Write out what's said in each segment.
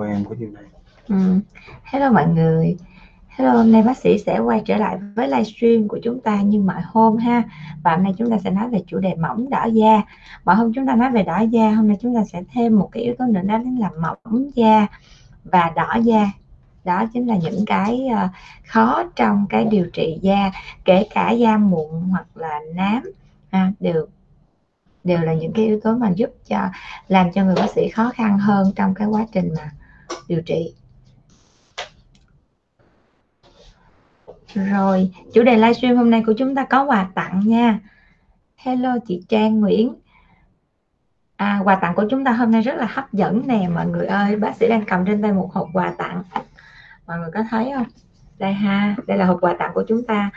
của em có điều này. Hello mọi người. Hello, hôm nay bác sĩ sẽ quay trở lại với livestream của chúng ta như mọi hôm ha. Và hôm nay chúng ta sẽ nói về chủ đề mỏng đỏ da. Mọi hôm chúng ta nói về đỏ da, hôm nay chúng ta sẽ thêm một cái yếu tố nữa, đó chính là mỏng da và đỏ da. Đó chính là những cái khó trong cái điều trị da, kể cả da mụn hoặc là nám đều là những cái yếu tố mà giúp cho làm cho người bác sĩ khó khăn hơn trong cái quá trình mà điều trị. Rồi, chủ đề livestream hôm nay của chúng ta có quà tặng nha. Hello chị Trang Nguyễn. Quà tặng của chúng ta hôm nay rất là hấp dẫn nè mọi người ơi. Bác sĩ đang cầm trên tay một hộp quà tặng, mọi người có thấy không? Đây ha, đây là hộp quà tặng của chúng ta.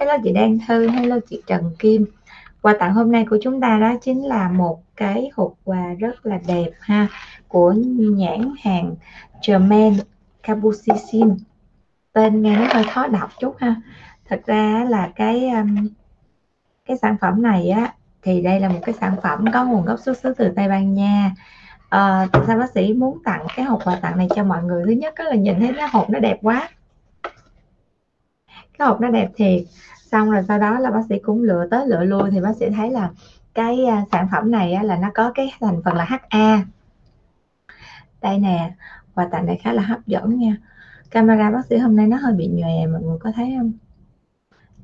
Hello chị Đan Thư, hello chị Trần Kim. Quà tặng hôm nay của chúng ta đó chính là một cái hộp quà rất là đẹp ha, của nhãn hàng Germain Capuchin. Tên nghe nó hơi khó đọc chút ha. Thật ra là cái sản phẩm này á, thì đây là một cái sản phẩm có nguồn gốc xuất xứ từ Tây Ban Nha. Tại sao bác sĩ muốn tặng cái hộp quà tặng này cho mọi người? Thứ nhất là nhìn thấy cái hộp nó đẹp quá, cái hộp nó đẹp thiệt. Xong rồi sau đó là bác sĩ cũng lựa tới lựa lui thì bác sĩ thấy là cái sản phẩm này á, là nó có cái thành phần là HA. Đây nè, quà tặng này khá là hấp dẫn nha. Camera bác sĩ hôm nay nó hơi bị nhòe, mọi người có thấy không?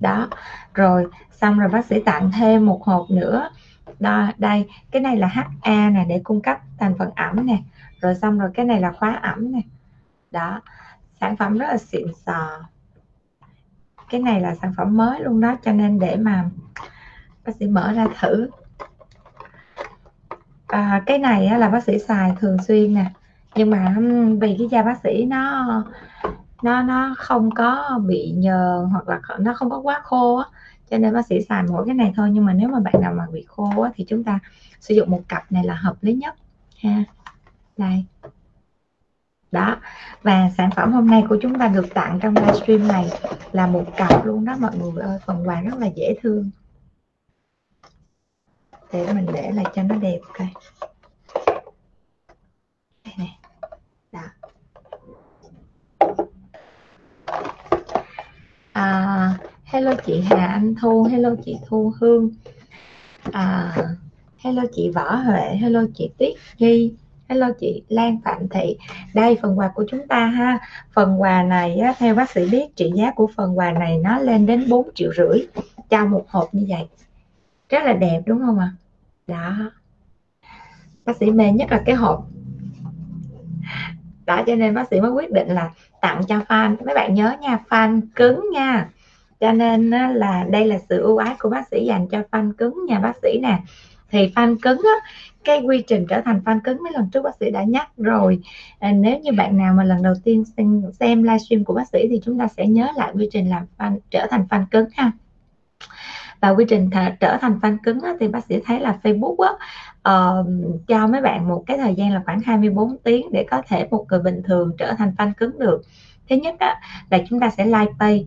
Đó, rồi xong rồi bác sĩ tặng thêm một hộp nữa. Đó, đây, cái này là HA nè, để cung cấp thành phần ẩm nè. Rồi xong rồi cái này là khóa ẩm nè. Đó, sản phẩm rất là xịn sò. Cái này là sản phẩm mới luôn đó, cho nên để mà bác sĩ mở ra thử. Cái này là bác sĩ xài thường xuyên nè, nhưng mà vì cái da bác sĩ nó không có bị nhờn hoặc là nó không có quá khô á, cho nên bác sĩ xài mỗi cái này thôi. Nhưng mà nếu mà bạn nào mà bị khô á, thì chúng ta sử dụng một cặp này là hợp lý nhất ha. Đây đó, và sản phẩm hôm nay của chúng ta được tặng trong livestream này là một cặp luôn đó mọi người ơi. Phần quà rất là dễ thương, để mình để lại cho nó đẹp coi. Đây này. Đó. Hello chị Hà Anh Thu, hello chị Thu Hương, hello chị Võ Huệ, hello chị Tuyết Nhi, hello chị Lan Phạm Thị. Đây, phần quà của chúng ta ha. Phần quà này á, theo bác sĩ biết trị giá của phần quà này nó lên đến 4,5 triệu cho một hộp như vậy. Rất là đẹp đúng không ạ? Đó, bác sĩ mê nhất là cái hộp đó, cho nên bác sĩ mới quyết định là tặng cho fan. Mấy bạn nhớ nha, fan cứng nha, cho nên là đây là sự ưu ái của bác sĩ dành cho fan cứng nha bác sĩ nè. Thì fan cứng á, cái quy trình trở thành fan cứng mấy lần trước bác sĩ đã nhắc rồi. Nếu như bạn nào mà lần đầu tiên xem livestream của bác sĩ thì chúng ta sẽ nhớ lại quy trình làm fan, trở thành fan cứng ha. Và quy trình trở thành fan cứng á, thì bác sĩ thấy là Facebook á, cho mấy bạn một cái thời gian là khoảng 24 tiếng để có thể một người bình thường trở thành fan cứng được. Thứ nhất á, là chúng ta sẽ like page.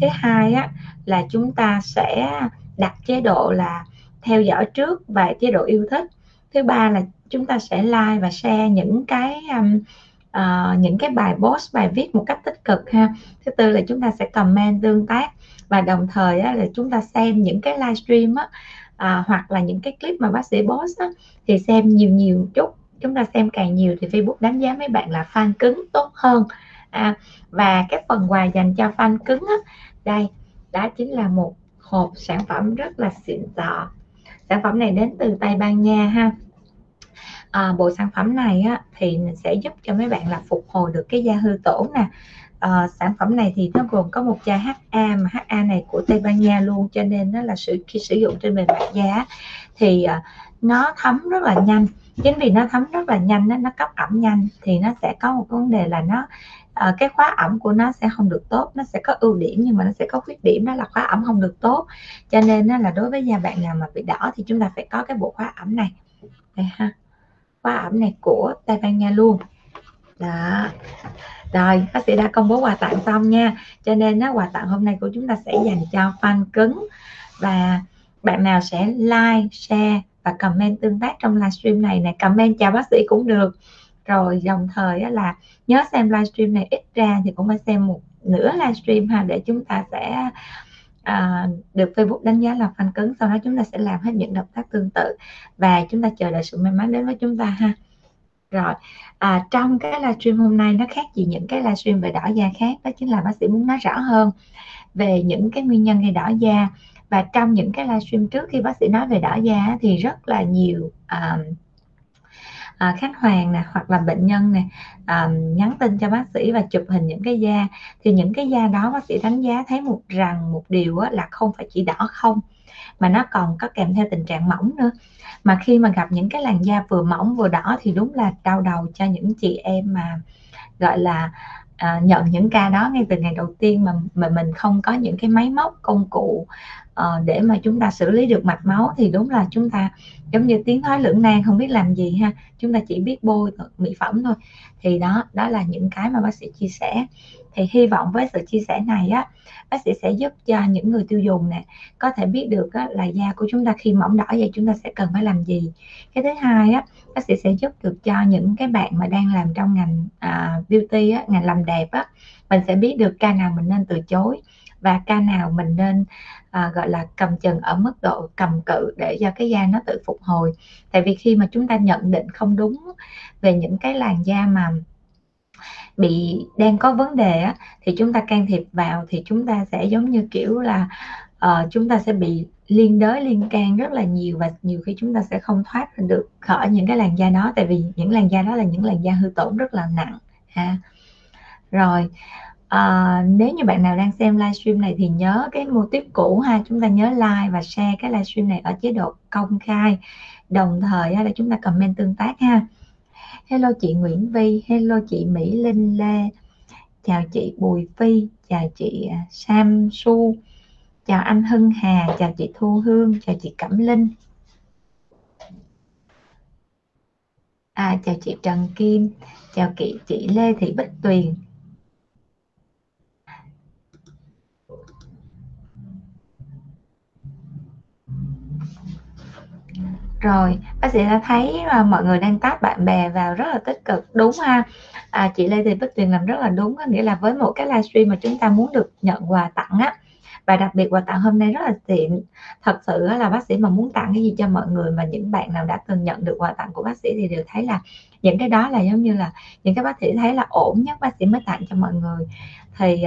Thứ hai á, là chúng ta sẽ đặt chế độ là theo dõi trước và chế độ yêu thích. Thứ ba là chúng ta sẽ like và share những cái bài post, bài viết một cách tích cực ha. Thứ tư là chúng ta sẽ comment tương tác, và đồng thời á, là chúng ta xem những cái livestream á, hoặc là những cái clip mà bác sĩ post á, thì xem nhiều chút. Chúng ta xem càng nhiều thì Facebook đánh giá mấy bạn là fan cứng tốt hơn. Và cái phần quà dành cho fan cứng á, đây đó chính là một hộp sản phẩm rất là xịn sò. Sản phẩm này đến từ Tây Ban Nha ha. Bộ sản phẩm này á, thì sẽ giúp cho mấy bạn là phục hồi được cái da hư tổn nè. Sản phẩm này thì nó gồm có một chai HA, mà HA này của Tây Ban Nha luôn, cho nên nó là khi sử dụng trên bề mặt da thì nó thấm rất là nhanh. Chính vì nó thấm rất là nhanh, nó cấp ẩm nhanh, thì nó sẽ có một vấn đề là nó cái khóa ẩm của nó sẽ không được tốt. Nó sẽ có ưu điểm nhưng mà nó sẽ có khuyết điểm, đó là khóa ẩm không được tốt. Cho nên là đối với da bạn nào mà bị đỏ thì chúng ta phải có cái bộ khóa ẩm này. Đây ha, khóa ẩm này của Tây Ban Nha luôn. Đó. Rồi, bác sĩ đã công bố quà tặng xong nha. Cho nên quà tặng hôm nay của chúng ta sẽ dành cho fan cứng. Và bạn nào sẽ like, share và comment tương tác trong livestream này nè, comment chào bác sĩ cũng được, Rồi đồng thời là nhớ xem livestream này, ít ra thì cũng phải xem một nửa livestream ha, để chúng ta sẽ được Facebook đánh giá là fan cứng. Sau đó chúng ta sẽ làm hết những động tác tương tự và chúng ta chờ đợi sự may mắn đến với chúng ta ha. Rồi trong cái livestream hôm nay nó khác gì những cái livestream về đỏ da khác, đó chính là bác sĩ muốn nói rõ hơn về những cái nguyên nhân gây đỏ da. Và trong những cái livestream trước khi bác sĩ nói về đỏ da thì rất là nhiều khách hàng nè hoặc là bệnh nhân nè nhắn tin cho bác sĩ và chụp hình những cái da. Thì những cái da đó bác sĩ đánh giá thấy một điều là không phải chỉ đỏ không, mà nó còn có kèm theo tình trạng mỏng nữa. Mà khi mà gặp những cái làn da vừa mỏng vừa đỏ thì đúng là đau đầu cho những chị em mà gọi là nhận những ca đó ngay từ ngày đầu tiên mà mình không có những cái máy móc công cụ để mà chúng ta xử lý được mạch máu thì đúng là chúng ta giống như tiếng thói lưỡng nan, không biết làm gì ha, chúng ta chỉ biết bôi mỹ phẩm thôi. Thì đó là những cái mà bác sĩ chia sẻ. Thì hy vọng với sự chia sẻ này á, bác sĩ sẽ giúp cho những người tiêu dùng nè có thể biết được á, là da của chúng ta khi mỏng đỏ vậy chúng ta sẽ cần phải làm gì. Cái thứ hai á, bác sĩ sẽ giúp được cho những cái bạn mà đang làm trong ngành beauty á, ngành làm đẹp á, mình sẽ biết được ca nào mình nên từ chối và ca nào mình nên gọi là cầm chừng ở mức độ cầm cự để cho cái da nó tự phục hồi. Tại vì khi mà chúng ta nhận định không đúng về những cái làn da mà bị đang có vấn đề á, thì chúng ta can thiệp vào thì chúng ta sẽ giống như kiểu là chúng ta sẽ bị liên đới liên can rất là nhiều và nhiều khi chúng ta sẽ không thoát được khỏi những cái làn da đó, tại vì những làn da đó là những làn da hư tổn rất là nặng ha. Rồi nếu như bạn nào đang xem livestream này thì nhớ cái mô típ cũ ha, chúng ta nhớ like và share cái livestream này ở chế độ công khai, đồng thời là chúng ta comment tương tác ha. Hello chị Nguyễn Vy, hello chị Mỹ Linh Lê, chào chị Bùi Phi, chào chị Sam Su, chào anh Hưng Hà, chào chị Thu Hương, chào chị Cẩm Linh, chào chị Trần Kim, chào chị Lê Thị Bích Tuyền. Rồi, bác sĩ đã thấy mọi người đang tag bạn bè vào rất là tích cực, đúng ha. Chị Lê Thị Bích Tuyền làm rất là đúng, có nghĩa là với mỗi cái livestream mà chúng ta muốn được nhận quà tặng á, và đặc biệt quà tặng hôm nay rất là tiện. Thật sự là bác sĩ mà muốn tặng cái gì cho mọi người mà những bạn nào đã từng nhận được quà tặng của bác sĩ thì đều thấy là những cái đó là giống như là những cái bác sĩ thấy là ổn nhất bác sĩ mới tặng cho mọi người. Thì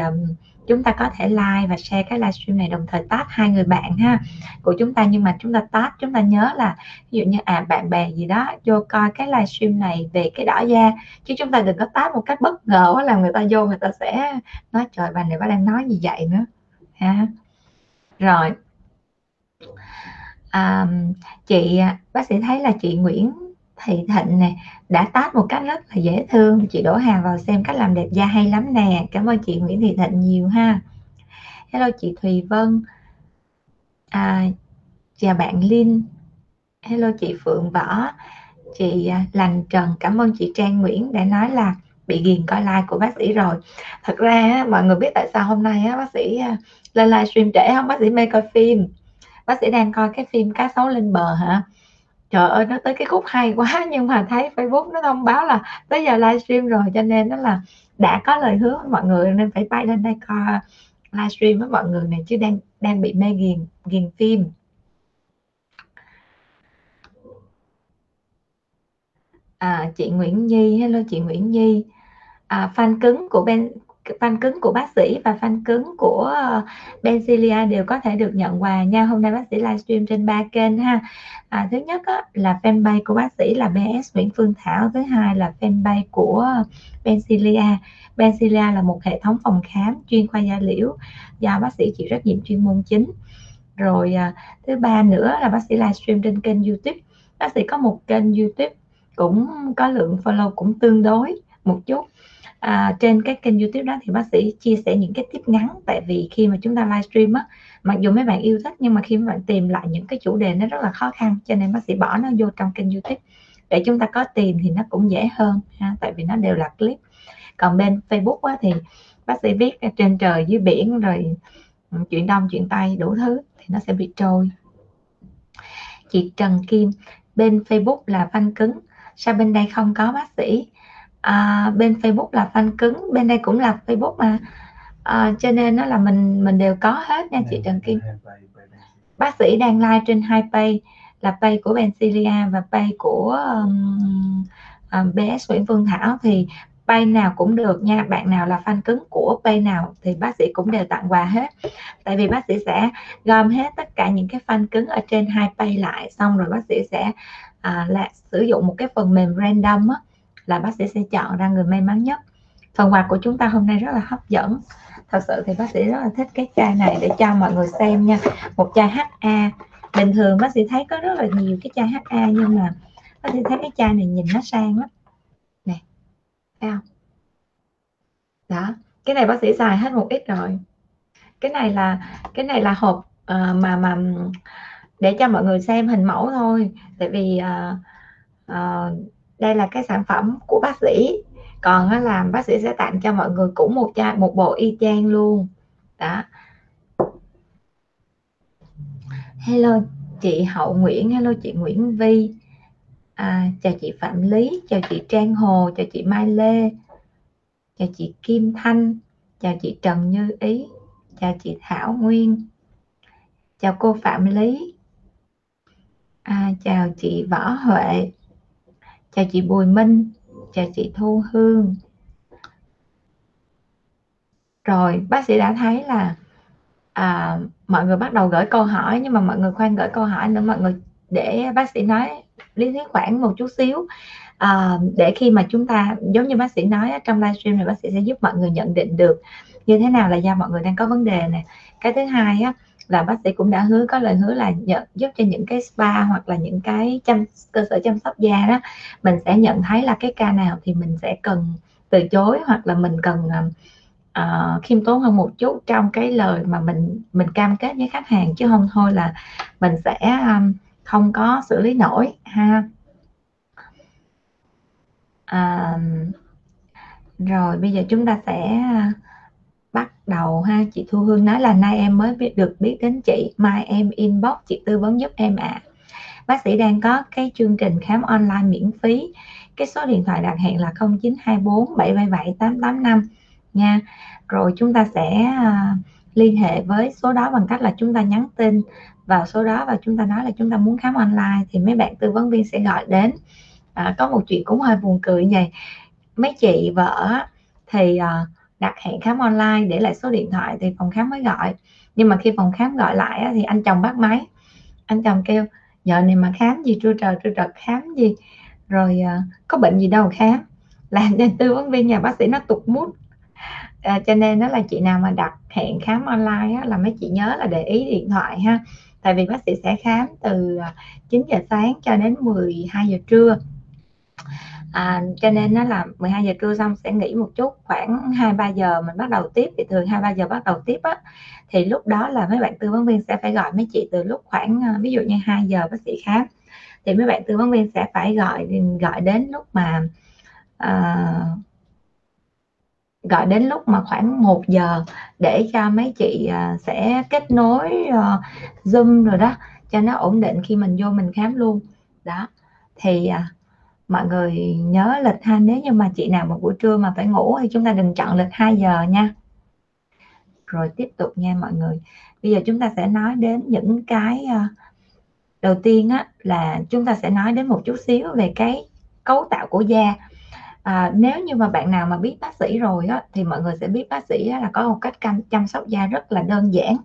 chúng ta có thể like và share cái livestream này, đồng thời tag hai người bạn ha của chúng ta. Nhưng mà chúng ta tag, chúng ta nhớ là ví dụ như bạn bè gì đó vô coi cái livestream này về cái đỏ da, chứ chúng ta đừng có tag một cách bất ngờ là người ta vô người ta sẽ nói trời bà này bà đang nói gì vậy nữa ha. Rồi bác sĩ thấy là chị Nguyễn Thị Thịnh nè đã tag một cách rất là dễ thương, chị Đỗ Hà vào xem cách làm đẹp da hay lắm nè, cảm ơn chị Nguyễn Thị Thịnh nhiều ha. Hello chị Thùy Vân, chào bạn Linh, hello chị Phượng Võ, chị Lành Trần, cảm ơn chị Trang Nguyễn đã nói là bị ghiền coi like của bác sĩ rồi. Thật ra mọi người biết tại sao hôm nay bác sĩ lên livestream trễ không? Bác sĩ mê coi phim, bác sĩ đang coi cái phim Cá Sấu Lên Bờ hả? Trời ơi, nó tới cái khúc hay quá nhưng mà thấy Facebook nó thông báo là tới giờ livestream rồi, cho nên đó là đã có lời hứa với mọi người nên phải bay lên đây coi livestream với mọi người này, chứ đang bị mê ghiền phim. Chị Nguyễn Nhi, hello chị Nguyễn Nhi, fan cứng của bác sĩ và fan cứng của Bencilia đều có thể được nhận quà nha. Hôm nay bác sĩ livestream trên 3 kênh ha. Thứ nhất là fanpage của bác sĩ là BS Nguyễn Phương Thảo, thứ hai là fanpage của Bencilia. Bencilia là một hệ thống phòng khám chuyên khoa da liễu do bác sĩ chịu trách nhiệm chuyên môn chính. Rồi thứ ba nữa là bác sĩ livestream trên kênh YouTube. Bác sĩ có một kênh YouTube cũng có lượng follow cũng tương đối một chút. Trên các kênh YouTube đó thì bác sĩ chia sẻ những cái clip ngắn, tại vì khi mà chúng ta livestream á, mặc dù mấy bạn yêu thích nhưng mà khi mà bạn tìm lại những cái chủ đề nó rất là khó khăn, cho nên bác sĩ bỏ nó vô trong kênh YouTube để chúng ta có tìm thì nó cũng dễ hơn ha, tại vì nó đều là clip. Còn bên Facebook á, thì bác sĩ viết trên trời dưới biển rồi chuyện đông chuyện tây đủ thứ thì nó sẽ bị trôi. Chị Trần Kim, bên Facebook là fan cứng sao bên đây không có bác sĩ? bên Facebook là fan cứng, bên đây cũng là Facebook mà, cho nên nó là mình đều có hết nha chị Trần Kim. Bác sĩ đang live trên hai page, là page của Ben Syria và page của BS Nguyễn Phương Thảo, thì page nào cũng được nha. Bạn nào là fan cứng của page nào thì bác sĩ cũng đều tặng quà hết, tại vì bác sĩ sẽ gom hết tất cả những cái fan cứng ở trên hai page lại, xong rồi bác sĩ sẽ sử dụng một cái phần mềm random á, là bác sĩ sẽ chọn ra người may mắn nhất. Phần quà của chúng ta hôm nay rất là hấp dẫn. Thật sự thì bác sĩ rất là thích cái chai này để cho mọi người xem nha. Một chai HA. Bình thường bác sĩ thấy có rất là nhiều cái chai HA, nhưng mà bác sĩ thấy cái chai này nhìn nó sang lắm. Nè, thấy không? Đó, cái này bác sĩ xài hết một ít rồi. Cái này là hộp mà để cho mọi người xem hình mẫu thôi. Tại vì đây là cái sản phẩm của bác sĩ, còn là bác sĩ sẽ tặng cho mọi người cũng một bộ y chang luôn đó. Hello chị Hậu Nguyễn, hello chị Nguyễn Vy, chào chị Phạm Lý, chào chị Trang Hồ, chào chị Mai Lê, chào chị Kim Thanh, chào chị Trần Như Ý, chào chị Thảo Nguyên, chào cô Phạm Lý, chào chị Võ Huệ, chào chị Bùi Minh, chào chị Thu Hương. Rồi bác sĩ đã thấy là mọi người bắt đầu gửi câu hỏi, nhưng mà mọi người khoan gửi câu hỏi nữa, mọi người để bác sĩ nói lý thuyết khoảng một chút xíu, để khi mà chúng ta, giống như bác sĩ nói trong livestream này, bác sĩ sẽ giúp mọi người nhận định được như thế nào là do mọi người đang có vấn đề này. Cái thứ hai á, là bác sĩ cũng đã có lời hứa là giúp cho những cái spa hoặc là những cái cơ sở chăm sóc da đó, mình sẽ nhận thấy là cái ca nào thì mình sẽ cần từ chối, hoặc là mình cần khiêm tốn hơn một chút trong cái lời mà mình cam kết với khách hàng, chứ không thôi là mình sẽ không có xử lý nổi ha. Rồi bây giờ chúng ta sẽ bắt đầu ha. Chị Thu Hương nói là nay em mới được biết đến chị, mai em inbox chị tư vấn giúp em ạ. Bác sĩ đang có cái chương trình khám online miễn phí, cái số điện thoại đặt hẹn là 0924777885 nha. Rồi chúng ta sẽ liên hệ với số đó bằng cách là chúng ta nhắn tin vào số đó và chúng ta nói là chúng ta muốn khám online, thì mấy bạn tư vấn viên sẽ gọi đến. Có một chuyện cũng hơi buồn cười vậy, mấy chị vợ thì đặt hẹn khám online để lại số điện thoại thì phòng khám mới gọi, nhưng mà khi phòng khám gọi lại thì anh chồng bắt máy, anh chồng kêu giờ này mà khám gì trưa trời khám gì, rồi có bệnh gì đâu khám, làm nên tư vấn viên nhà bác sĩ nó tụt mút. Cho nên đó là chị nào mà đặt hẹn khám online là mấy chị nhớ là để ý điện thoại ha, tại vì bác sĩ sẽ khám từ 9 giờ sáng cho đến 12 giờ trưa. Cho nên nó là 12 giờ trưa xong sẽ nghỉ một chút, khoảng 2-3 giờ mình bắt đầu tiếp, thì thường 2-3 giờ bắt đầu tiếp á, thì lúc đó là mấy bạn tư vấn viên sẽ phải gọi mấy chị từ lúc khoảng ví dụ như 2 giờ bác sĩ khám, thì mấy bạn tư vấn viên sẽ phải gọi đến lúc mà khoảng 1 giờ để cho mấy chị sẽ kết nối Zoom rồi đó cho nó ổn định khi mình vô mình khám luôn đó. Thì mọi người nhớ lịch ha, nếu như mà chị nào một buổi trưa mà phải ngủ thì chúng ta đừng chọn lịch 2 giờ nha. Rồi tiếp tục nha mọi người. Bây giờ chúng ta sẽ nói đến những cái đầu tiên á, là chúng ta sẽ nói đến một chút xíu về cái cấu tạo của da. Nếu như mà bạn nào mà biết bác sĩ rồi á, thì mọi người sẽ biết bác sĩ á, là có một cách chăm sóc da rất là đơn giản.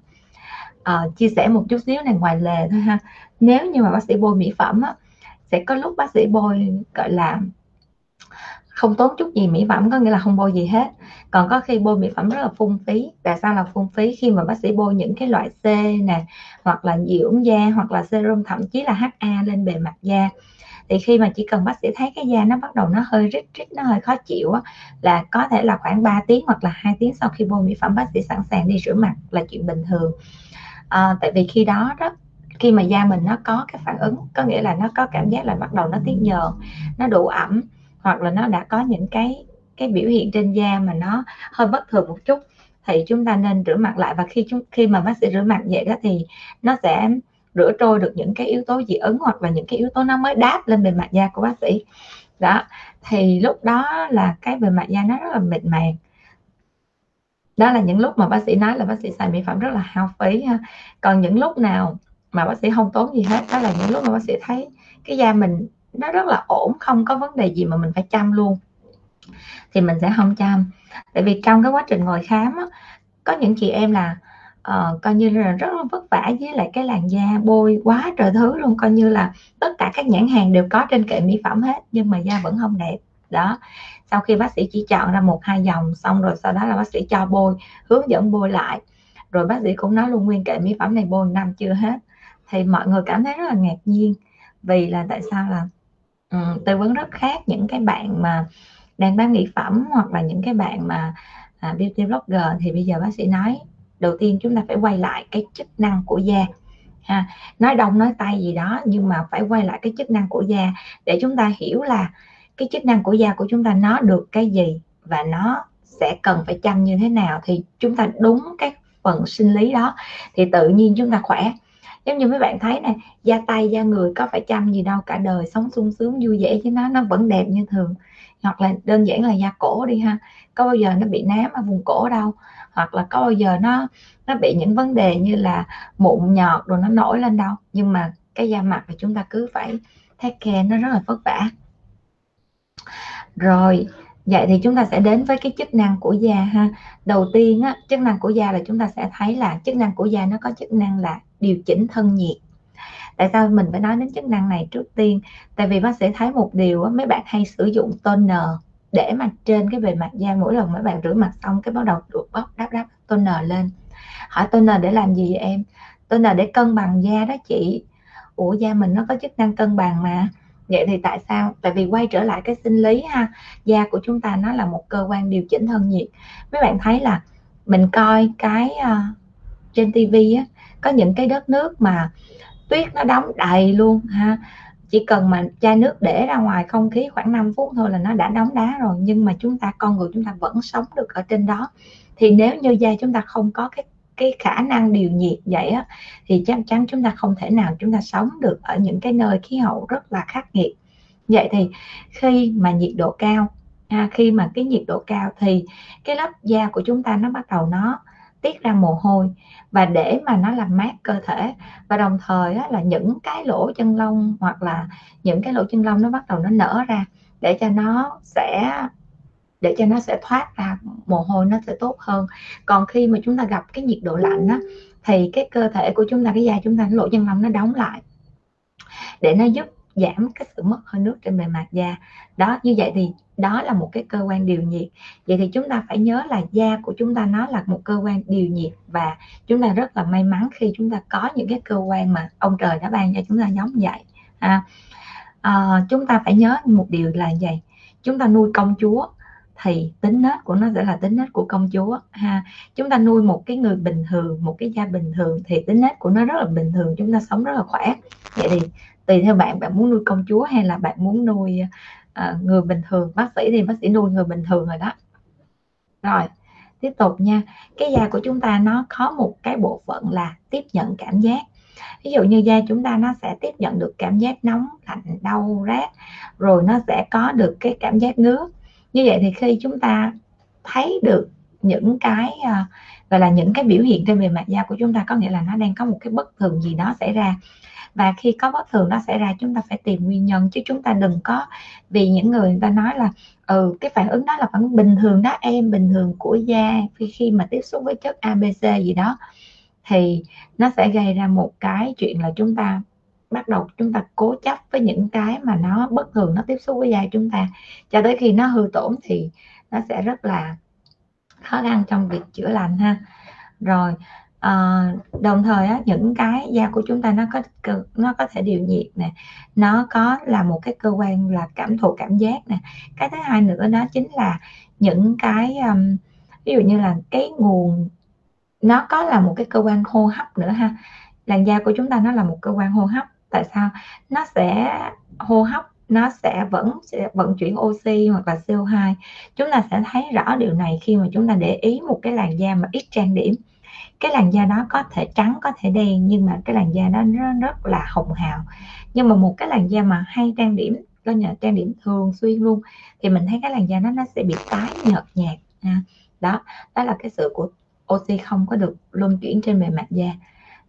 Chia sẻ một chút xíu này ngoài lề thôi ha. Nếu như mà bác sĩ bôi mỹ phẩm á, sẽ có lúc bác sĩ bôi gọi là không tốn chút gì mỹ phẩm, có nghĩa là không bôi gì hết. Còn có khi bôi mỹ phẩm rất là phung phí. Tại sao là phung phí? Khi mà bác sĩ bôi những cái loại C nè, hoặc là dưỡng da, hoặc là serum, thậm chí là HA lên bề mặt da, thì khi mà chỉ cần bác sĩ thấy cái da nó bắt đầu nó hơi rít, nó hơi khó chịu á, là có thể là khoảng 3 tiếng hoặc là 2 tiếng sau khi bôi mỹ phẩm, bác sĩ sẵn sàng đi rửa mặt là chuyện bình thường. Tại vì khi đó rất khi mà da mình nó có cái phản ứng, có nghĩa là nó có cảm giác là bắt đầu nó tiết nhờn, nó đủ ẩm, hoặc là nó đã có những cái biểu hiện trên da mà nó hơi bất thường một chút, thì chúng ta nên rửa mặt lại. Và khi mà bác sĩ rửa mặt vậy đó thì nó sẽ rửa trôi được những cái yếu tố dị ứng hoặc là những cái yếu tố nó mới đáp lên bề mặt da của bác sĩ. đó, thì lúc đó là cái bề mặt da nó rất là mịn màng. Đó là những lúc mà bác sĩ nói là bác sĩ xài mỹ phẩm rất là hao phí ha. Còn những lúc nào mà bác sĩ không tốn gì hết, đó là những lúc mà bác sĩ thấy cái da mình nó rất là ổn, không có vấn đề gì mà mình phải chăm luôn, thì mình sẽ không chăm. Tại vì trong cái quá trình ngồi khám á, có những chị em là coi như là rất là vất vả với lại cái làn da bôi quá trời thứ luôn, coi như là tất cả các nhãn hàng đều có trên kệ mỹ phẩm hết, nhưng mà da vẫn không đẹp. Đó, sau khi bác sĩ chỉ chọn ra 1-2 dòng xong rồi sau đó là bác sĩ cho bôi, hướng dẫn bôi lại, rồi bác sĩ cũng nói luôn nguyên kệ mỹ phẩm này bôi 1 năm chưa hết, thì mọi người cảm thấy rất là ngạc nhiên. Vì là tại sao là tư vấn rất khác những cái bạn mà đang bán mỹ phẩm hoặc là những cái bạn mà beauty blogger. Thì bây giờ bác sĩ nói đầu tiên chúng ta phải quay lại cái chức năng của da ha. Nói đông nói tay gì đó, nhưng mà phải quay lại cái chức năng của da để chúng ta hiểu là cái chức năng của da của chúng ta nó được cái gì và nó sẽ cần phải chăm như thế nào, thì chúng ta đúng cái phần sinh lý đó thì tự nhiên chúng ta khỏe. Giống như mấy bạn thấy nè, da tay da người có phải chăm gì đâu, cả đời sống sung sướng vui vẻ chứ, nó vẫn đẹp như thường. Hoặc là đơn giản là da cổ đi ha, có bao giờ nó bị nám ở vùng cổ đâu, hoặc là có bao giờ nó bị những vấn đề như là mụn nhọt rồi nó nổi lên đâu. Nhưng mà cái da mặt thì chúng ta cứ phải take care, nó rất là vất vả. Rồi, vậy thì chúng ta sẽ đến với cái chức năng của da ha. Đầu tiên á, chức năng của da là chúng ta sẽ thấy là chức năng của da nó có chức năng là điều chỉnh thân nhiệt. Tại sao mình phải nói đến chức năng này trước tiên? Tại vì bác sĩ thấy một điều á, mấy bạn hay sử dụng toner để mà trên cái bề mặt da, mỗi lần mấy bạn rửa mặt xong cái bắt đầu được bóp đáp toner lên. Hỏi toner để làm gì vậy em? Toner để cân bằng da đó chị. Ủa, da mình nó có chức năng cân bằng mà. Vậy thì tại sao? Tại vì quay trở lại cái sinh lý ha, da của chúng ta nó là một cơ quan điều chỉnh thân nhiệt. Mấy bạn thấy là mình coi cái trên TV á, có những cái đất nước mà tuyết nó đóng đầy luôn ha, chỉ cần mà chai nước để ra ngoài không khí khoảng 5 phút thôi là nó đã đóng đá rồi, nhưng mà chúng ta, con người chúng ta vẫn sống được ở trên đó. Thì nếu như da chúng ta không có cái khả năng điều nhiệt vậy á, thì chắc chắn chúng ta không thể nào chúng ta sống được ở những cái nơi khí hậu rất là khắc nghiệt. Vậy thì khi mà nhiệt độ cao ha, khi mà cái nhiệt độ cao thì cái lớp da của chúng ta nó bắt đầu nó tiết ra mồ hôi, và để mà nó làm mát cơ thể, và đồng thời á, là những cái lỗ chân lông hoặc là những cái lỗ chân lông nó bắt đầu nó nở ra để cho nó sẽ thoát ra mồ hôi, nó sẽ tốt hơn. Còn khi mà chúng ta gặp cái nhiệt độ lạnh á, thì cái cơ thể của chúng ta, cái da chúng ta, cái lỗ chân lông nó đóng lại để nó giúp giảm cái sự mất hơi nước trên bề mặt da. Đó, như vậy thì đó là một cái cơ quan điều nhiệt. Vậy thì chúng ta phải nhớ là da của chúng ta nó là một cơ quan điều nhiệt, và chúng ta rất là may mắn khi chúng ta có những cái cơ quan mà ông trời đã ban cho chúng ta giống vậy. Chúng ta phải nhớ một điều là vậy, chúng ta nuôi công chúa thì tính nết của nó sẽ là tính nết của công chúa ha. Chúng ta nuôi một cái người bình thường, một cái da bình thường thì tính nết của nó rất là bình thường, chúng ta sống rất là khỏe. Vậy thì tùy theo bạn, bạn muốn nuôi công chúa hay là bạn muốn nuôi người bình thường. Bác sĩ thì bác sĩ nuôi người bình thường rồi đó. Rồi, tiếp tục nha. Cái da của chúng ta nó có một cái bộ phận là tiếp nhận cảm giác. Ví dụ như da chúng ta nó sẽ tiếp nhận được cảm giác nóng, lạnh, đau, rát, rồi nó sẽ có được cái cảm giác ngứa. Như vậy thì khi chúng ta thấy được những cái gọi là những cái biểu hiện trên bề mặt da của chúng ta, có nghĩa là nó đang có một cái bất thường gì đó xảy ra. Và khi có bất thường nó xảy ra, chúng ta phải tìm nguyên nhân, chứ chúng ta đừng có vì những người ta nói là cái phản ứng đó là phản ứng bình thường đó em, bình thường của da khi mà tiếp xúc với chất ABC gì đó, thì nó sẽ gây ra một cái chuyện là chúng ta bắt đầu chúng ta cố chấp với những cái mà nó bất thường, nó tiếp xúc với da chúng ta, cho tới khi nó hư tổn thì nó sẽ rất là khó khăn trong việc chữa lành ha. Rồi đồng thời á, những cái da của chúng ta nó có thể điều nhiệt nè, nó có là một cái cơ quan là cảm thụ cảm giác nè. Cái thứ hai nữa đó chính là những cái ví dụ như là cái nguồn, nó có là một cái cơ quan hô hấp nữa ha. Làn da của chúng ta nó là một cơ quan hô hấp. Tại sao? Nó sẽ hô hấp, nó sẽ vận chuyển oxy hoặc là CO2. Chúng ta sẽ thấy rõ điều này khi mà chúng ta để ý một cái làn da mà ít trang điểm. Cái làn da đó có thể trắng, có thể đen, nhưng mà cái làn da đó nó rất là hồng hào. Nhưng mà một cái làn da mà hay trang điểm do trang điểm thường xuyên luôn, thì mình thấy cái làn da nó sẽ bị tái nhợt nhạt ha. Đó, đó là cái sự của oxy không có được luân chuyển trên bề mặt da.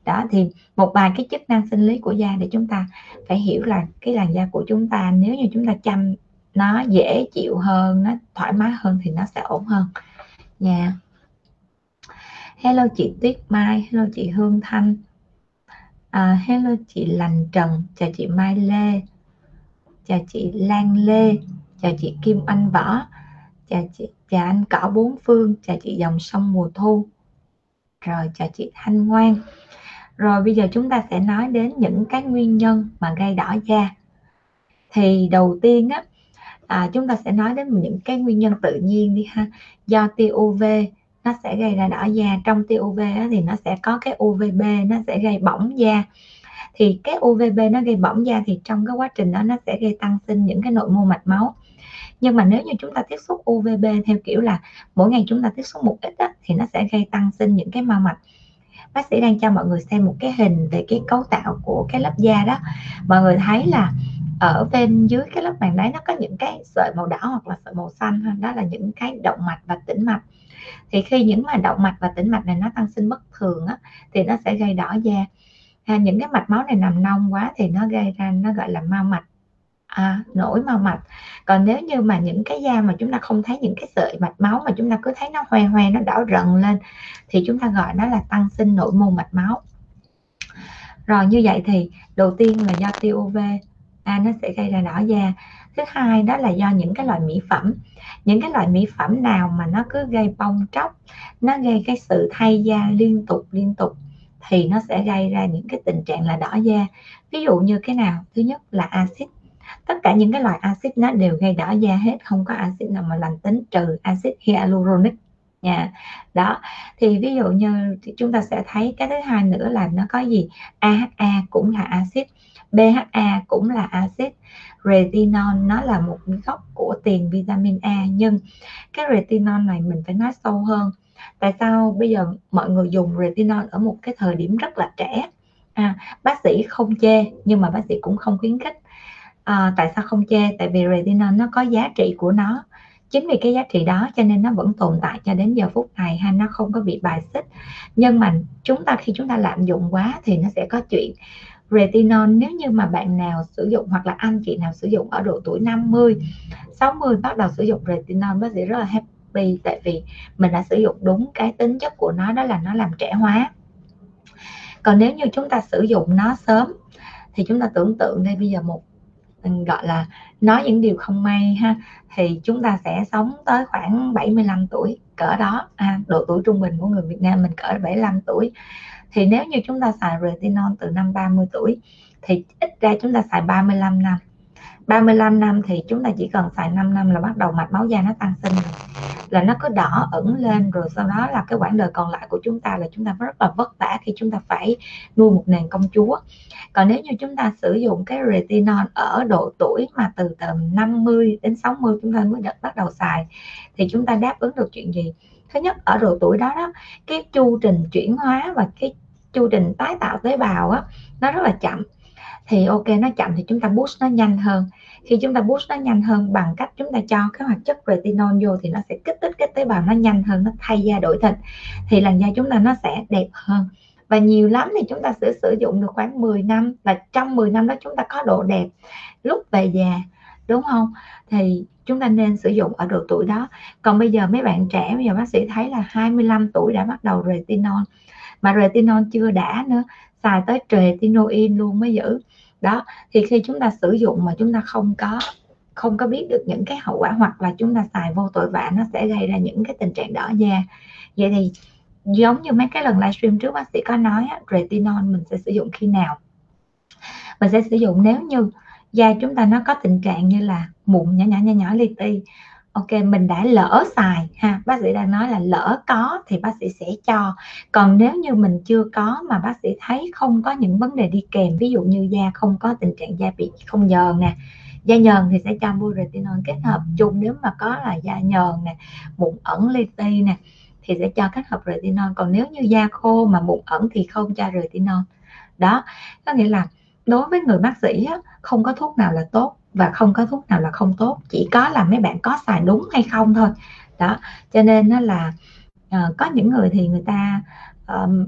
Đó thì một vài cái chức năng sinh lý của da để chúng ta phải hiểu là cái làn da của chúng ta, nếu như chúng ta chăm nó dễ chịu hơn, nó thoải mái hơn thì nó sẽ ổn hơn nha. Yeah. Hello chị Tuyết Mai, hello chị Hương Thanh, hello chị Lành Trần, chào chị Mai Lê, chào chị Lan Lê, chào chị Kim Anh Võ, chào anh Cỏ Bốn Phương, chào chị Dòng Sông Mùa Thu, rồi chào chị Thanh Ngoan. Rồi bây giờ chúng ta sẽ nói đến những cái nguyên nhân mà gây đỏ da. Thì đầu tiên á, chúng ta sẽ nói đến những cái nguyên nhân tự nhiên đi ha. Do tia UV nó sẽ gây ra đỏ da. Trong tia UV á, thì nó sẽ có cái UVB, nó sẽ gây bỏng da. Thì cái UVB nó gây bỏng da thì trong cái quá trình đó nó sẽ gây tăng sinh những cái nội mô mạch máu. Nhưng mà nếu như chúng ta tiếp xúc UVB theo kiểu là mỗi ngày chúng ta tiếp xúc một ít á, thì nó sẽ gây tăng sinh những cái mao mạch. Bác sĩ đang cho mọi người xem một cái hình về cái cấu tạo của cái lớp da đó. Mọi người thấy là ở bên dưới cái lớp màng đáy nó có những cái sợi màu đỏ hoặc là sợi màu xanh, đó là những cái động mạch và tĩnh mạch. Thì khi những mà động mạch và tĩnh mạch này nó tăng sinh bất thường á, thì nó sẽ gây đỏ da. Những cái mạch máu này nằm nông quá thì nó gây ra, nó gọi là mao mạch, nổi mao mạch. Còn nếu như mà những cái da mà chúng ta không thấy những cái sợi mạch máu mà chúng ta cứ thấy nó hoe hoe, nó đỏ rần lên thì chúng ta gọi nó là tăng sinh nội mô mạch máu. Rồi như vậy thì đầu tiên là do tia UV nó sẽ gây ra đỏ da. Thứ hai đó là do những cái loại mỹ phẩm. Những cái loại mỹ phẩm nào mà nó cứ gây bong tróc, nó gây cái sự thay da liên tục thì nó sẽ gây ra những cái tình trạng là đỏ da. Ví dụ như cái nào? Thứ nhất là axit. Tất cả những cái loại axit nó đều gây đỏ da hết, không có axit nào mà lành tính trừ axit hyaluronic nha. Đó thì ví dụ như chúng ta sẽ thấy cái thứ hai nữa là nó có gì? AHA cũng là axit, BHA cũng là axit, retinol nó là một gốc của tiền vitamin A. Nhưng cái retinol này mình phải nói sâu hơn. Tại sao bây giờ mọi người dùng retinol ở một cái thời điểm rất là trẻ? Bác sĩ không chê nhưng mà bác sĩ cũng không khuyến khích. Tại sao không chê? Tại vì retinol nó có giá trị của nó. Chính vì cái giá trị đó cho nên nó vẫn tồn tại cho đến giờ phút này ha, nó không có bị bài xích. Nhưng mà chúng ta khi chúng ta lạm dụng quá thì nó sẽ có chuyện. Retinol nếu như mà bạn nào sử dụng hoặc là anh chị nào sử dụng ở độ tuổi 50, 60 bắt đầu sử dụng retinol, bác sĩ rất là happy tại vì mình đã sử dụng đúng cái tính chất của nó, đó là nó làm trẻ hóa. Còn nếu như chúng ta sử dụng nó sớm thì chúng ta tưởng tượng đây, bây giờ một gọi là nói những điều không may ha, thì chúng ta sẽ sống tới khoảng 75 tuổi cỡ đó, độ tuổi trung bình của người Việt Nam mình cỡ 75 tuổi. Thì nếu như chúng ta xài retinol từ năm 30 tuổi thì ít ra chúng ta xài 35 năm. 35 năm thì chúng ta chỉ cần xài 5 năm là bắt đầu mạch máu da nó tăng sinh rồi, là nó cứ đỏ ẩn lên. Rồi sau đó là cái quãng đời còn lại của chúng ta là chúng ta rất là vất vả khi chúng ta phải nuôi một nền công chúa. Còn nếu như chúng ta sử dụng cái retinol ở độ tuổi mà từ tầm 50 đến 60 chúng ta mới bắt đầu xài thì chúng ta đáp ứng được chuyện gì? Thứ nhất, ở độ tuổi đó, cái chu trình chuyển hóa và cái chu trình tái tạo tế bào á, nó rất là chậm. Thì ok, nó chậm thì chúng ta boost nó nhanh hơn. Khi chúng ta boost nó nhanh hơn bằng cách chúng ta cho cái hoạt chất retinol vô thì nó sẽ kích thích cái tế bào nó nhanh hơn, nó thay da đổi thịt thì làn da chúng ta nó sẽ đẹp hơn. Và nhiều lắm thì chúng ta sẽ sử dụng được khoảng 10 năm, là trong 10 năm đó chúng ta có độ đẹp lúc về già, đúng không? Thì chúng ta nên sử dụng ở độ tuổi đó. Còn bây giờ mấy bạn trẻ, bây giờ bác sĩ thấy là 25 tuổi đã bắt đầu retinol, mà retinol chưa đã nữa, xài tới retinoin luôn mới giữ. Đó thì khi chúng ta sử dụng mà chúng ta không có biết được những cái hậu quả, hoặc là chúng ta xài vô tội vạ, nó sẽ gây ra những cái tình trạng đỏ da. Vậy thì giống như mấy cái lần livestream trước bác sĩ có nói, retinol mình sẽ sử dụng khi nào? Mình sẽ sử dụng nếu như da chúng ta nó có tình trạng như là mụn nhỏ li ti. Ok, mình đã lỡ xài ha, bác sĩ đang nói là lỡ có thì bác sĩ sẽ cho. Còn nếu như mình chưa có mà bác sĩ thấy không có những vấn đề đi kèm, ví dụ như da không có tình trạng da bị không nhờn nè, da nhờn thì sẽ cho bôi retinol kết hợp chung. Nếu mà có là da nhờn nè, mụn ẩn li ti nè thì sẽ cho kết hợp retinol. Còn nếu như da khô mà mụn ẩn thì không cho retinol. Đó, có nghĩa là đối với người bác sĩ á, không có thuốc nào là tốt. và không có thuốc nào là không tốt, chỉ có là mấy bạn có xài đúng hay không thôi đó. Cho nên đó là có những người thì người ta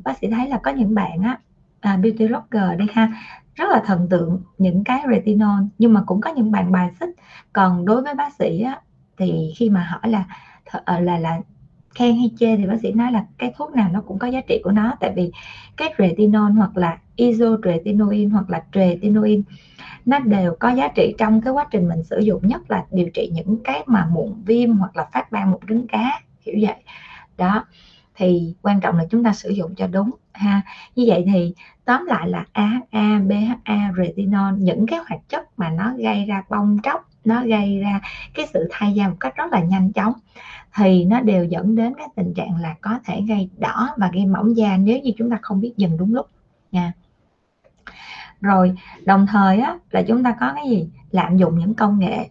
bác sĩ thấy là có những bạn á, beauty blogger đây ha, rất là thần tượng những cái retinol, nhưng mà cũng có những bạn bài xích. Còn đối với bác sĩ á, thì khi mà hỏi là khen hay chê thì bác sĩ nói là cái thuốc nào nó cũng có giá trị của nó, tại vì cái retinol hoặc là isotretinoin hoặc là tretinoin nó đều có giá trị trong cái quá trình mình sử dụng, nhất là điều trị những cái mà mụn viêm hoặc là phát ban mụn trứng cá, kiểu vậy đó. Thì quan trọng là chúng ta sử dụng cho đúng ha. Như vậy thì tóm lại là AHA, BHA, retinol, những cái hoạt chất mà nó gây ra bong tróc, nó gây ra cái sự thay da một cách rất là nhanh chóng, thì nó đều dẫn đến cái tình trạng là có thể gây đỏ và gây mỏng da nếu như chúng ta không biết dừng đúng lúc nha. Rồi đồng thời á, là chúng ta có cái gì? Lạm dụng những công nghệ.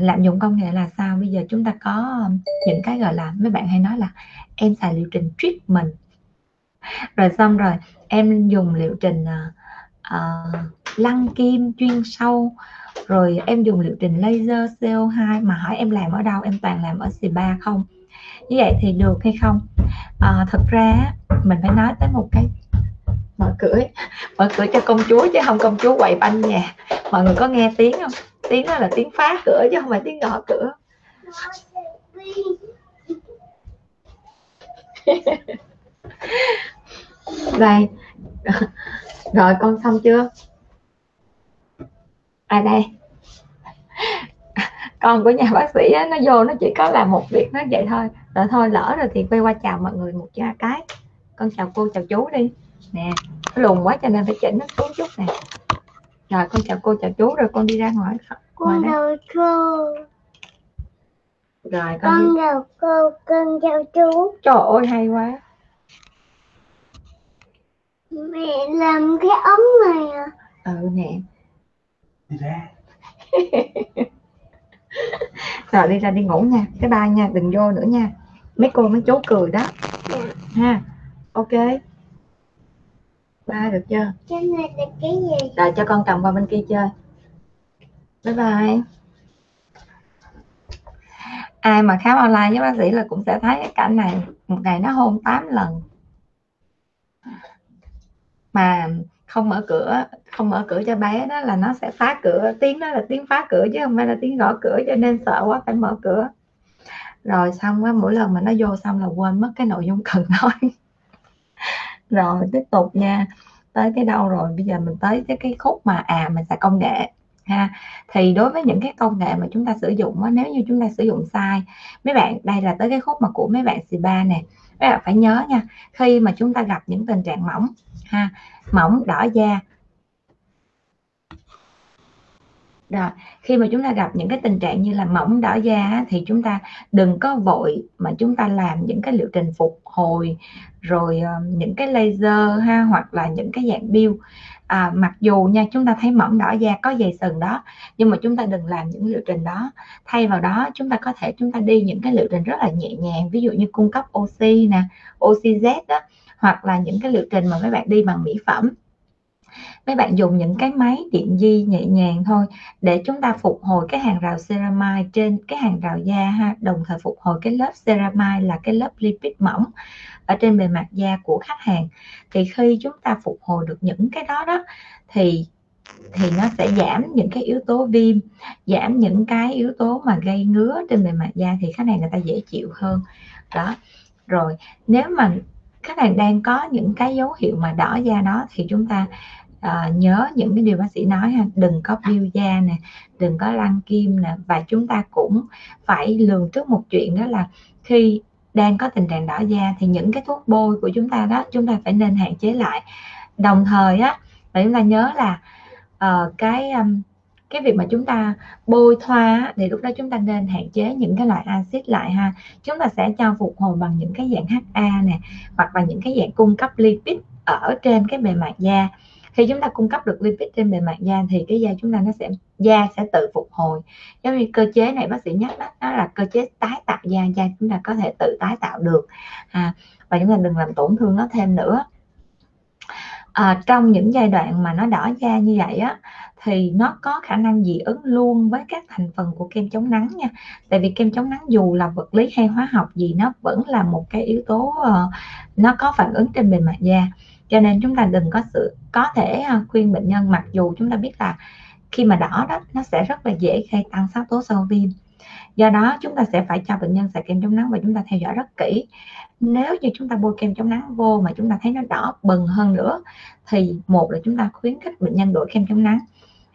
Lạm dụng công nghệ là sao? Bây giờ chúng ta có những cái gọi là, mấy bạn hay nói là em xài liệu trình treatment, rồi xong rồi em dùng liệu trình lăn kim chuyên sâu, rồi em dùng liệu trình laser CO2, mà hỏi em làm ở đâu? Em toàn làm ở spa không? Như vậy thì được hay không? Thật ra mình phải nói tới một cái mở cửa cho công chúa, chứ không công chúa quậy banh nhà. Mọi người có nghe tiếng không? Tiếng đó là tiếng phá cửa chứ không phải tiếng gõ cửa. Đây. Rồi con xong chưa? À đây. Con của nhà bác sĩ á, nó vô nó chỉ có làm một việc nó vậy thôi. Rồi thôi lỡ rồi thì quay qua chào mọi người một cái. Con chào cô, chào chú đi. Nè, nó lùn quá cho nên phải chỉnh nó xuống chút nè. Rồi con chào cô, chào chú, rồi con đi ra ngoài. Con chào cô. Rồi con chào cô, con chào chú. Trời ơi hay quá. Mẹ làm cái ống này à? Ừ nè. Đi ra. Rồi đi ra đi ngủ nha. Cái ba nha, đừng vô nữa nha. Mấy cô mấy chú cười đó. Ha. Ok. Ba được chưa? Cái này là cái gì? Rồi cho con cầm qua bên kia chơi. Bye bye. Ai mà khám online với bác sĩ là cũng sẽ thấy cái cảnh này. Một ngày nó hôn 8 lần mà không mở cửa cho bé đó, là nó sẽ phá cửa. Tiếng đó là tiếng phá cửa chứ không phải là tiếng gõ cửa, cho nên sợ quá phải mở cửa. Rồi xong á, mỗi lần mà nó vô xong là quên mất cái nội dung cần nói. Rồi mình tiếp tục nha. Tới cái đâu rồi? Bây giờ mình tới cái khúc mà mình xài công nghệ ha. Thì đối với những cái công nghệ mà chúng ta sử dụng á, nếu như chúng ta sử dụng sai, mấy bạn, đây là tới cái khúc mà của mấy bạn spa nè. Mấy bạn phải nhớ nha, khi mà chúng ta gặp những tình trạng mỏng ha, mỏng đỏ da, rồi khi mà chúng ta gặp những cái tình trạng như là mỏng đỏ da thì chúng ta đừng có vội mà chúng ta làm những cái liệu trình phục hồi, rồi những cái laser ha, hoặc là những cái dạng peel. Mặc dù nha, chúng ta thấy mỏng đỏ da có dày sừng đó, nhưng mà chúng ta đừng làm những liệu trình đó. Thay vào đó chúng ta có thể chúng ta đi những cái liệu trình rất là nhẹ nhàng, ví dụ như cung cấp oxy nè, oxy Z đó, hoặc là những cái liệu trình mà mấy bạn đi bằng mỹ phẩm. Mấy bạn dùng những cái máy điện di nhẹ nhàng thôi để chúng ta phục hồi cái hàng rào ceramide trên cái hàng rào da ha, đồng thời phục hồi cái lớp ceramide là cái lớp lipid mỏng ở trên bề mặt da của khách hàng. Thì khi chúng ta phục hồi được những cái đó đó thì nó sẽ giảm những cái yếu tố viêm, giảm những cái yếu tố mà gây ngứa trên bề mặt da, thì khách hàng người ta dễ chịu hơn đó. Rồi nếu mà khách hàng đang có những cái dấu hiệu mà đỏ da đó thì chúng ta nhớ những cái điều bác sĩ nói ha, đừng có peel da nè, đừng có lăn kim nè, và chúng ta cũng phải lường trước một chuyện, đó là khi đang có tình trạng đỏ da thì những cái thuốc bôi của chúng ta đó chúng ta phải nên hạn chế lại. Đồng thời á, chúng ta nhớ là cái việc mà chúng ta bôi thoa thì lúc đó chúng ta nên hạn chế những cái loại axit lại ha. Chúng ta sẽ cho phục hồi bằng những cái dạng HA nè, hoặc là những cái dạng cung cấp lipid ở trên cái bề mặt da. Khi chúng ta cung cấp được lipid trên bề mặt da thì cái da chúng ta da sẽ tự phục hồi. Giống như cơ chế này bác sĩ nhắc đó là cơ chế tái tạo da, da chúng ta có thể tự tái tạo được. Và chúng ta đừng làm tổn thương nó thêm nữa. Trong những giai đoạn mà nó đỏ da như vậy á, thì nó có khả năng dị ứng luôn với các thành phần của kem chống nắng nha. Tại vì kem chống nắng dù là vật lý hay hóa học gì, nó vẫn là một cái yếu tố nó có phản ứng trên bề mặt da. Cho nên chúng ta đừng có có thể khuyên bệnh nhân, mặc dù chúng ta biết là khi mà đỏ đó nó sẽ rất là dễ gây tăng sắc tố sau viêm. Do đó chúng ta sẽ phải cho bệnh nhân xài kem chống nắng và chúng ta theo dõi rất kỹ. Nếu như chúng ta bôi kem chống nắng vô mà chúng ta thấy nó đỏ bừng hơn nữa, thì một là chúng ta khuyến khích bệnh nhân đổi kem chống nắng.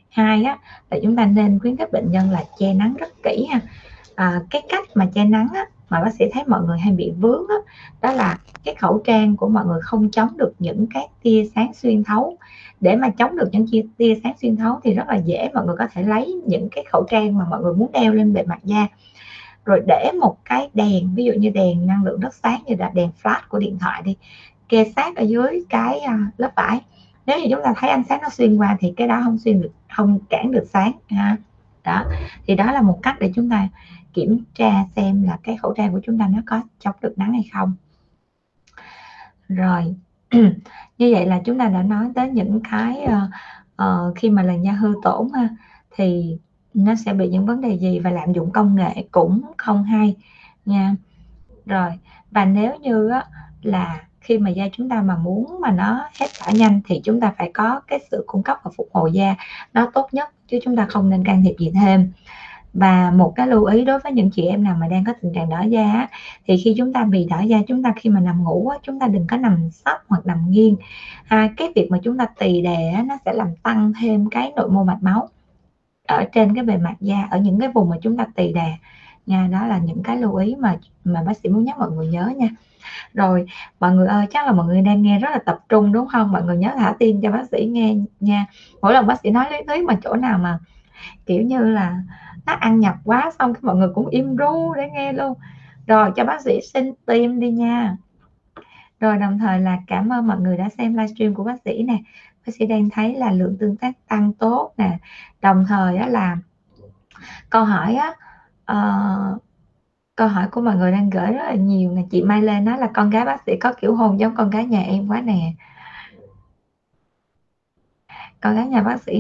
Hai á, là chúng ta nên khuyến khích bệnh nhân là che nắng rất kỹ ha. Cái cách mà che nắng á, mà bác sĩ thấy mọi người hay bị vướng á, đó là cái khẩu trang của mọi người không chống được những cái tia sáng xuyên thấu. Để mà chống được những tia sáng xuyên thấu thì rất là dễ, mọi người có thể lấy những cái khẩu trang mà mọi người muốn đeo lên bề mặt da, rồi để một cái đèn, ví dụ như đèn năng lượng rất sáng như là đèn flash của điện thoại đi, kê sát ở dưới cái lớp vải. Nếu như chúng ta thấy ánh sáng nó xuyên qua thì cái đó không xuyên được, không cản được sáng ha. Đó thì đó là một cách để chúng ta kiểm tra xem là cái khẩu trang của chúng ta nó có chống được nắng hay không. Rồi như vậy là chúng ta đã nói tới những cái khi mà làn da hư tổn ha, thì nó sẽ bị những vấn đề gì, và lạm dụng công nghệ cũng không hay nha. Rồi, và nếu như á, là khi mà da chúng ta mà muốn mà nó hết tỏa nhanh thì chúng ta phải có cái sự cung cấp và phục hồi da nó tốt nhất, chứ chúng ta không nên can thiệp gì thêm. Và một cái lưu ý đối với những chị em nào mà đang có tình trạng đỏ da á, thì khi chúng ta bị đỏ da, chúng ta khi mà nằm ngủ á, chúng ta đừng có nằm sấp hoặc nằm nghiêng. Cái việc mà chúng ta tì đè á, nó sẽ làm tăng thêm cái nội mô mạch máu ở trên cái bề mặt da, ở những cái vùng mà chúng ta tì đè nha. Đó là những cái lưu ý mà bác sĩ muốn nhắc mọi người nhớ nha. Rồi mọi người ơi, chắc là mọi người đang nghe rất là tập trung đúng không? Mọi người nhớ thả tim cho bác sĩ nghe nha. Mỗi lần bác sĩ nói lý thuyết mà chỗ nào mà kiểu như là nó ăn nhập quá, xong mọi người cũng im ru để nghe luôn. Rồi cho bác sĩ xin tim đi nha. Rồi đồng thời là cảm ơn mọi người đã xem livestream của bác sĩ nè. Bác sĩ đang thấy là lượng tương tác tăng tốt nè. Đồng thời á, là câu hỏi á, câu hỏi của mọi người đang gửi rất là nhiều nè. Chị Mai Lê nói là con gái bác sĩ có kiểu hồn giống con gái nhà em quá nè. Con gái nhà bác sĩ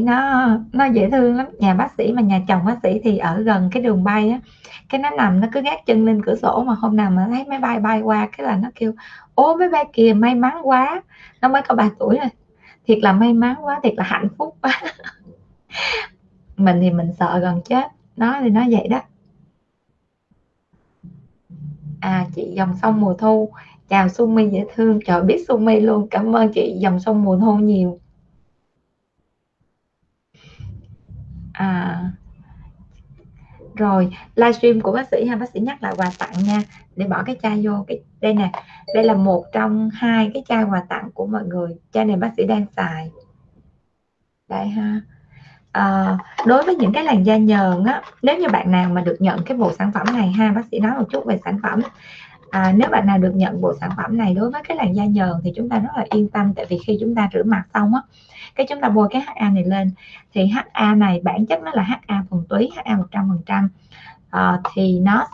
nó dễ thương lắm. Nhà bác sĩ mà nhà chồng bác sĩ thì ở gần cái đường bay á, cái nó nằm nó cứ gác chân lên cửa sổ, mà hôm nào mà thấy máy bay bay qua cái là nó kêu ô máy bay kìa, may mắn quá. Nó mới có 3 tuổi rồi, thiệt là may mắn quá, thiệt là hạnh phúc quá. Mình thì mình sợ gần chết, nó thì nó vậy đó. Chị Dòng Sông Mùa Thu, chào Sumi dễ thương. Trời, biết Sumi luôn, cảm ơn chị Dòng Sông Mùa Thu nhiều. Rồi livestream của bác sĩ ha, bác sĩ nhắc lại quà tặng nha, để bỏ cái chai vô cái đây nè. Đây là một trong hai cái chai quà tặng của mọi người. Chai này bác sĩ đang xài đây ha. Đối với những cái làn da nhờn á, nếu như bạn nào mà được nhận cái bộ sản phẩm này ha, bác sĩ nói một chút về sản phẩm. Nếu bạn nào được nhận bộ sản phẩm này, đối với cái làn da nhờn thì chúng ta rất là yên tâm. Tại vì khi chúng ta rửa mặt xong á, cái chúng ta bôi cái HA này lên, thì HA này bản chất nó là HA thuần túy, HA 100%, thì nó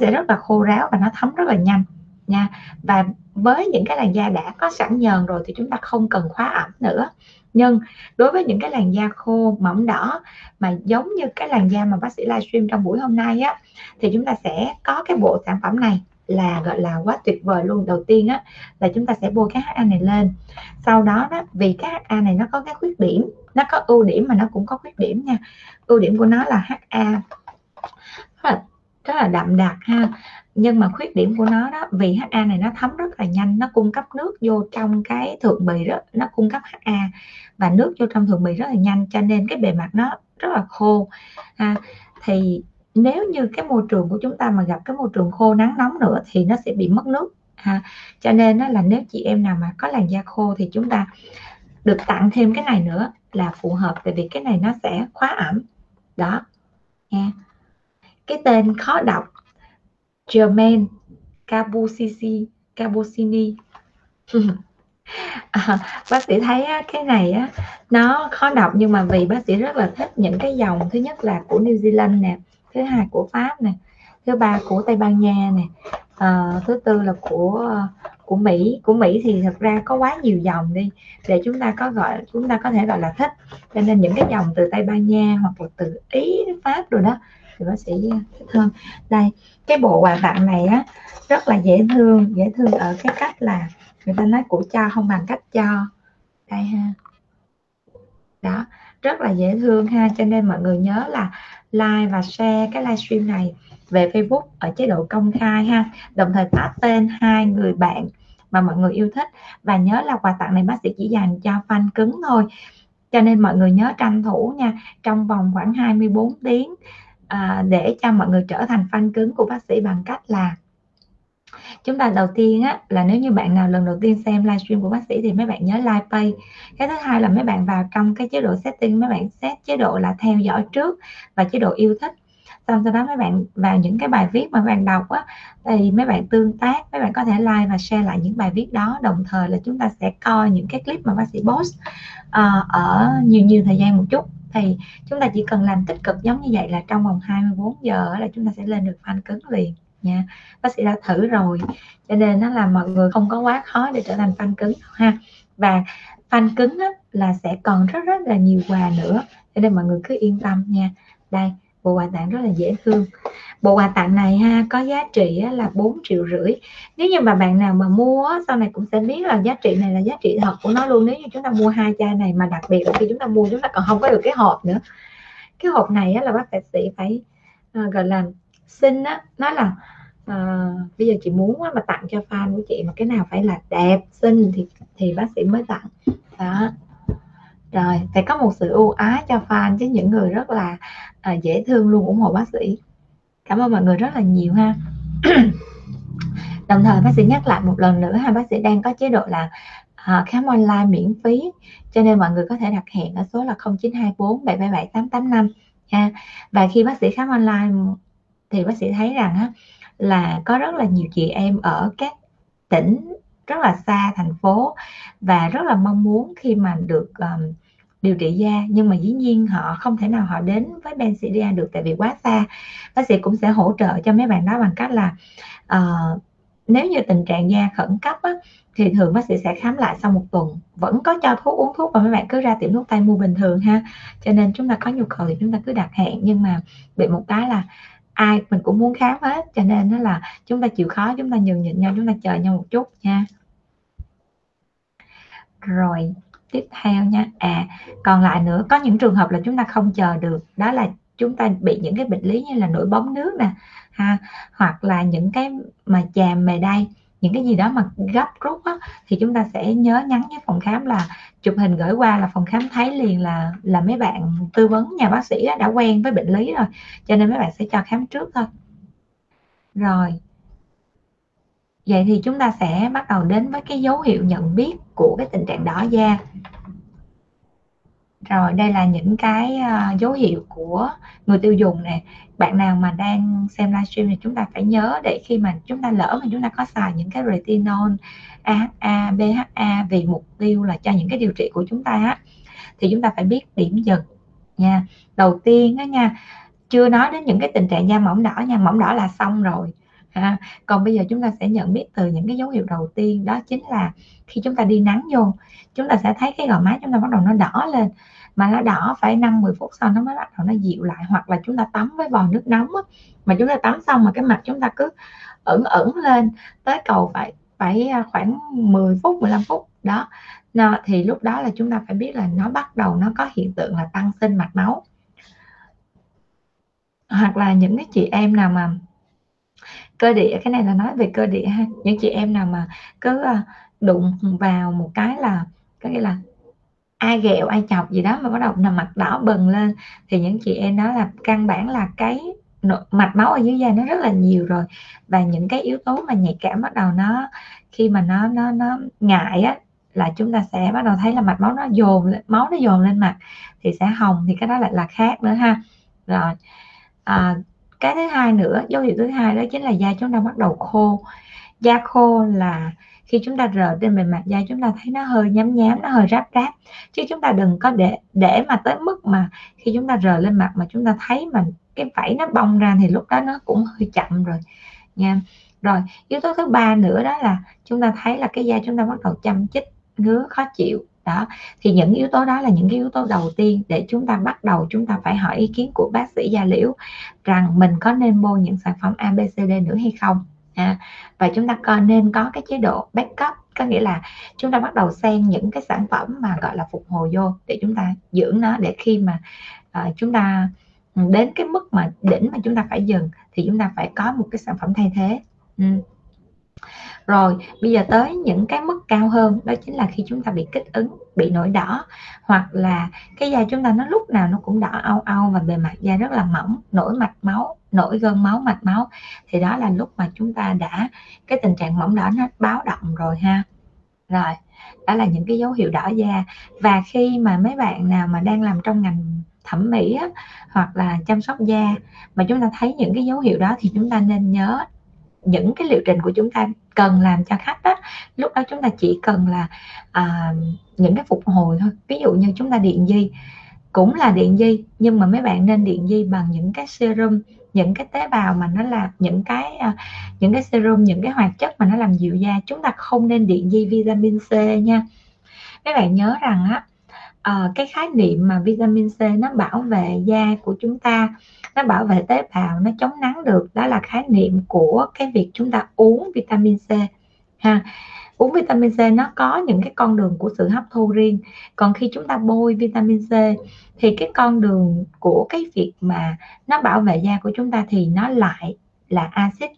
sẽ rất là khô ráo và nó thấm rất là nhanh nha. Và với những cái làn da đã có sẵn nhờn rồi thì chúng ta không cần khóa ẩm nữa. Nhưng đối với những cái làn da khô mỏng đỏ mà giống như cái làn da mà bác sĩ livestream trong buổi hôm nay á, thì chúng ta sẽ có cái bộ sản phẩm này là gọi là quá tuyệt vời luôn. Đầu tiên á, là chúng ta sẽ bôi cái HA này lên. Sau đó đó, vì cái HA này nó có cái khuyết điểm, nó có ưu điểm mà nó cũng có khuyết điểm nha. Ưu điểm của nó là HA rất là đậm đặc ha. Nhưng mà khuyết điểm của nó đó, vì HA này nó thấm rất là nhanh, nó cung cấp nước vô trong cái thượng bì đó, nó cung cấp HA và nước vô trong thượng bì rất là nhanh, cho nên cái bề mặt nó rất là khô. Thì nếu như cái môi trường của chúng ta mà gặp cái môi trường khô nắng nóng nữa thì nó sẽ bị mất nước. Cho nên đó là nếu chị em nào mà có làn da khô thì chúng ta được tặng thêm cái này nữa là phù hợp, tại vì cái này nó sẽ khóa ẩm. Đó nha. Cái tên khó đọc Germaine Cabosini. Bác sĩ thấy cái này nó khó đọc, nhưng mà vì bác sĩ rất là thích những cái dòng, thứ nhất là của New Zealand nè, thứ hai của Pháp nè, thứ ba của Tây Ban Nha nè, thứ tư là của của Mỹ thì thật ra có quá nhiều dòng đi để chúng ta có thể gọi là thích, cho nên những cái dòng từ Tây Ban Nha hoặc là từ Ý, Pháp rồi đó thì nó sẽ thích hơn. Đây, cái bộ quà tặng này á rất là dễ thương ở cái cách là người ta nói của cho không bằng cách cho, đây ha, đó rất là dễ thương ha. Cho nên mọi người nhớ là like và share cái livestream này về Facebook ở chế độ công khai ha, đồng thời tag tên 2 người bạn mà mọi người yêu thích, và nhớ là quà tặng này bác sĩ chỉ dành cho fan cứng thôi, cho nên mọi người nhớ tranh thủ nha, trong vòng khoảng 24 tiếng để cho mọi người trở thành fan cứng của bác sĩ bằng cách là chúng ta đầu tiên á, là nếu như bạn nào lần đầu tiên xem livestream của bác sĩ thì mấy bạn nhớ like page. Cái thứ hai là mấy bạn vào trong cái chế độ setting, mấy bạn set chế độ là theo dõi trước và chế độ yêu thích. Sau đó mấy bạn vào những cái bài viết mà bạn đọc á, thì mấy bạn tương tác, mấy bạn có thể like và share lại những bài viết đó. Đồng thời là chúng ta sẽ coi những cái clip mà bác sĩ post ở nhiều thời gian một chút. Thì chúng ta chỉ cần làm tích cực giống như vậy là trong vòng 24 giờ là chúng ta sẽ lên được fan cứng liền nha. Bác sĩ đã thử rồi, cho nên nó là mọi người không có quá khó để trở thành fan cứng ha. Và fan cứng á, là sẽ còn rất là nhiều quà nữa, cho nên mọi người cứ yên tâm nha. Đây, bộ quà tặng rất là dễ thương. Bộ quà tặng này ha có giá trị là 4,5 triệu. Nếu như mà bạn nào mà mua sau này cũng sẽ biết là giá trị này là giá trị thật của nó luôn. Nếu như chúng ta mua 2 chai này, mà đặc biệt là khi chúng ta mua chúng ta còn không có được cái hộp nữa. Cái hộp này là bác sĩ phải gọi là xin á, nói là bây giờ chị muốn mà tặng cho fan của chị mà cái nào phải là đẹp xinh thì bác sĩ mới tặng đó. Rồi phải có một sự ưu ái cho fan chứ, những người rất là dễ thương luôn ủng hộ bác sĩ. Cảm ơn mọi người rất là nhiều ha. Đồng thời bác sĩ nhắc lại một lần nữa ha, bác sĩ đang có chế độ là khám online miễn phí, cho nên mọi người có thể đặt hẹn ở số là 0924 777 885 ha. Và khi bác sĩ khám online thì bác sĩ thấy rằng á, là có rất là nhiều chị em ở các tỉnh rất là xa thành phố và rất là mong muốn khi mà được điều trị da, nhưng mà dĩ nhiên họ không thể nào họ đến với Benzidia được tại vì quá xa. Bác sĩ cũng sẽ hỗ trợ cho mấy bạn đó bằng cách là nếu như tình trạng da khẩn cấp á, thì thường bác sĩ sẽ khám lại sau 1 tuần, vẫn có cho thuốc, uống thuốc, và mấy bạn cứ ra tiệm thuốc tây mua bình thường ha. Cho nên chúng ta có nhu cầu thì chúng ta cứ đặt hẹn, nhưng mà bị một cái là ai mình cũng muốn khám hết, cho nên nó là chúng ta chịu khó, chúng ta nhường nhịn nhau, chúng ta chờ nhau một chút nha. Rồi tiếp theo nha, còn lại nữa có những trường hợp là chúng ta không chờ được, đó là chúng ta bị những cái bệnh lý như là nổi bóng nước nè ha, hoặc là những cái mà chàm mề đay, những cái gì đó mà gấp rút á, thì chúng ta sẽ nhớ nhắn với phòng khám là chụp hình gửi qua, là phòng khám thấy liền là mấy bạn tư vấn nhà bác sĩ đã quen với bệnh lý rồi, cho nên mấy bạn sẽ cho khám trước thôi. Rồi vậy thì chúng ta sẽ bắt đầu đến với cái dấu hiệu nhận biết của cái tình trạng đỏ da. Rồi đây là những cái dấu hiệu của người tiêu dùng nè. Bạn nào mà đang xem livestream thì chúng ta phải nhớ để khi mà chúng ta lỡ mà chúng ta có xài những cái retinol, AHA, BHA vì mục tiêu là cho những cái điều trị của chúng ta á, thì chúng ta phải biết điểm dừng nha. Đầu tiên đó nha, chưa nói đến những cái tình trạng da mỏng đỏ nha, mỏng đỏ là xong rồi ha. Còn bây giờ chúng ta sẽ nhận biết từ những cái dấu hiệu đầu tiên, đó chính là khi chúng ta đi nắng vô, chúng ta sẽ thấy cái gò má chúng ta bắt đầu nó đỏ lên, mà nó đỏ phải 5-10 phút sau nó mới bắt đầu nó dịu lại. Hoặc là chúng ta tắm với vòi nước nóng á, mà chúng ta tắm xong mà cái mặt chúng ta cứ ửng lên tới cầu phải khoảng 10 phút 15 phút đó. Nó, thì lúc đó là chúng ta phải biết là nó bắt đầu nó có hiện tượng là tăng sinh mạch máu. Hoặc là những cái chị em nào mà cơ địa, cái này là nói về cơ địa ha, những chị em nào mà cứ đụng vào một cái là có nghĩa là ai ghẹo ai chọc gì đó mà bắt đầu là mặt đỏ bừng lên, thì những chị em đó là căn bản là cái mạch máu ở dưới da nó rất là nhiều rồi, và những cái yếu tố mà nhạy cảm bắt đầu nó khi mà nó ngại á, là chúng ta sẽ bắt đầu thấy là mạch máu nó dồn lên, máu nó dồn lên mặt thì sẽ hồng, thì cái đó lại là khác nữa ha. Rồi cái thứ hai nữa, dấu hiệu thứ hai đó chính là da chúng ta bắt đầu khô. Da khô là khi chúng ta rờ trên bề mặt da chúng ta thấy nó hơi nhám, nó hơi ráp, chứ chúng ta đừng có để mà tới mức mà khi chúng ta rờ lên mặt mà chúng ta thấy mà cái vảy nó bong ra, thì lúc đó nó cũng hơi chậm rồi nha. Rồi yếu tố thứ ba nữa đó là chúng ta thấy là cái da chúng ta bắt đầu châm chích, ngứa, khó chịu đó. Thì những yếu tố đó là những cái yếu tố đầu tiên để chúng ta bắt đầu chúng ta phải hỏi ý kiến của bác sĩ da liễu rằng mình có nên mua những sản phẩm ABCD nữa hay không. Và chúng ta nên có cái chế độ backup, có nghĩa là chúng ta bắt đầu xen những cái sản phẩm mà gọi là phục hồi vô để chúng ta dưỡng nó, để khi mà chúng ta đến cái mức mà đỉnh mà chúng ta phải dừng thì chúng ta phải có một cái sản phẩm thay thế. Rồi bây giờ tới những cái mức cao hơn, đó chính là khi chúng ta bị kích ứng, bị nổi đỏ, hoặc là cái da chúng ta nó lúc nào nó cũng đỏ au au và bề mặt da rất là mỏng, nổi mạch máu, nổi gân máu, mạch máu, thì đó là lúc mà chúng ta đã cái tình trạng mỏng đỏ nó báo động rồi ha. Rồi đó là những cái dấu hiệu đỏ da. Và khi mà mấy bạn nào mà đang làm trong ngành thẩm mỹ á, hoặc là chăm sóc da mà chúng ta thấy những cái dấu hiệu đó thì chúng ta nên nhớ những cái liệu trình của chúng ta cần làm cho khách đó, lúc đó chúng ta chỉ cần là những cái phục hồi thôi. Ví dụ như chúng ta điện di cũng là điện di, nhưng mà mấy bạn nên điện di bằng những cái serum, những cái tế bào mà nó làm những cái serum, những cái hoạt chất mà nó làm dịu da. Chúng ta không nên điện di vitamin C nha. Mấy bạn nhớ rằng á, cái khái niệm mà vitamin C nó bảo vệ da của chúng ta, nó bảo vệ tế bào, nó chống nắng được, đó là khái niệm của cái việc chúng ta uống vitamin C ha. Uống vitamin C nó có những cái con đường của sự hấp thu riêng, còn khi chúng ta bôi vitamin C thì cái con đường của cái việc mà nó bảo vệ da của chúng ta thì nó lại là axit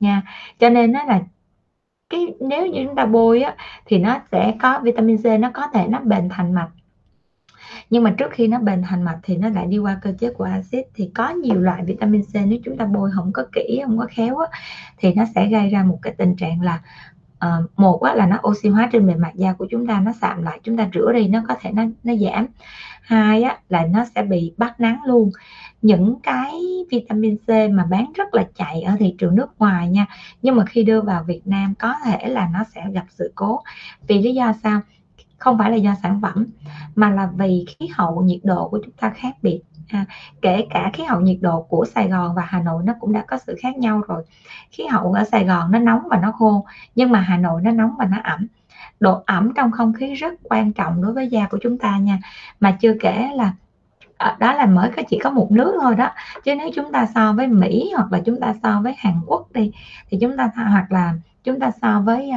nha. Cho nên nó là cái, nếu như chúng ta bôi á, thì nó sẽ có vitamin C, nó có thể nó bền thành mạch, nhưng mà trước khi nó bền thành mạch thì nó lại đi qua cơ chế của axit. Thì có nhiều loại vitamin C nếu chúng ta bôi không có kỹ, không có khéo á, thì nó sẽ gây ra một cái tình trạng là một là nó oxy hóa trên bề mặt da của chúng ta, nó sạm lại, chúng ta rửa đi nó có thể nó giảm. Hai á, là nó sẽ bị bắt nắng luôn. Những cái vitamin C mà bán rất là chạy ở thị trường nước ngoài nha, nhưng mà khi đưa vào Việt Nam có thể là nó sẽ gặp sự cố. Vì lý do sao? Không phải là do sản phẩm mà là vì khí hậu, nhiệt độ của chúng ta khác biệt. Kể cả khí hậu nhiệt độ của Sài Gòn và Hà Nội nó cũng đã có sự khác nhau rồi. Khí hậu ở Sài Gòn nó nóng và nó khô, nhưng mà Hà Nội nó nóng và nó ẩm. Độ ẩm trong không khí rất quan trọng đối với da của chúng ta nha. Mà chưa kể là đó là mới chỉ có một nước thôi đó, chứ nếu chúng ta so với Mỹ hoặc là chúng ta so với Hàn Quốc đi, thì chúng ta hoặc là chúng ta so với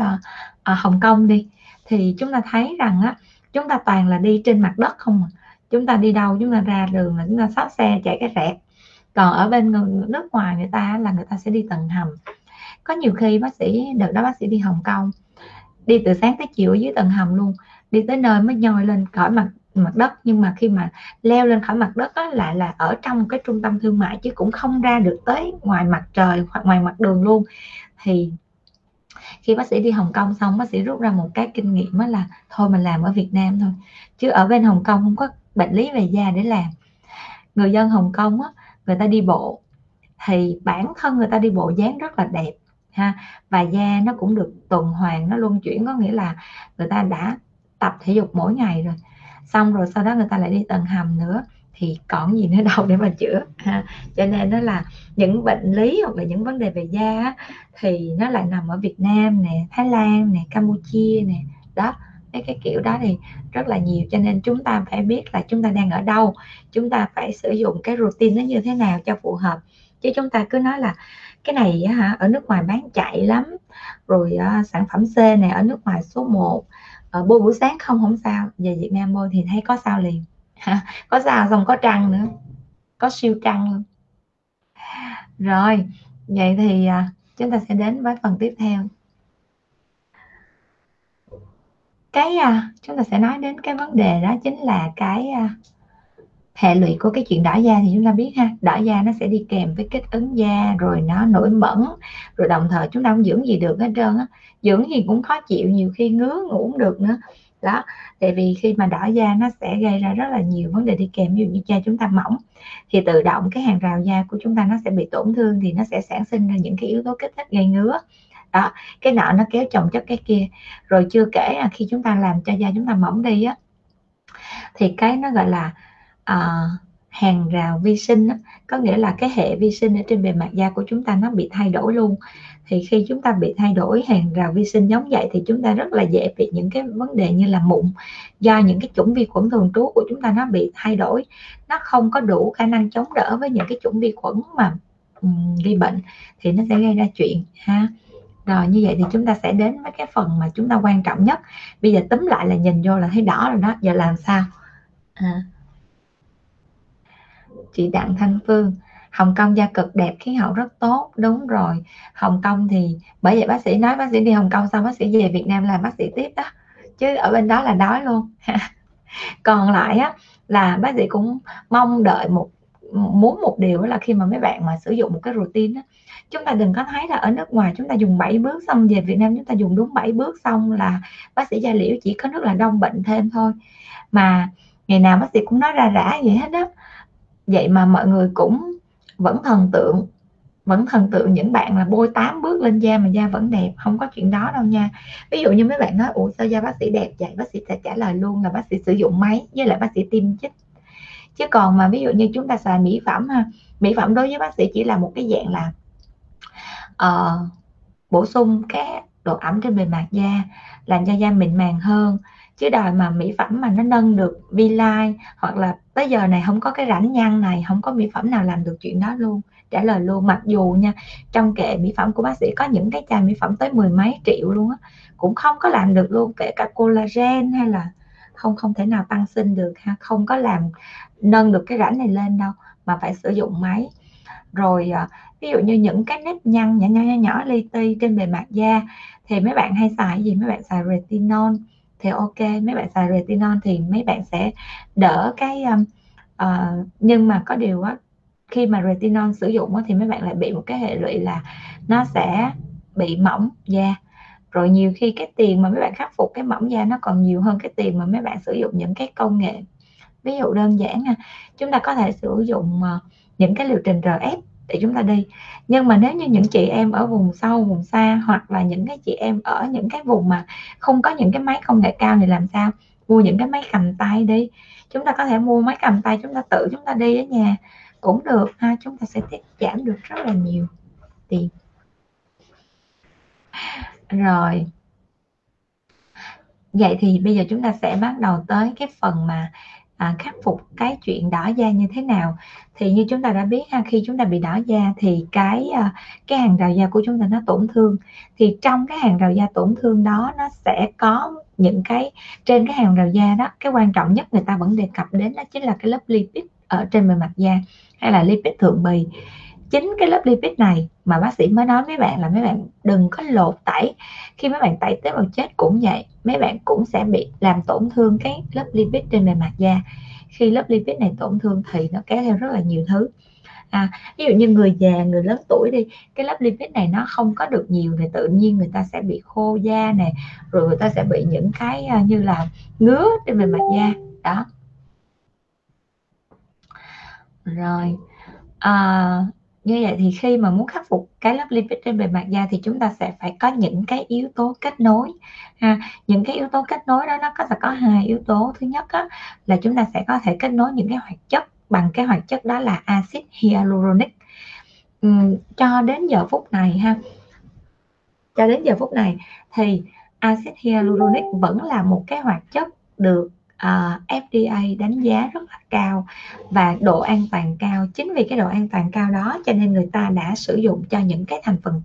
Hồng Kông đi, thì chúng ta thấy rằng á, chúng ta toàn là đi trên mặt đất không. Chúng ta đi đâu, chúng ta ra đường là chúng ta xách xe chạy cái rẹt. Còn ở bên nước ngoài người ta là người ta sẽ đi tầng hầm. Có nhiều khi bác sĩ, đợt đó bác sĩ đi Hồng Kông, đi từ sáng tới chiều ở dưới tầng hầm luôn, đi tới nơi mới nhoi lên khỏi mặt đất. Nhưng mà khi mà leo lên khỏi mặt đất á, lại là ở trong cái trung tâm thương mại, chứ cũng không ra được tới ngoài mặt trời hoặc ngoài mặt đường luôn. Thì khi bác sĩ đi Hồng Kông xong, bác sĩ rút ra một cái kinh nghiệm đó là thôi mình làm ở Việt Nam thôi, chứ ở bên Hồng Kông không có bệnh lý về da để làm. Người dân Hồng Kông á, người ta đi bộ thì bản thân người ta đi bộ dáng rất là đẹp ha, và da nó cũng được tuần hoàn, nó luân chuyển, có nghĩa là người ta đã tập thể dục mỗi ngày rồi, xong rồi sau đó người ta lại đi tầng hầm nữa thì còn gì nữa đâu để mà chữa ha. Cho nên đó là những bệnh lý hoặc là những vấn đề về da á, thì nó lại nằm ở Việt Nam nè, Thái Lan nè, Campuchia nè đó, cái kiểu đó thì rất là nhiều. Cho nên chúng ta phải biết là chúng ta đang ở đâu, chúng ta phải sử dụng cái routine nó như thế nào cho phù hợp, chứ chúng ta cứ nói là cái này hả, ở nước ngoài bán chạy lắm rồi, sản phẩm C này ở nước ngoài số 1, bôi buổi sáng không sao, về Việt Nam bôi thì thấy có sao liền. Có sao, xong có trăng nữa, có siêu trăng luôn. Rồi vậy thì chúng ta sẽ đến với phần tiếp theo. Chúng ta sẽ nói đến cái vấn đề đó chính là cái hệ lụy của cái chuyện đỏ da. Thì chúng ta biết ha, đỏ da nó sẽ đi kèm với kích ứng da, rồi nó nổi mẩn, rồi đồng thời chúng ta không dưỡng gì được hết trơn á, dưỡng gì cũng khó chịu, nhiều khi ngứa ngủ không được nữa đó. Tại vì khi mà đỏ da nó sẽ gây ra rất là nhiều vấn đề đi kèm. Ví dụ như da chúng ta mỏng thì tự động cái hàng rào da của chúng ta nó sẽ bị tổn thương, thì nó sẽ sản sinh ra những cái yếu tố kích thích gây ngứa đó, cái nọ nó kéo chồng chất cái kia. Rồi chưa kể là khi chúng ta làm cho da chúng ta mỏng đi á, thì cái nó gọi là hàng rào vi sinh á, có nghĩa là cái hệ vi sinh ở trên bề mặt da của chúng ta nó bị thay đổi luôn. Thì khi chúng ta bị thay đổi hàng rào vi sinh giống vậy thì chúng ta rất là dễ bị những cái vấn đề như là mụn, do những cái chủng vi khuẩn thường trú của chúng ta nó bị thay đổi, nó không có đủ khả năng chống đỡ với những cái chủng vi khuẩn mà gây bệnh thì nó sẽ gây ra chuyện ha. Rồi như vậy thì chúng ta sẽ đến với cái phần mà chúng ta quan trọng nhất. Bây giờ túm lại là nhìn vô là thấy đỏ rồi đó. Giờ làm sao? Chị Đặng Thanh Phương, Hồng Kông da cực đẹp, khí hậu rất tốt. Đúng rồi, Hồng Kông thì bởi vậy bác sĩ nói bác sĩ đi Hồng Kông xong bác sĩ về Việt Nam làm bác sĩ tiếp đó, chứ ở bên đó là đói luôn. Còn lại á, là bác sĩ cũng mong đợi muốn một điều là khi mà mấy bạn mà sử dụng một cái routine á, chúng ta đừng có thấy là ở nước ngoài chúng ta dùng 7 bước xong về Việt Nam chúng ta dùng đúng 7 bước xong là bác sĩ da liễu chỉ có nước là đông bệnh thêm thôi, mà ngày nào bác sĩ cũng nói ra rã vậy hết đó. Vậy mà mọi người cũng vẫn thần tượng những bạn là bôi 8 bước lên da mà da vẫn đẹp, không có chuyện đó đâu nha. Ví dụ như mấy bạn nói ủa sao da bác sĩ đẹp vậy, bác sĩ sẽ trả lời luôn là bác sĩ sử dụng máy với lại bác sĩ tiêm chích. Chứ còn mà ví dụ như chúng ta xài mỹ phẩm ha, mỹ phẩm đối với bác sĩ chỉ là một cái dạng là bổ sung cái độ ẩm trên bề mặt da, làm cho da mịn màng hơn. Chứ đòi mà mỹ phẩm mà nó nâng được V-line hoặc là tới giờ này không có cái rãnh nhăn này, không có mỹ phẩm nào làm được chuyện đó luôn, trả lời luôn. Mặc dù nha, trong kệ mỹ phẩm của bác sĩ có những cái chai mỹ phẩm tới 10 mấy triệu luôn á, cũng không có làm được luôn, kể cả collagen hay là không thể nào tăng sinh được ha, không có làm nâng được cái rãnh này lên đâu, mà phải sử dụng máy. Rồi ví dụ như những cái nếp nhăn nhỏ li ti trên bề mặt da thì mấy bạn hay xài gì? Mấy bạn xài retinol thì ok, mấy bạn xài retinol thì mấy bạn sẽ đỡ cái nhưng mà có điều á, khi mà retinol sử dụng thì mấy bạn lại bị một cái hệ lụy là nó sẽ bị mỏng da. Rồi nhiều khi cái tiền mà mấy bạn khắc phục cái mỏng da nó còn nhiều hơn cái tiền mà mấy bạn sử dụng những cái công nghệ. Ví dụ đơn giản ha, chúng ta có thể sử dụng những cái liệu trình RF để chúng ta đi. Nhưng mà nếu như những chị em ở vùng sâu, vùng xa hoặc là những cái chị em ở những cái vùng mà không có những cái máy công nghệ cao thì làm sao? Mua những cái máy cầm tay đi. Chúng ta có thể mua máy cầm tay, chúng ta tự chúng ta đi ở nhà cũng được ha, chúng ta sẽ tiết giảm được rất là nhiều tiền. Rồi, vậy thì bây giờ chúng ta sẽ bắt đầu tới cái phần mà khắc phục cái chuyện đỏ da như thế nào. Thì như chúng ta đã biết ha, khi chúng ta bị đỏ da thì cái hàng rào da của chúng ta nó tổn thương. Thì trong cái hàng rào da tổn thương đó nó sẽ có những cái, trên cái hàng rào da đó, cái quan trọng nhất người ta vẫn đề cập đến đó chính là cái lớp lipid ở trên bề mặt da hay là lipid thượng bì. Chính cái lớp lipid này mà bác sĩ mới nói mấy bạn là mấy bạn đừng có lột tẩy. Khi mấy bạn tẩy tế bào chết cũng vậy, mấy bạn cũng sẽ bị làm tổn thương cái lớp lipid trên bề mặt da. Khi lớp lipid này tổn thương thì nó kéo theo rất là nhiều thứ. Ví dụ như người già, người lớn tuổi đi, cái lớp lipid này nó không có được nhiều thì tự nhiên người ta sẽ bị khô da nè, rồi người ta sẽ bị những cái như là ngứa trên bề mặt da đó. Rồi như vậy thì khi mà muốn khắc phục cái lớp lipid trên bề mặt da thì chúng ta sẽ phải có những cái yếu tố kết nối ha. Những cái yếu tố kết nối đó nó có 2 yếu tố. Thứ nhất đó, là chúng ta sẽ có thể kết nối những cái hoạt chất bằng cái hoạt chất đó là axit hyaluronic. Cho đến giờ phút này ha, cho đến giờ phút này thì axit hyaluronic vẫn là một cái hoạt chất được FDA đánh giá rất là cao và độ an toàn cao. Chính vì cái độ an toàn cao đó cho nên người ta đã sử dụng cho những cái thành phần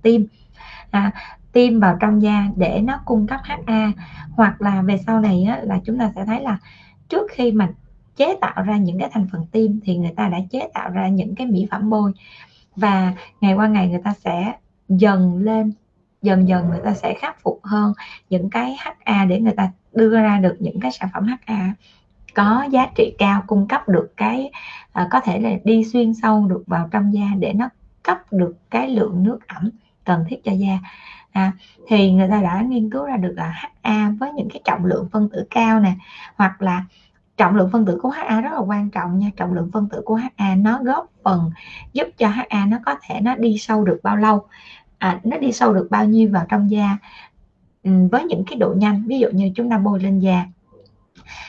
tiêm vào trong da để nó cung cấp HA. Hoặc là về sau này á, là chúng ta sẽ thấy là trước khi mà chế tạo ra những cái thành phần tiêm thì người ta đã chế tạo ra những cái mỹ phẩm bôi, và ngày qua ngày người ta sẽ dần dần người ta sẽ khắc phục hơn những cái HA để người ta đưa ra được những cái sản phẩm HA có giá trị cao, cung cấp được cái có thể là đi xuyên sâu được vào trong da để nó cấp được cái lượng nước ẩm cần thiết cho da. Thì người ta đã nghiên cứu ra được là HA với những cái trọng lượng phân tử cao nè, hoặc là trọng lượng phân tử của HA rất là quan trọng nha. Trọng lượng phân tử của HA nó góp phần giúp cho HA nó có thể nó đi sâu được bao lâu, nó đi sâu được bao nhiêu vào trong da với những cái độ nhanh. Ví dụ như chúng ta bôi lên da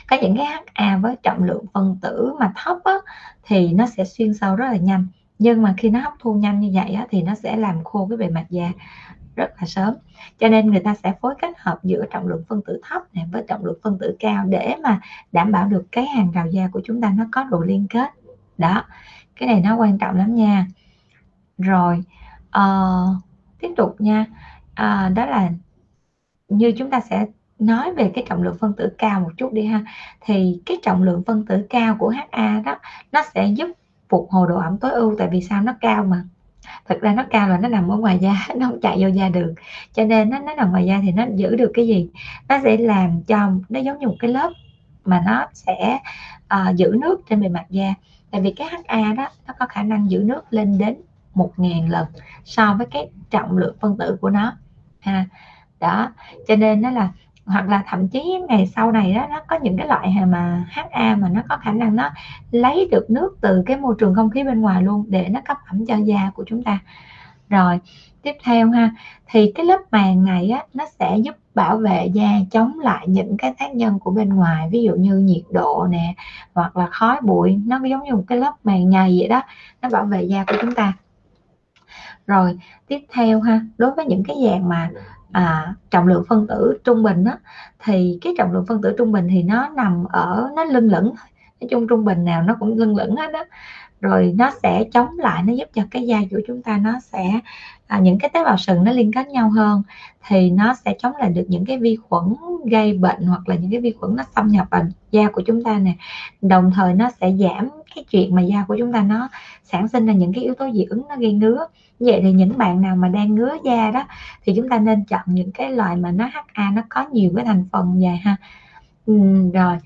có những cái HA với trọng lượng phân tử mà thấp á, thì nó sẽ xuyên sâu rất là nhanh, nhưng mà khi nó hấp thu nhanh như vậy á, thì nó sẽ làm khô cái bề mặt da. rất là sớm. Cho nên người ta sẽ phối kết hợp giữa trọng lượng phân tử thấp này với trọng lượng phân tử cao để mà đảm bảo được cái hàng rào da của chúng ta nó có độ liên kết. Đó, cái này nó quan trọng lắm nha. Rồi, tiếp tục nha. Đó là như chúng ta sẽ nói về cái trọng lượng phân tử cao một chút đi ha. Thì cái trọng lượng phân tử cao của HA đó, nó sẽ giúp phục hồi độ ẩm tối ưu. Tại vì sao? Nó cao mà. Thực ra nó cao là nó nằm ở ngoài da, nó không chạy vô da được. Cho nên nó nằm ngoài da thì nó giữ được cái gì? Nó sẽ làm cho, nó giống như một cái lớp mà nó sẽ giữ nước trên bề mặt da. Tại vì cái HA đó, nó có khả năng giữ nước lên đến 1000 lần so với cái trọng lượng phân tử của nó ha. Đó, cho nên nó là, hoặc là thậm chí ngày sau này đó, nó có những cái loại mà HA mà nó có khả năng nó lấy được nước từ cái môi trường không khí bên ngoài luôn để nó cấp ẩm cho da của chúng ta. Rồi tiếp theo ha, thì cái lớp màng này á, nó sẽ giúp bảo vệ da chống lại những cái tác nhân của bên ngoài, ví dụ như nhiệt độ nè, hoặc là khói bụi. Nó giống như một cái lớp màng nhầy vậy đó, nó bảo vệ da của chúng ta. Rồi tiếp theo ha, đối với những cái dạng mà trọng lượng phân tử trung bình đó, thì cái trọng lượng phân tử trung bình thì nó nằm ở, nó lưng lửng, nói chung trung bình nào nó cũng lưng lửng hết đó. Rồi nó sẽ chống lại, nó giúp cho cái da của chúng ta nó sẽ những cái tế bào sừng nó liên kết nhau hơn, thì nó sẽ chống lại được những cái vi khuẩn gây bệnh hoặc là những cái vi khuẩn nó xâm nhập vào da của chúng ta nè. Đồng thời nó sẽ giảm cái chuyện mà da của chúng ta nó sản sinh ra những cái yếu tố dị ứng nó gây ngứa. Vậy thì những bạn nào mà đang ngứa da đó thì chúng ta nên chọn những cái loại mà nó HA nó có nhiều cái thành phần vậy ha. Rồi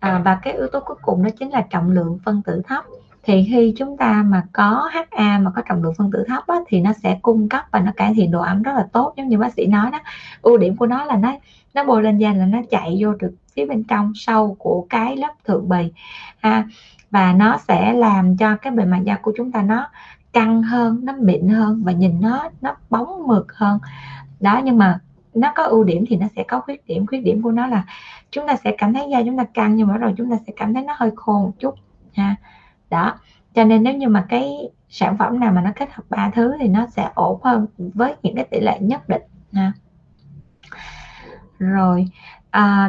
và cái yếu tố cuối cùng đó chính là trọng lượng phân tử thấp. Thì khi chúng ta mà có HA mà có trọng lượng phân tử thấp á, thì nó sẽ cung cấp và nó cải thiện độ ẩm rất là tốt, giống như bác sĩ nói đó. Ưu điểm của nó là nó bôi lên da là nó chạy vô được phía bên trong sâu của cái lớp thượng bì ha, và nó sẽ làm cho cái bề mặt da của chúng ta nó căng hơn, nó mịn hơn và nhìn nó bóng mượt hơn đó. Nhưng mà nó có ưu điểm thì nó sẽ có khuyết điểm. Khuyết điểm của nó là chúng ta sẽ cảm thấy da chúng ta căng, nhưng mà rồi chúng ta sẽ cảm thấy nó hơi khô một chút ha. Đó, cho nên nếu như mà cái sản phẩm nào mà nó kết hợp 3 thứ thì nó sẽ ổn hơn với những cái tỷ lệ nhất định ha. Rồi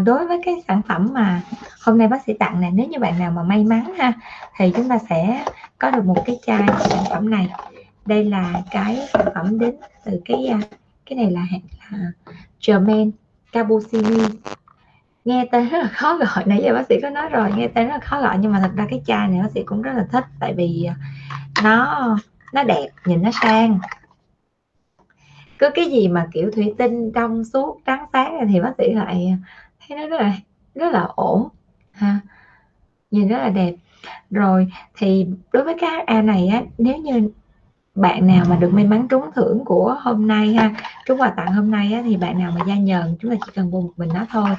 đối với cái sản phẩm mà hôm nay bác sĩ tặng này, nếu như bạn nào mà may mắn ha, thì chúng ta sẽ có được một cái chai sản phẩm này. Đây là cái sản phẩm đến từ cái này là hạt Germain Capucini. Nghe tên rất là khó gọi, nãy giờ bác sĩ có nói rồi, nghe tên rất là khó gọi, nhưng mà thật ra cái chai này bác sĩ cũng rất là thích, tại vì nó đẹp, nhìn nó sang. Cứ cái gì mà kiểu thủy tinh trong suốt trắng sáng thì bác sĩ lại thấy nó rất là ổn ha, nhìn rất là đẹp. Rồi thì đối với cái HA này á, nếu như bạn nào mà được may mắn trúng thưởng của hôm nay ha, trúng quà tặng hôm nay á, thì bạn nào mà da nhờn chúng ta chỉ cần bôi một bình nó thôi.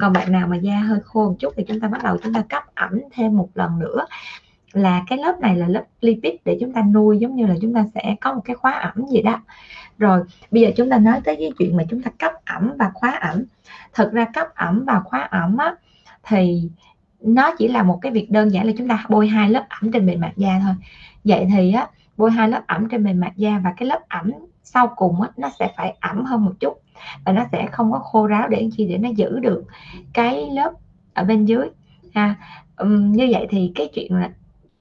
Còn bạn nào mà da hơi khô một chút thì chúng ta bắt đầu chúng ta cấp ẩm thêm một lần nữa, là cái lớp này là lớp lipid để chúng ta nuôi, giống như là chúng ta sẽ có một cái khóa ẩm gì đó. Rồi bây giờ chúng ta nói tới cái chuyện mà chúng ta cấp ẩm và khóa ẩm. Thật ra cấp ẩm và khóa ẩm á, thì nó chỉ là một cái việc đơn giản là chúng ta bôi 2 lớp ẩm trên bề mặt da thôi. Vậy thì á, bôi 2 lớp ẩm trên bề mặt da và cái lớp ẩm sau cùng á, nó sẽ phải ẩm hơn một chút và nó sẽ không có khô ráo để chi, để nó giữ được cái lớp ở bên dưới ha. Như vậy thì cái chuyện là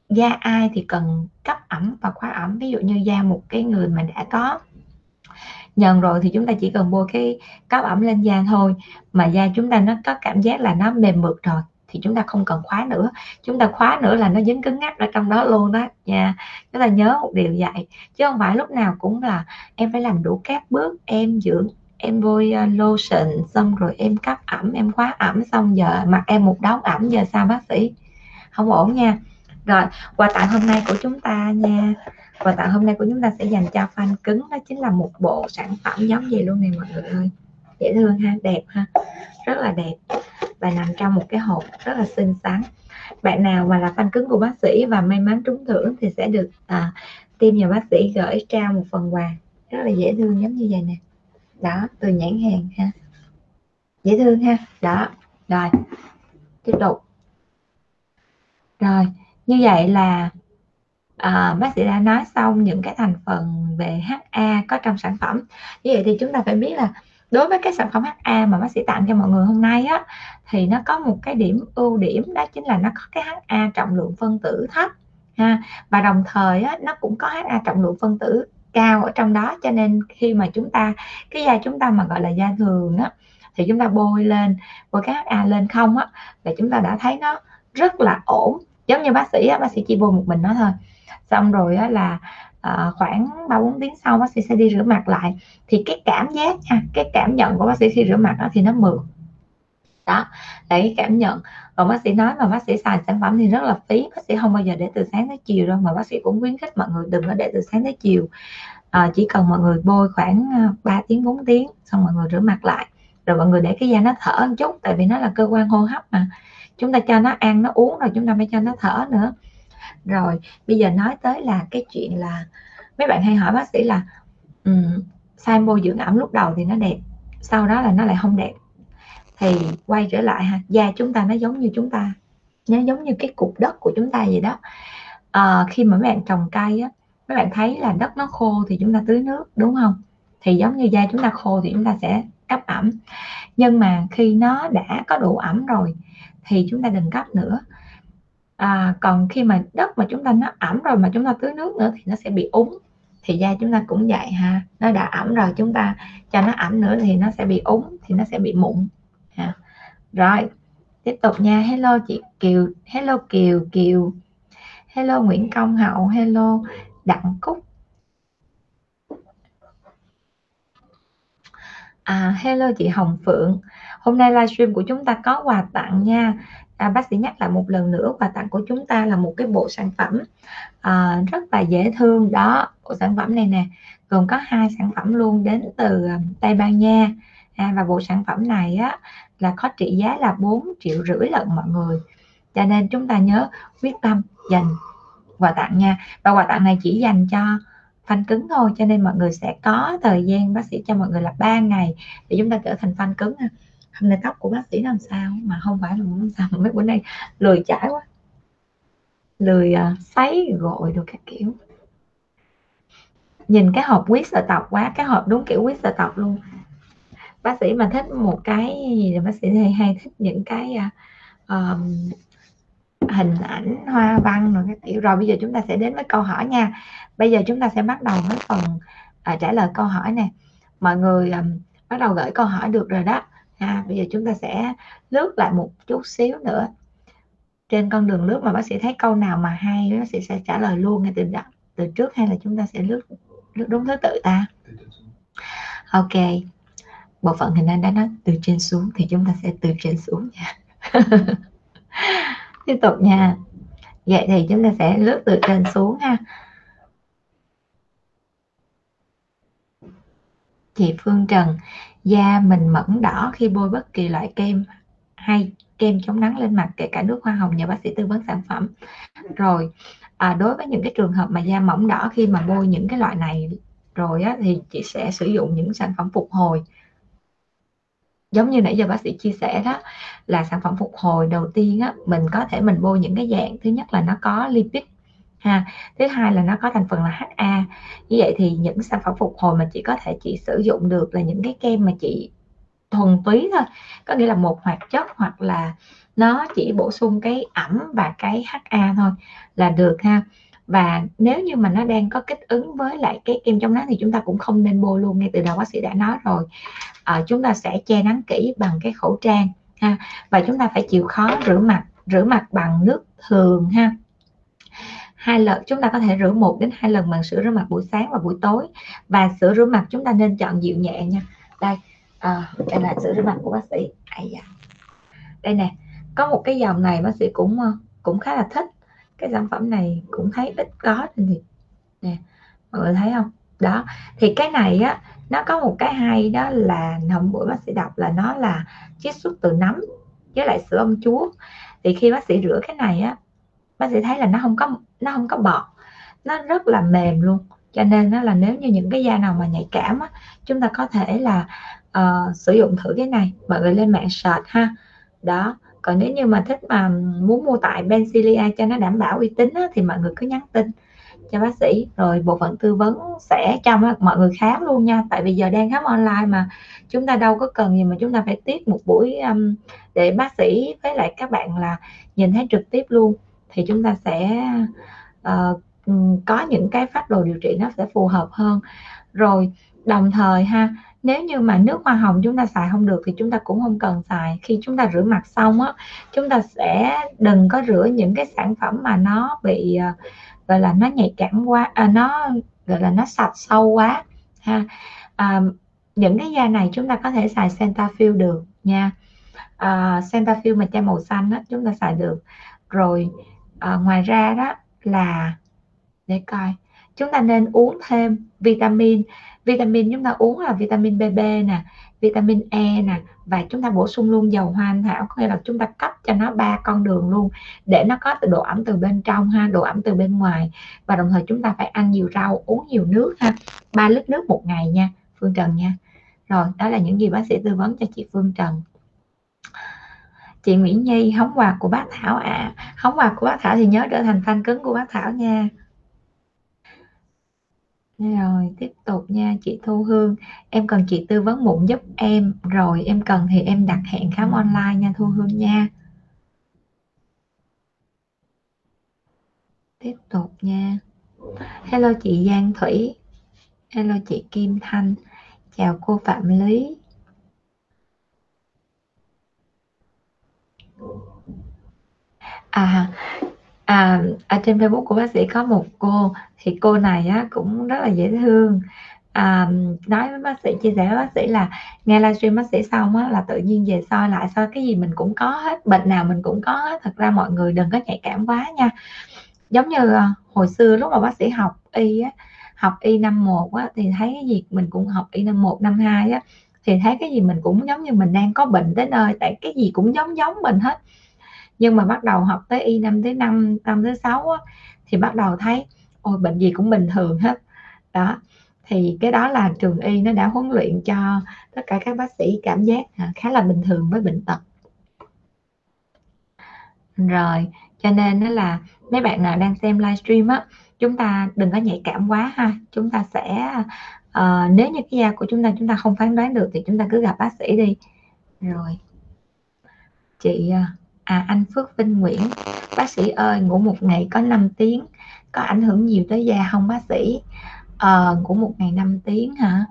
da ai thì cần cấp ẩm và khóa ẩm. Ví dụ như da một cái người mà đã có nhờn rồi thì chúng ta chỉ cần bôi cái cấp ẩm lên da thôi, mà da chúng ta nó có cảm giác là nó mềm mượt rồi thì chúng ta không cần khóa nữa. Chúng ta khóa nữa là nó dính cứng ngắc ở trong đó luôn đó nha. Chúng ta nhớ một điều vậy, chứ không phải lúc nào cũng là em phải làm đủ các bước, em dưỡng, em bôi lotion xong rồi em cấp ẩm, em khóa ẩm xong giờ mặt em một đống ẩm, giờ sao bác sĩ? Không ổn nha. Rồi, quà tặng hôm nay của chúng ta nha, quà tặng hôm nay của chúng ta sẽ dành cho fan cứng, đó chính là một bộ sản phẩm giống vậy luôn này mọi người ơi. Dễ thương ha, đẹp ha, rất là đẹp và nằm trong một cái hộp rất là xinh xắn. Bạn nào mà là fan cứng của bác sĩ và may mắn trúng thưởng thì sẽ được team nhà bác sĩ gửi trao một phần quà rất là dễ thương giống như vậy nè. Đó, từ nhãn hàng ha, dễ thương ha. Đó, rồi tiếp tục. Rồi, như vậy là bác sĩ đã nói xong những cái thành phần về HA có trong sản phẩm. Như vậy thì chúng ta phải biết là đối với cái sản phẩm HA mà bác sĩ tặng cho mọi người hôm nay á, thì nó có một cái điểm ưu điểm, đó chính là nó có cái HA trọng lượng phân tử thấp ha, và đồng thời á, nó cũng có HA trọng lượng phân tử cao ở trong đó. Cho nên khi mà chúng ta, cái da chúng ta mà gọi là da thường á, thì chúng ta bôi lên, bôi cái HA lên không á, là chúng ta đã thấy nó rất là ổn. Giống như bác sĩ á, bác sĩ chỉ bôi một mình nó thôi, xong rồi á là khoảng 3-4 tiếng sau bác sĩ sẽ đi rửa mặt lại, thì cái cảm giác, cái cảm nhận của bác sĩ khi rửa mặt đó thì nó mượt đó, đấy cảm nhận. Còn bác sĩ nói mà bác sĩ xài sản phẩm thì rất là phí, bác sĩ không bao giờ để từ sáng tới chiều đâu, mà bác sĩ cũng khuyến khích mọi người đừng có để từ sáng tới chiều, chỉ cần mọi người bôi khoảng 3 tiếng 4 tiếng, xong mọi người rửa mặt lại, rồi mọi người để cái da nó thở một chút, tại vì nó là cơ quan hô hấp mà, chúng ta cho nó ăn nó uống rồi chúng ta phải cho nó thở nữa. Rồi bây giờ nói tới là cái chuyện là mấy bạn hay hỏi bác sĩ là sai bôi dưỡng ẩm lúc đầu thì nó đẹp, sau đó là nó lại không đẹp. Thì quay trở lại ha, da chúng ta nó giống như chúng ta, nó giống như cái cục đất của chúng ta vậy đó. Khi mà mấy bạn trồng cây á, mấy bạn thấy là đất nó khô thì chúng ta tưới nước đúng không, thì giống như da chúng ta khô thì chúng ta sẽ cấp ẩm. Nhưng mà khi nó đã có đủ ẩm rồi thì chúng ta đừng cấp nữa. Còn khi mà đất mà chúng ta nó ẩm rồi mà chúng ta tưới nước nữa thì nó sẽ bị úng, thì da chúng ta cũng vậy ha, nó đã ẩm rồi chúng ta cho nó ẩm nữa thì nó sẽ bị úng, thì nó sẽ bị mụn ha. Rồi tiếp tục nha. Hello chị Kiều, hello Kiều Kiều, hello Nguyễn Công Hậu, hello Đặng Cúc, hello chị Hồng Phượng. Hôm nay livestream của chúng ta có quà tặng nha. Bác sĩ nhắc lại một lần nữa, quà tặng của chúng ta là một cái bộ sản phẩm rất là dễ thương đó. Bộ sản phẩm này nè, gồm có 2 sản phẩm luôn, đến từ Tây Ban Nha, và bộ sản phẩm này á, là có trị giá là 4,5 triệu lận mọi người. Cho nên chúng ta nhớ quyết tâm dành quà tặng nha. Và quà tặng này chỉ dành cho fan cứng thôi, cho nên mọi người sẽ có thời gian, bác sĩ cho mọi người là 3 ngày để chúng ta trở thành fan cứng ha. Hôm nay tóc của bác sĩ làm sao mà không phải là muốn sao, mấy bữa nay lười chải quá, lười sấy gội đồ các kiểu. Nhìn cái hộp quyết sợ tộc quá, cái hộp đúng kiểu quyết sợ tộc luôn. Bác sĩ mà thích một cái gì là bác sĩ hay thích những cái hình ảnh hoa văn rồi các kiểu. Rồi bây giờ chúng ta sẽ đến với câu hỏi nha. Bây giờ chúng ta sẽ bắt đầu với phần trả lời câu hỏi nè. Mọi người bắt đầu gửi câu hỏi được rồi đó. Bây giờ chúng ta sẽ lướt lại một chút xíu nữa. Trên con đường lướt mà bác sĩ thấy câu nào mà hay, bác sĩ sẽ trả lời luôn ngay từ trước, hay là chúng ta sẽ lướt đúng thứ tự ta? Ok, bộ phận hình ảnh đã nói từ trên xuống thì chúng ta sẽ từ trên xuống nha. Tiếp tục nha. Vậy thì chúng ta sẽ lướt từ trên xuống ha. Chị Phương Trần, da mình mẩn đỏ khi bôi bất kỳ loại kem hay kem chống nắng lên mặt, kể cả nước hoa hồng, nhờ bác sĩ tư vấn sản phẩm. Rồi đối với những cái trường hợp mà da mỏng đỏ khi mà bôi những cái loại này rồi á, thì chị sẽ sử dụng những sản phẩm phục hồi. Giống như nãy giờ bác sĩ chia sẻ đó, là sản phẩm phục hồi đầu tiên á, mình có thể mình bôi những cái dạng, thứ nhất là nó có lipid ha, thứ hai là nó có thành phần là HA. Như vậy thì những sản phẩm phục hồi mà chị có thể chị sử dụng được là những cái kem mà chị thuần túy thôi, có nghĩa là một hoạt chất hoặc là nó chỉ bổ sung cái ẩm và cái HA thôi là được ha. Và nếu như mà nó đang có kích ứng với lại cái kem chống nắng thì chúng ta cũng không nên bôi luôn, ngay từ đầu bác sĩ đã nói rồi. Chúng ta sẽ che nắng kỹ bằng cái khẩu trang ha, và chúng ta phải chịu khó rửa mặt bằng nước thường ha. 2 lần, chúng ta có thể rửa 1 đến 2 lần bằng sữa rửa mặt buổi sáng và buổi tối. Và sữa rửa mặt chúng ta nên chọn dịu nhẹ nha. Đây, đây là sữa rửa mặt của bác sĩ. Đây nè, có một cái dòng này bác sĩ cũng khá là thích. Cái sản phẩm này cũng thấy ít có thì nè, mọi người thấy không? Đó, thì cái này á, nó có một cái hay đó là hôm bữa bác sĩ đọc là nó là chiết xuất từ nấm với lại sữa ông chúa. Thì khi bác sĩ rửa cái này á, bác sĩ thấy là nó không có bọt, nó rất là mềm luôn. Cho nên đó là nếu như những cái da nào mà nhạy cảm á, chúng ta có thể là sử dụng thử cái này. Mọi người lên mạng search ha. Đó, còn nếu như mà muốn mua tại Benzilia cho nó đảm bảo uy tín á, thì mọi người cứ nhắn tin cho bác sĩ, rồi bộ phận tư vấn sẽ cho mọi người khám luôn nha. Tại vì giờ đang khám online mà chúng ta đâu có cần gì mà chúng ta phải tiếp một buổi để bác sĩ với lại các bạn là nhìn thấy trực tiếp luôn, thì chúng ta sẽ có những cái phác đồ điều trị nó sẽ phù hợp hơn. Rồi đồng thời ha, nếu như mà nước hoa hồng chúng ta xài không được thì chúng ta cũng không cần xài. Khi chúng ta rửa mặt xong á, chúng ta sẽ đừng có rửa những cái sản phẩm mà nó bị gọi là nó nhạy cảm quá, nó gọi là nó sạch sâu quá ha. Những cái da này chúng ta có thể xài Cetaphil được nha. Cetaphil mà chai màu xanh đó, chúng ta xài được. Rồi ngoài ra đó là để coi, chúng ta nên uống thêm vitamin. Vitamin chúng ta uống là vitamin BB nè, vitamin E nè, và chúng ta bổ sung luôn dầu hoa anh thảo, có nghĩa là chúng ta cấp cho nó 3 con đường luôn để nó có độ ẩm từ bên trong ha, độ ẩm từ bên ngoài. Và đồng thời chúng ta phải ăn nhiều rau, uống nhiều nước ha, 3 lít nước một ngày nha Phương Trần nha. Rồi đó là những gì bác sĩ tư vấn cho chị Phương Trần. Chị Nguyễn Nhi, hóng quà của bác Thảo ạ. Hóng quà của bác Thảo thì nhớ trở thành fan cứng của bác Thảo nha. Rồi tiếp tục nha. Chị Thu Hương, em cần chị tư vấn mụn giúp em, rồi em cần thì em đặt hẹn khám online nha Thu Hương nha. Tiếp tục nha. Hello chị Giang Thủy, hello chị Kim Thanh, chào cô Phạm Lý. Ở trên Facebook của bác sĩ có một cô, thì cô này á, cũng rất là dễ thương, nói với bác sĩ, chia sẻ với bác sĩ là nghe livestream bác sĩ xong á, là tự nhiên về soi lại sao cái gì mình cũng có hết, bệnh nào mình cũng có hết. Thật ra mọi người đừng có nhạy cảm quá nha. Giống như hồi xưa lúc mà bác sĩ học y á, học y năm 1 á, thì thấy cái gì mình cũng học y năm 1, năm 2 á, thì thấy cái gì mình cũng giống như mình đang có bệnh tới nơi, tại cái gì cũng giống mình hết. Nhưng mà bắt đầu học tới y năm thứ 5, năm thứ 6 á, thì bắt đầu thấy ôi bệnh gì cũng bình thường hết đó. Thì cái đó là trường y nó đã huấn luyện cho tất cả các bác sĩ cảm giác khá là bình thường với bệnh tật. Rồi cho nên đó là mấy bạn nào đang xem livestream á, chúng ta đừng có nhạy cảm quá ha. Chúng ta sẽ nếu như cái da của chúng ta không phán đoán được thì chúng ta cứ gặp bác sĩ đi. Rồi chị anh Phước Vinh Nguyễn, bác sĩ ơi ngủ một ngày có 5 tiếng có ảnh hưởng nhiều tới da không bác sĩ? Ngủ một ngày 5 tiếng hả?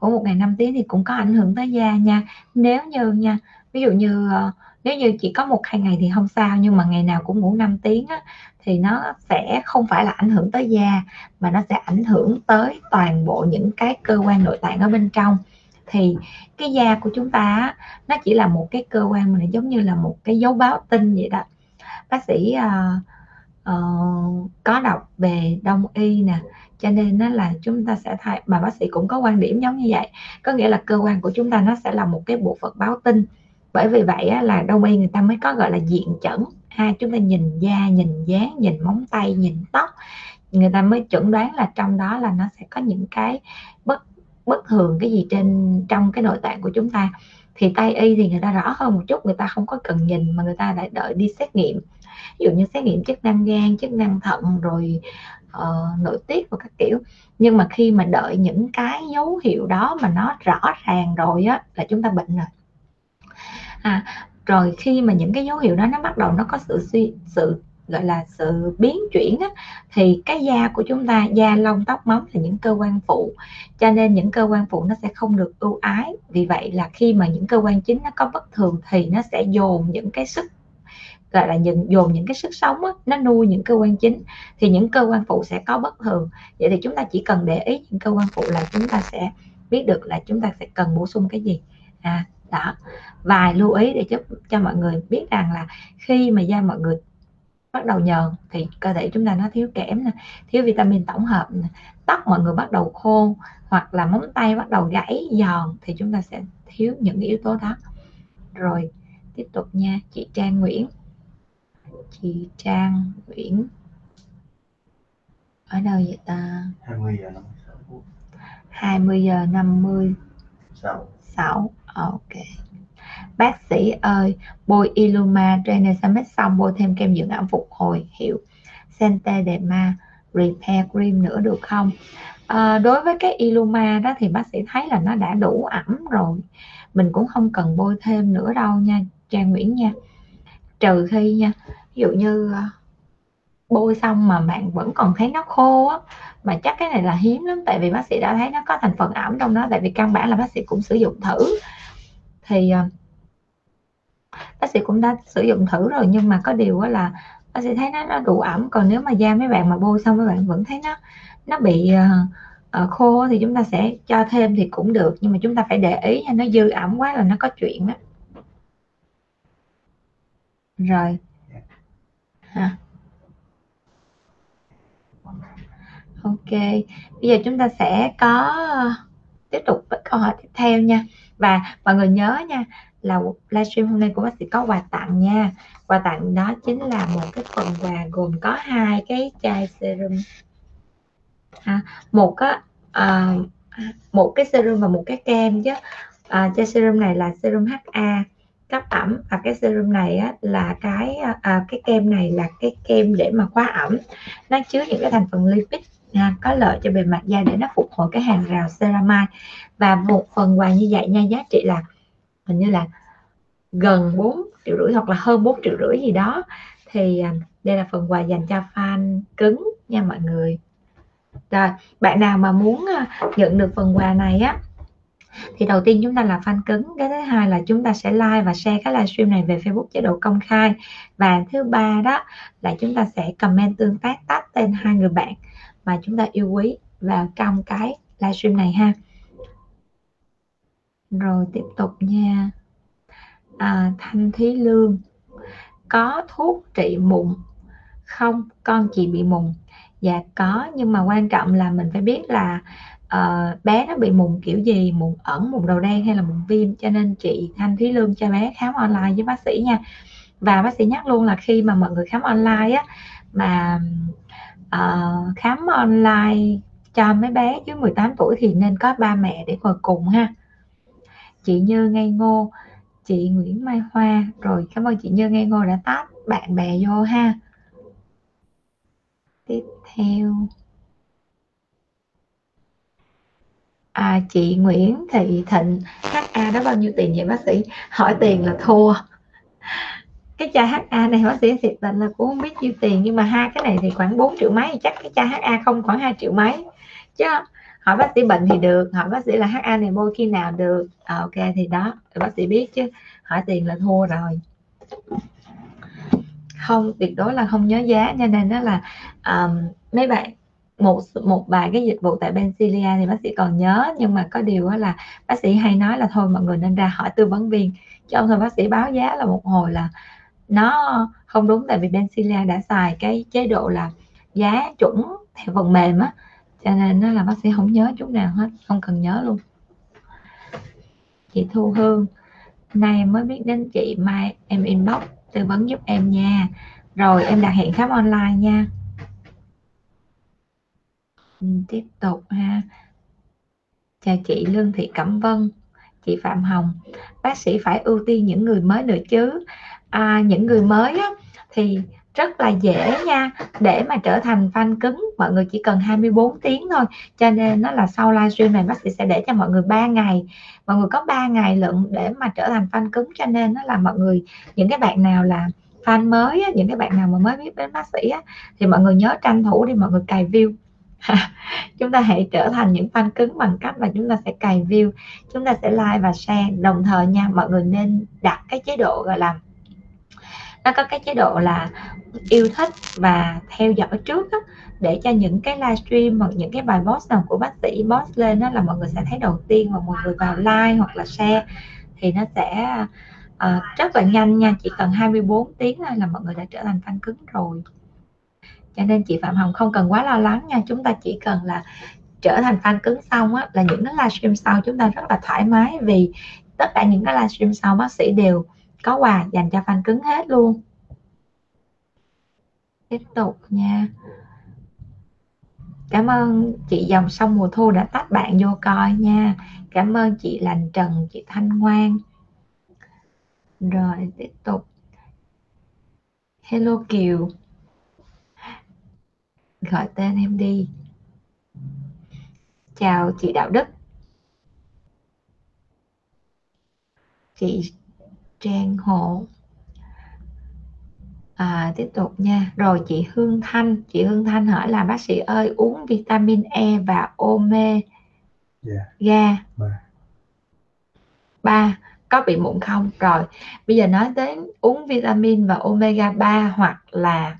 Ngủ một ngày 5 tiếng thì cũng có ảnh hưởng tới da nha. Nếu như nha, ví dụ như nếu như chỉ có 1-2 ngày thì không sao, nhưng mà ngày nào cũng ngủ 5 tiếng á, thì nó sẽ không phải là ảnh hưởng tới da mà nó sẽ ảnh hưởng tới toàn bộ những cái cơ quan nội tạng ở bên trong. Thì cái da của chúng ta nó chỉ là một cái cơ quan mà nó giống như là một cái dấu báo tin vậy đó. Bác sĩ có đọc về đông y nè, cho nên nó là chúng ta sẽ thay, mà bác sĩ cũng có quan điểm giống như vậy, có nghĩa là cơ quan của chúng ta nó sẽ là một cái bộ phận báo tin. Bởi vì vậy á, là đông y người ta mới có gọi là diện chẩn ha. Chúng ta nhìn da, nhìn dáng, nhìn móng tay, nhìn tóc, người ta mới chẩn đoán là trong đó là nó sẽ có những cái bất thường cái gì trong cái nội tạng của chúng ta. Thì Tây y thì người ta rõ hơn một chút, người ta không có cần nhìn mà người ta đã đợi đi xét nghiệm, ví dụ như xét nghiệm chức năng gan, chức năng thận, rồi nội tiết và các kiểu. Nhưng mà khi mà đợi những cái dấu hiệu đó mà nó rõ ràng rồi á, là chúng ta bệnh rồi. Rồi khi mà những cái dấu hiệu đó nó bắt đầu nó có sự gọi là sự biến chuyển á, thì cái da của chúng ta, da lông tóc móng là những cơ quan phụ, cho nên những cơ quan phụ nó sẽ không được ưu ái. Vì vậy là khi mà những cơ quan chính nó có bất thường thì nó sẽ dồn những cái sức, gọi là dồn những cái sức sống á, nó nuôi những cơ quan chính, thì những cơ quan phụ sẽ có bất thường. Vậy thì chúng ta chỉ cần để ý những cơ quan phụ là chúng ta sẽ biết được là chúng ta sẽ cần bổ sung cái gì. Đó, vài lưu ý để giúp cho mọi người biết rằng là khi mà da mọi người bắt đầu nhờn thì cơ thể chúng ta nó thiếu kẽm nè, thiếu vitamin tổng hợp nè, tóc mọi người bắt đầu khô hoặc là móng tay bắt đầu gãy giòn, thì chúng ta sẽ thiếu những yếu tố đó. Rồi tiếp tục nha. Chị Trang Nguyễn, chị Trang Nguyễn ở đâu vậy ta? 20 giờ 56. Ok. Bác sĩ ơi, bôi Illuma Renesmade xong bôi thêm kem dưỡng ẩm phục hồi hiệu Sente Derma repair cream nữa được không? Đối với cái Illuma đó thì bác sĩ thấy là nó đã đủ ẩm rồi, mình cũng không cần bôi thêm nữa đâu nha Trang Nguyễn nha. Trừ khi nha, ví dụ như bôi xong mà bạn vẫn còn thấy nó khô á, mà chắc cái này là hiếm lắm, tại vì bác sĩ đã thấy nó có thành phần ẩm trong đó, tại vì căn bản là bác sĩ cũng sử dụng thử, thì bác sĩ cũng đã sử dụng thử rồi, nhưng mà có điều là bác sĩ thấy nó đủ ẩm. Còn nếu mà da mấy bạn mà bôi xong mấy bạn vẫn thấy nó bị khô thì chúng ta sẽ cho thêm thì cũng được, nhưng mà chúng ta phải để ý nha, nó dư ẩm quá là nó có chuyện đó. Rồi ha. Ok, bây giờ chúng ta sẽ có tiếp tục với câu hỏi tiếp theo nha. Và mọi người nhớ nha là livestream hôm nay của bác sĩ có quà tặng nha. Quà tặng đó chính là một cái phần quà gồm có hai cái chai serum, một cái serum và một cái kem chứ. Chai serum này là serum HA cấp ẩm, và cái serum này á, là cái kem này là cái kem để mà khóa ẩm. Nó chứa những cái thành phần lipid có lợi cho bề mặt da để nó phục hồi cái hàng rào ceramide. Và một phần quà như vậy nha, giá trị là hình như là gần 4,5 triệu hoặc là hơn 4,5 triệu gì đó. Thì đây là phần quà dành cho fan cứng nha mọi người. Rồi, bạn nào mà muốn nhận được phần quà này á thì đầu tiên chúng ta là fan cứng, cái thứ hai là chúng ta sẽ like và share cái livestream này về Facebook chế độ công khai, và thứ ba đó là chúng ta sẽ comment tương tác, tag tên hai người bạn mà chúng ta yêu quý vào trong cái livestream này ha. Rồi tiếp tục nha. Thanh Thúy Lương, có thuốc trị mụn không? Con chị bị mụn. Dạ có, nhưng mà quan trọng là mình phải biết là bé nó bị mụn kiểu gì, mụn ẩn, mụn đầu đen hay là mụn viêm, cho nên chị Thanh Thúy Lương cho bé khám online với bác sĩ nha. Và bác sĩ nhắc luôn là khi mà mọi người khám online á, mà khám online cho mấy bé dưới 18 tuổi thì nên có ba mẹ để ngồi cùng ha. Chị Như Ngây Ngô, chị Nguyễn Mai Hoa, rồi cảm ơn chị Như Ngây Ngô đã tag bạn bè vô ha. Tiếp theo chị Nguyễn Thị Thịnh, HA đó bao nhiêu tiền vậy bác sĩ? Hỏi tiền là thua. Cái chai HA này bác sĩ thiệt tình là cũng không biết nhiêu tiền, nhưng mà hai cái này thì khoảng 4 triệu mấy, chắc cái chai HA không khoảng 2 triệu mấy chứ. Hỏi bác sĩ bệnh thì được, hỏi bác sĩ là HA này bôi khi nào được, ok thì đó bác sĩ biết, chứ hỏi tiền là thua rồi. Không, tuyệt đối là không nhớ giá, cho nên đó là mấy bạn một vài cái dịch vụ tại Benzilia thì bác sĩ còn nhớ, nhưng mà có điều là bác sĩ hay nói là thôi mọi người nên ra hỏi tư vấn viên, chứ không thôi bác sĩ báo giá là một hồi là nó không đúng, tại vì Benzilia đã xài cái chế độ là giá chuẩn theo phần mềm á, cho nên nó là bác sĩ không nhớ chút nào hết, không cần nhớ luôn. Chị Thu Hương, nay em mới biết đến chị, mai em inbox tư vấn giúp em nha. Rồi em đặt hẹn khám online nha. Tiếp tục ha. Chào chị Lương Thị Cẩm Vân, chị Phạm Hồng, bác sĩ phải ưu tiên những người mới nữa chứ? Những người mới á, thì rất là dễ nha, để mà trở thành fan cứng mọi người chỉ cần 24 tiếng thôi, cho nên nó là sau livestream này bác sĩ sẽ để cho mọi người 3 ngày, mọi người có 3 ngày lận để mà trở thành fan cứng, cho nên nó là mọi người, những cái bạn nào là fan mới á, những cái bạn nào mà mới biết đến bác sĩ á, thì mọi người nhớ tranh thủ đi mọi người cài view. Chúng ta hãy trở thành những fan cứng bằng cách là chúng ta sẽ cài view, chúng ta sẽ like và share. Đồng thời nha, mọi người nên đặt cái chế độ gọi là, nó có cái chế độ là yêu thích và theo dõi trước đó, để cho những cái livestream hoặc những cái bài post nào của bác sĩ post lên đó là mọi người sẽ thấy đầu tiên, và mọi người vào like hoặc là share thì nó sẽ rất là nhanh nha, chỉ cần 24 tiếng là mọi người đã trở thành fan cứng rồi. Cho nên chị Phạm Hồng không cần quá lo lắng nha, chúng ta chỉ cần là trở thành fan cứng xong á, là những cái livestream sau chúng ta rất là thoải mái, vì tất cả những cái livestream sau bác sĩ đều có quà dành cho fan cứng hết luôn. Tiếp tục nha. Cảm ơn chị Dòng Sông Mùa Thu đã tag bạn vô coi nha. Cảm ơn chị Lành Trần, chị Thanh Ngoan. Rồi tiếp tục. Hello Kiều. Gọi tên em đi. Chào chị Đạo Đức. Chị Trang Hộ. Tiếp tục nha. Rồi chị Hương Thanh. Chị Hương Thanh hỏi là bác sĩ ơi, uống vitamin E và omega ba có bị mụn không? Rồi bây giờ nói đến uống vitamin và omega 3 hoặc là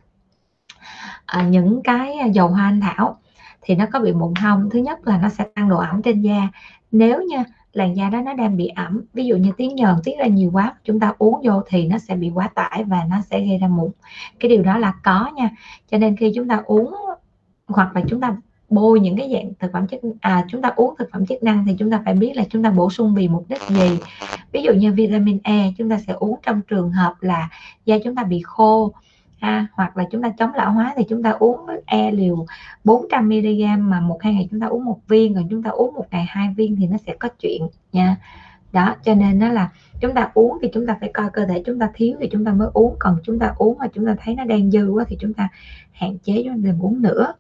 những cái dầu hoa anh thảo thì nó có bị mụn không? Thứ nhất là nó sẽ tăng độ ẩm trên da. Nếu như làn da đó nó đang bị ẩm, ví dụ như tiếng nhờn tiết ra nhiều quá, chúng ta uống vô thì nó sẽ bị quá tải và nó sẽ gây ra mụn. Cái điều đó là có nha. Cho nên khi chúng ta uống hoặc là chúng ta bôi những cái dạng thực phẩm chức chúng ta uống thực phẩm chức năng thì chúng ta phải biết là chúng ta bổ sung vì mục đích gì. Ví dụ như vitamin E chúng ta sẽ uống trong trường hợp là da chúng ta bị khô hoặc là chúng ta chống lão hóa thì chúng ta uống E liều 400mg mà một hai ngày chúng ta uống một viên, rồi chúng ta uống một ngày 2 viên thì nó sẽ có chuyện nha. Đó, cho nên đó là chúng ta uống thì chúng ta phải coi cơ thể chúng ta thiếu thì chúng ta mới uống, còn chúng ta uống mà chúng ta thấy nó đang dư quá thì chúng ta hạn chế, chúng ta đừng uống nữa.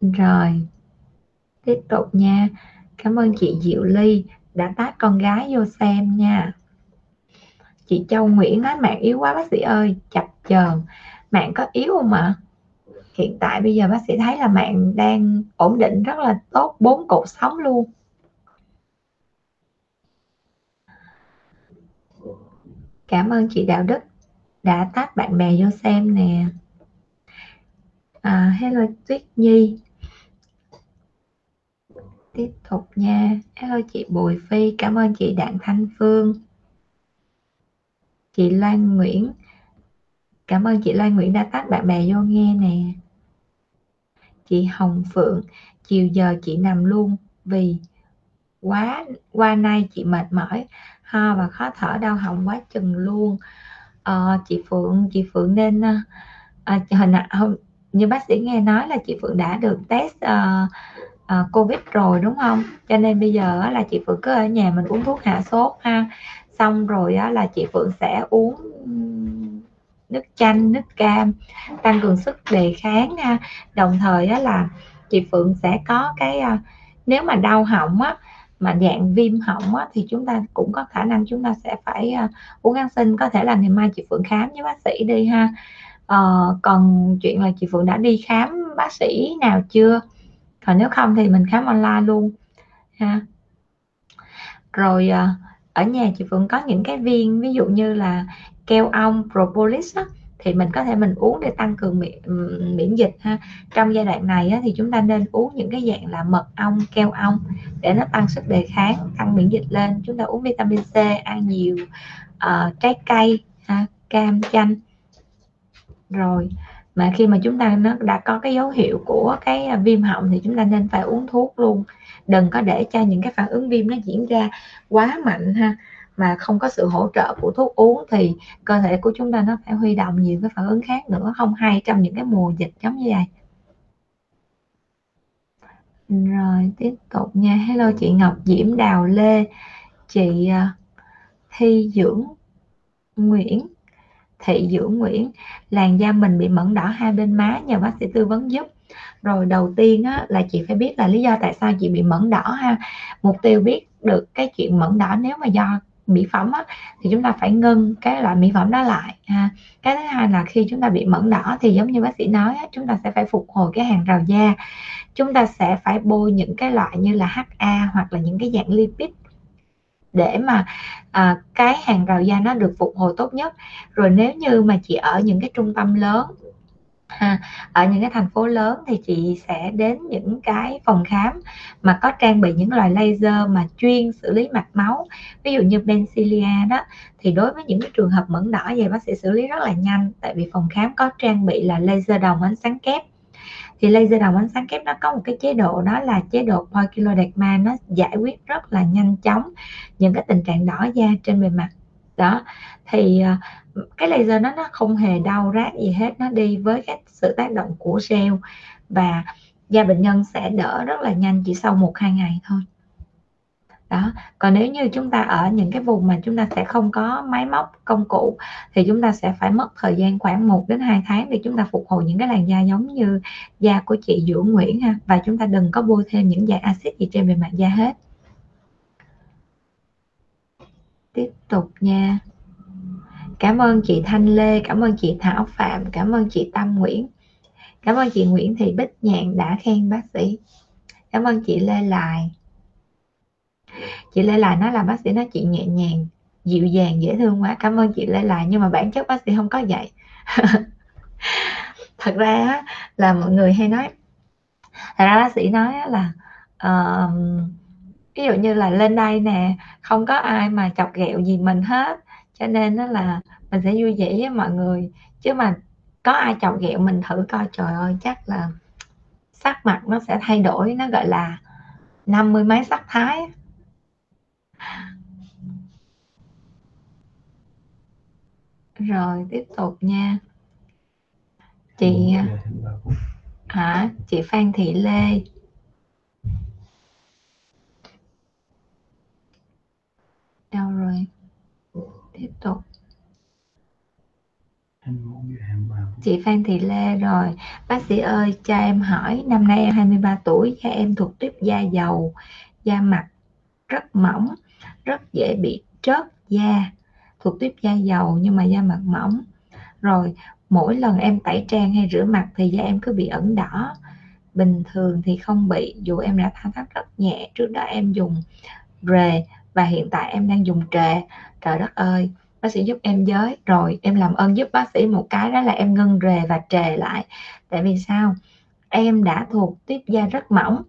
Rồi tiếp tục nha. Cảm ơn chị Diệu Ly đã tag con gái vô xem nha. Chị Châu Nguyễn nói mạng yếu quá bác sĩ ơi, chập chờn. Mạng có yếu không ạ? Hiện tại bây giờ bác sĩ thấy là mạng đang ổn định rất là tốt, 4 cột sống luôn. Cảm ơn chị Đạo Đức đã tag bạn bè vô xem nè. Hello Tuyết Nhi. Tiếp tục nha. Hello chị Bùi Phi. Cảm ơn chị Đặng Thanh Phương. Chị Lan Nguyễn. Cảm ơn chị Lan Nguyễn đã tag bạn bè vô nghe nè. Chị Hồng Phượng. Chiều giờ chị nằm luôn vì qua nay chị mệt mỏi, ho và khó thở, đau họng quá chừng luôn. Chị Phượng nên như bác sĩ nghe nói là chị Phượng đã được test COVID rồi đúng không? Cho nên bây giờ là chị Phượng cứ ở nhà mình uống thuốc hạ sốt ha. Xong rồi là chị Phượng sẽ uống nước chanh, nước cam tăng cường sức đề kháng ha. Đồng thời là chị Phượng sẽ có cái nếu mà đau họng mà dạng viêm họng thì chúng ta cũng có khả năng chúng ta sẽ phải uống kháng sinh. Có thể là ngày mai chị Phượng khám với bác sĩ đi ha. Còn chuyện là chị Phượng đã đi khám bác sĩ nào chưa, còn nếu không thì mình khám online luôn ha. Rồi ở nhà chị Phượng có những cái viên ví dụ như là keo ong, propolis thì mình có thể mình uống để tăng cường miễn dịch ha. Trong giai đoạn này thì chúng ta nên uống những cái dạng là mật ong, keo ong để nó tăng sức đề kháng, tăng miễn dịch lên. Chúng ta uống vitamin C, ăn nhiều trái cây ha, cam, chanh. Rồi mà khi mà chúng ta nó đã có cái dấu hiệu của cái viêm họng thì chúng ta nên phải uống thuốc luôn, đừng có để cho những cái phản ứng viêm nó diễn ra quá mạnh ha, mà không có sự hỗ trợ của thuốc uống thì cơ thể của chúng ta nó phải huy động nhiều cái phản ứng khác nữa, không hay trong những cái mùa dịch giống như vậy. Rồi tiếp tục nha. Hello chị Ngọc Diễm, Đào Lê, chị Thi Dưỡng Nguyễn, Thị Dưỡng Nguyễn. Làn da mình bị mẩn đỏ hai bên má, nhờ bác sĩ tư vấn giúp. Rồi đầu tiên là chị phải biết là lý do tại sao chị bị mẩn đỏ ha. Mục tiêu biết được cái chuyện mẩn đỏ nếu mà do mỹ phẩm thì chúng ta phải ngưng cái loại mỹ phẩm đó lại ha. Cái thứ hai là khi chúng ta bị mẩn đỏ thì giống như bác sĩ nói chúng ta sẽ phải phục hồi cái hàng rào da. Chúng ta sẽ phải bôi những cái loại như là HA hoặc là những cái dạng lipid để mà cái hàng rào da nó được phục hồi tốt nhất. Rồi nếu như mà chị ở những cái trung tâm lớn ở những cái thành phố lớn thì chị sẽ đến những cái phòng khám mà có trang bị những loại laser mà chuyên xử lý mạch máu, ví dụ như Bencilia đó, thì đối với những cái trường hợp mẩn đỏ vậy bác sĩ xử lý rất là nhanh, tại vì phòng khám có trang bị là laser đồng ánh sáng kép. Thì laser đồng ánh sáng kép nó có một cái chế độ, đó là chế độ poikiloderma, nó giải quyết rất là nhanh chóng những cái tình trạng đỏ da trên bề mặt đó. Thì cái laser nó không hề đau rát gì hết, nó đi với cái sự tác động của gel và da bệnh nhân sẽ đỡ rất là nhanh, chỉ sau 1-2 ngày thôi. đó. Còn nếu như chúng ta ở những cái vùng mà chúng ta sẽ không có máy móc công cụ thì chúng ta sẽ phải mất thời gian khoảng 1 đến 2 tháng để chúng ta phục hồi những cái làn da giống như da của chị Diệu Nguyễn ha. Và chúng ta đừng có bôi thêm những dạng axit gì trên bề mặt da hết. Tiếp tục nha. Cảm ơn chị Thanh Lê, cảm ơn chị Thảo Phạm, cảm ơn chị Tâm Nguyễn, cảm ơn chị Nguyễn Thị Bích Nhạn đã khen bác sĩ. Cảm ơn chị Lê Lại. Chị Lê Lại nói là bác sĩ nói chị nhẹ nhàng, dịu dàng, dễ thương quá. Cảm ơn chị Lê Lại, nhưng mà bản chất bác sĩ không có vậy. Thật ra là mọi người hay nói, thật ra bác sĩ nói là ví dụ như là lên đây nè, không có ai mà chọc ghẹo gì mình hết, cho nên đó là mình sẽ vui vẻ với mọi người. Chứ mà có ai chọc ghẹo mình thử coi, trời ơi, chắc là sắc mặt nó sẽ thay đổi, nó gọi là 50 mấy sắc thái. Rồi tiếp tục nha. Chị hả? Chị Phan Thị Lê. Đâu rồi? Tiếp tục. Chị Phan Thị Lê rồi. Bác sĩ ơi, cho em hỏi, năm nay em 23 tuổi, da em thuộc tiếp da dầu, da mặt rất mỏng, rất dễ bị trớt da, thuộc tiếp da dầu nhưng mà da mặt mỏng. Rồi mỗi lần em tẩy trang hay rửa mặt thì da em cứ bị ẩn đỏ. Bình thường thì không bị, dù em đã thao tác rất nhẹ. Trước đó em dùng rề và hiện tại em đang dùng trề. Trời đất ơi, bác sĩ giúp em với. Rồi em làm ơn giúp bác sĩ một cái, đó là em ngưng rề và trề lại. Tại vì sao? Em đã thuộc tiếp da rất mỏng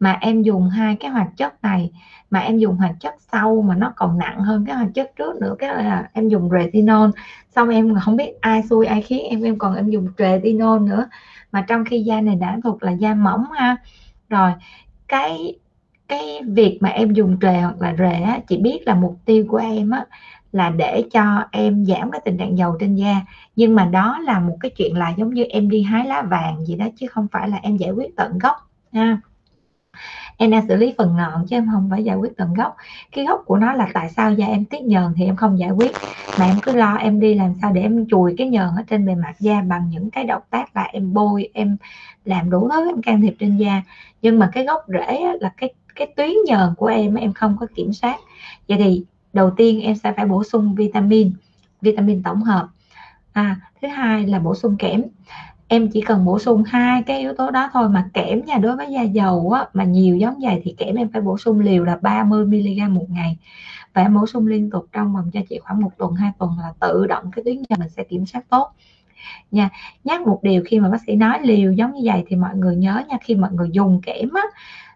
mà em dùng hai cái hoạt chất này, mà em dùng hoạt chất sau mà nó còn nặng hơn cái hoạt chất trước nữa, cái là em dùng retinol, xong em không biết ai xui ai khiến em còn em dùng retinol nữa, mà trong khi da này đã thuộc là da mỏng ha. Rồi cái việc mà em dùng trề hoặc là rề á, chị biết là mục tiêu của em á là để cho em giảm cái tình trạng dầu trên da, nhưng mà đó là một cái chuyện là giống như em đi hái lá vàng gì đó, chứ không phải là em giải quyết tận gốc ha. Em đang xử lý phần ngọn chứ em không phải giải quyết tận gốc. Cái gốc của nó là tại sao da em tiết nhờn thì em không giải quyết, mà em cứ lo em đi làm sao để em chùi cái nhờn ở trên bề mặt da bằng những cái động tác là em bôi, em làm đủ thứ, em can thiệp trên da. Nhưng mà cái gốc rễ là cái tuyến nhờn của em không có kiểm soát. Vậy thì đầu tiên em sẽ phải bổ sung vitamin tổng hợp. Thứ hai là bổ sung kẽm. Em chỉ cần bổ sung hai cái yếu tố đó thôi. Mà kẽm nha, đối với da dầu á, mà nhiều giống vậy thì kẽm em phải bổ sung liều là 30 mg một ngày, và em bổ sung liên tục trong vòng cho chị khoảng 1 tuần 2 tuần là tự động cái tuyến nhờn mình sẽ kiểm soát tốt nha. Nhắc một điều, khi mà bác sĩ nói liều giống như vậy thì mọi người nhớ nha, khi mọi người dùng kẽm á